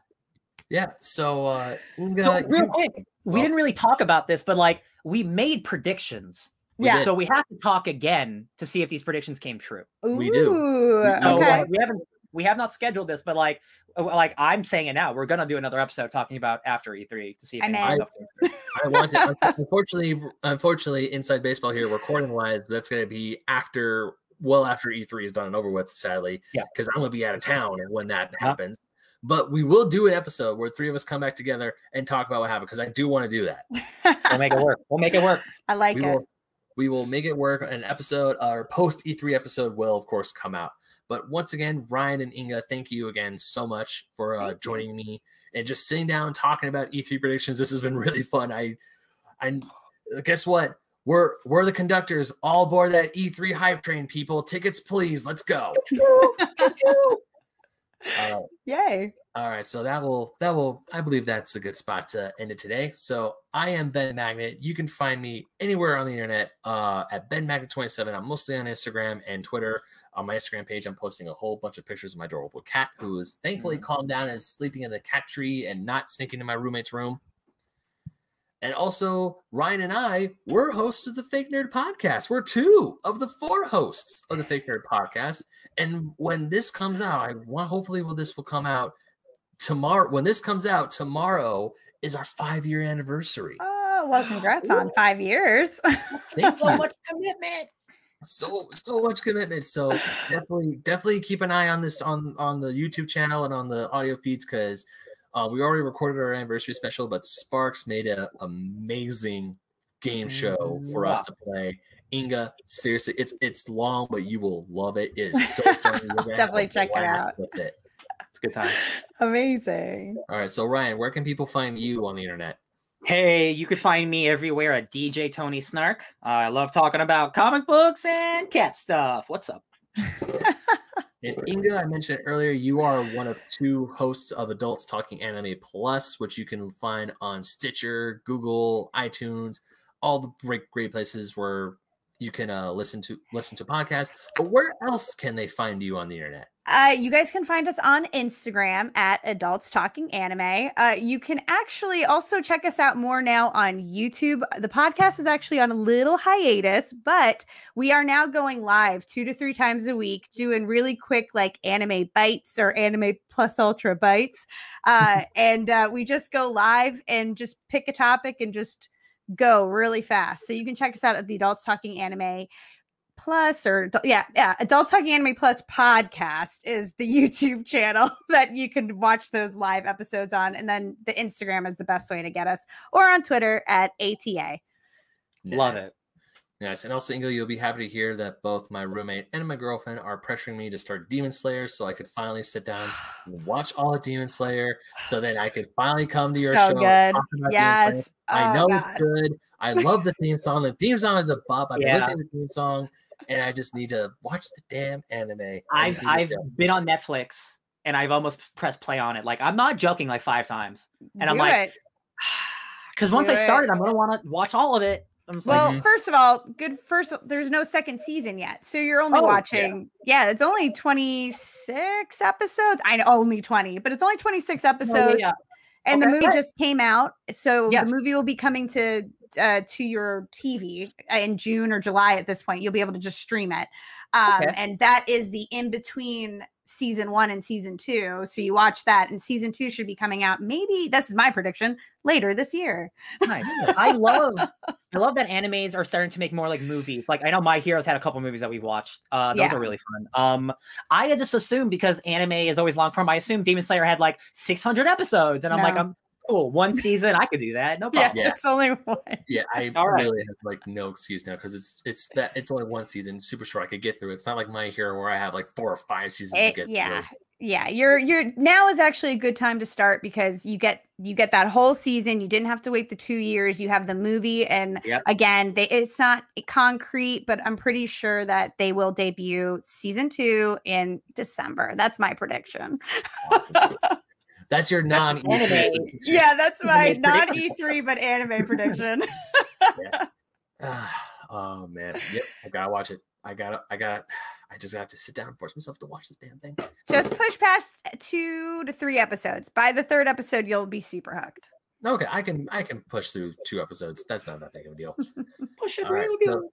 yeah. So, uh, Inga, so real quick, we oh. didn't really talk about this, but like we made predictions. We yeah. Did. So we have to talk again to see if these predictions came true. Ooh, we do. So okay. uh, we haven't. We have not scheduled this, but like, like I'm saying it now. We're gonna do another episode talking about after E three to see if I, I, I want to. Unfortunately, unfortunately, Inside Baseball here, recording wise, that's gonna be after, well, after E three is done and over with, sadly. Yeah. Because I'm gonna be out of town, and when that yeah. happens, but we will do an episode where three of us come back together and talk about what happened. Because I do want to do that. We'll make it work. We'll make it work. I like we it. Will, we will make it work. An episode, our post E three episode will, of course, come out. But once again, Ryan and Inga, thank you again so much for uh, joining me and just sitting down talking about E three predictions. This has been really fun. I, I guess what? We're we're the conductors. All aboard that E three hype train, people. Tickets, please. Let's go. uh, Yay! All right, so that will that will I believe that's a good spot to end it today. So I am Ben Magnet. You can find me anywhere on the internet uh, at Ben Magnet twenty-seven. I'm mostly on Instagram and Twitter. On my Instagram page, I'm posting a whole bunch of pictures of my adorable cat, who is thankfully calmed down and is sleeping in the cat tree and not sneaking into my roommate's room. And also, Ryan and I, we're hosts of the Fake Nerd Podcast. We're two of the four hosts of the Fake Nerd Podcast. And when this comes out, I want hopefully well, this will come out tomorrow. When this comes out, tomorrow is our five-year anniversary. Oh, well, congrats on five years. Thanks so much commitment. so so much commitment. So definitely definitely keep an eye on this on on the YouTube channel and on the audio feeds, because uh, we already recorded our anniversary special, but Sparks made an amazing game show for wow. us to play. Inga, seriously, it's it's long, but you will love it. It is so funny. Definitely check it out. With it. It's a good time. Amazing. All right, so Ryan, where can people find you on the internet? Hey, you can find me everywhere at D J Tony Snark. Uh, I love talking about comic books and cat stuff. What's up? And Inga, I mentioned earlier, you are one of two hosts of Adults Talking Anime Plus, which you can find on Stitcher, Google, iTunes, all the great, great places where you can uh, listen to listen to podcasts. But where else can they find you on the internet? Uh, you guys can find us on Instagram at Adults Talking Anime. Uh, you can actually also check us out more now on YouTube. The podcast is actually on a little hiatus, but we are now going live two to three times a week, doing really quick like anime bites or anime plus ultra bites. Uh, and uh, we just go live and just pick a topic and just go really fast. So you can check us out at the Adults Talking Anime Plus, or yeah, yeah, Adults Talking Anime Plus podcast is the YouTube channel that you can watch those live episodes on, and then the Instagram is the best way to get us, or on Twitter at A T A. Love yes. it. Yes, and also Ingo, you'll be happy to hear that both my roommate and my girlfriend are pressuring me to start Demon Slayer, so I could finally sit down and watch all of Demon Slayer, so then I could finally come to your so show. Good. Yes, oh, I know God. It's good. I love the theme song. The theme song is a bop. I've yeah. been listening to the theme song. And I just need to watch the damn anime. I I've, I've damn been anime. on Netflix, and I've almost pressed play on it. Like, I'm not joking, like five times. And Do I'm like, because once Do I started, it. I'm going to want to watch all of it. I'm just well, like, mm-hmm. first of all, good. First, there's no second season yet. So you're only oh, watching. Yeah. yeah, it's only twenty-six episodes. I know, only twenty, but it's only twenty-six episodes. Oh, yeah. And okay. the movie right. just came out. So yes. the movie will be coming to uh, to your T V in June or July at this point. You'll be able to just stream it. Um, okay. And that is the in-between season one and season two. So you watch that, and season two should be coming out. Maybe, that's my prediction, later this year. Nice. I love I love that animes are starting to make more like movies. Like, I know My Hero's had a couple movies that we've watched. Uh, those yeah. are really fun. Um, I had just assumed, because anime is always long form, I assumed Demon Slayer had like six hundred episodes. And no. I'm like, I'm cool. One season, I could do that. No problem. Yeah, yeah. It's only one. Yeah, I All really right. have like no excuse now, because it's it's that it's only one season. Super short. I could get through it. It's not like My Hero where I have like four or five seasons it, to get yeah. through. Yeah, you're you're now is actually a good time to start, because you get you get that whole season. You didn't have to wait the two years. You have the movie, and yep. again, they, it's not concrete, but I'm pretty sure that they will debut season two in December. That's my prediction. Awesome. That's your non-E three. Yeah, that's my non-E three but anime prediction. yeah. uh, oh man, yep, I gotta watch it. I gotta, I gotta, I just have to sit down and force myself to watch this damn thing. Just push past two to three episodes. By the third episode, you'll be super hooked. Okay, I can, I can push through two episodes. That's not that big of a deal. Push it really good.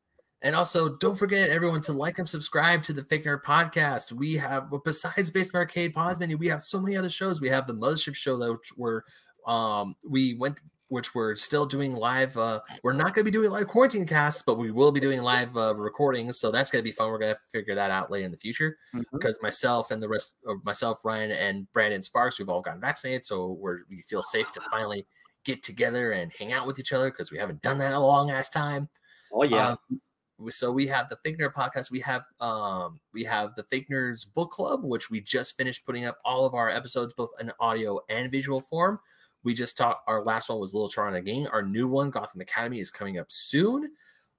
And also, don't forget, everyone, to like and subscribe to the Fake Nerd Podcast. We have, besides Basement Arcade Pause Menu, we have so many other shows. We have the Mothership Show, which we're, um, we went, which we're still doing live. Uh, we're not going to be doing live quarantine casts, but we will be doing live uh, recordings. So that's going to be fun. We're going to figure that out later in the future, because mm-hmm. myself and the rest of myself, Ryan and Brandon Sparks, we've all gotten vaccinated. So we're, we feel safe to finally get together and hang out with each other, because we haven't done that in a long ass time. Oh, yeah. Um, So we have the Fake Nerd Podcast. We have um, we have the Fake Nerds Book Club, which we just finished putting up all of our episodes, both in audio and visual form. We just talked. Our last one was Little Char on a Game. Our new one, Gotham Academy, is coming up soon.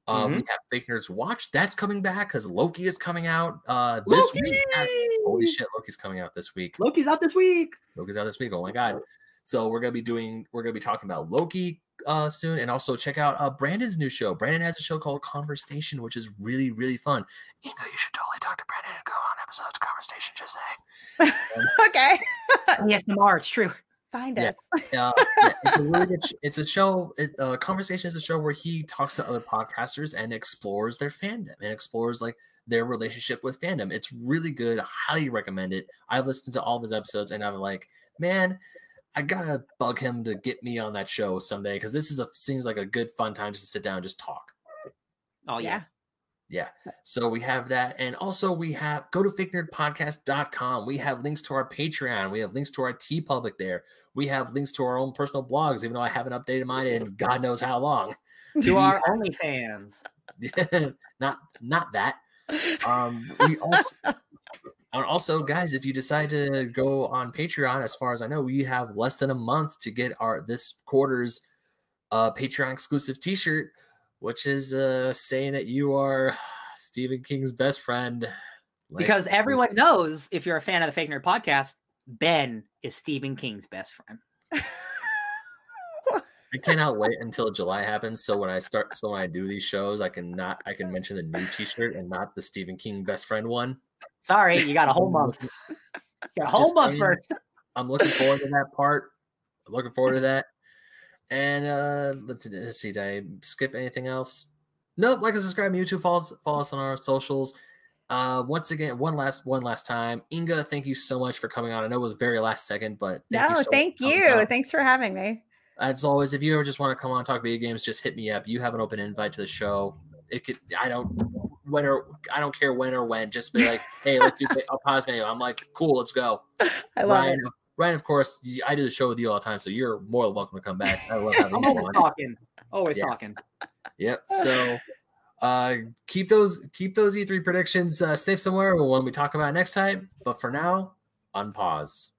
Um, mm-hmm. We have Fake Nerds Watch. That's coming back because Loki is coming out uh, this Loki! week. Holy shit, Loki's coming out this week. Loki's out this week. Loki's out this week. Oh my god! So we're gonna be doing. We're gonna be talking about Loki. Uh, soon, and also check out uh, Brandon's new show. Brandon has a show called Conversation, which is really, really fun. Inga, you, know, you should totally talk to Brandon and go on episodes of Conversation, just saying. Um, okay. Yes, tomorrow, it's true. Find yeah. us. Uh, yeah, it's, a really good sh- it's a show, it, uh, Conversation is a show where he talks to other podcasters and explores their fandom and explores like their relationship with fandom. It's really good. I highly recommend it. I've listened to all of his episodes, and I'm like, man, I gotta bug him to get me on that show someday, because this is a seems like a good fun time just to sit down and just talk. Oh yeah, Yeah. So we have that. And also we have, go to fake nerd podcast dot com. We have links to our Patreon. We have links to our TeePublic there. We have links to our own personal blogs, even though I haven't updated mine in God knows how long. To our OnlyFans. not, not that. Um, we also, and also, guys, if you decide to go on Patreon, as far as I know, we have less than a month to get our this quarter's uh, Patreon exclusive T-shirt, which is uh, saying that you are Stephen King's best friend. Like, because everyone knows, if you're a fan of the Fake Nerd Podcast, Ben is Stephen King's best friend. I cannot wait until July happens. So when I start, so when I do these shows, I can not, I can mention the new T-shirt and not the Stephen King best friend one. Sorry, you got a whole month. You got a whole Just, month I mean, first. I'm looking forward to that part. I'm looking forward to that. And uh, let's, let's see, did I skip anything else? Nope. Like and subscribe on YouTube. Follow us, follow us on our socials. Uh, once again, one last one last time. Inga, thank you so much for coming on. I know it was very last second, but thank no, you so thank you. Thanks for having me. As always, if you ever just want to come on and talk video games, just hit me up. You have an open invite to the show. It could I don't when or I don't care when or when. Just be like, hey, let's do. I'll pause menu. I'm like, cool, let's go. I love Ryan, it. Ryan, of course, I do the show with you all the time, so you're more than welcome to come back. I love having you always on. Talking, always yeah. talking. Yep. So uh, keep those keep those E three predictions uh, safe somewhere when we talk about it next time. But for now, unpause.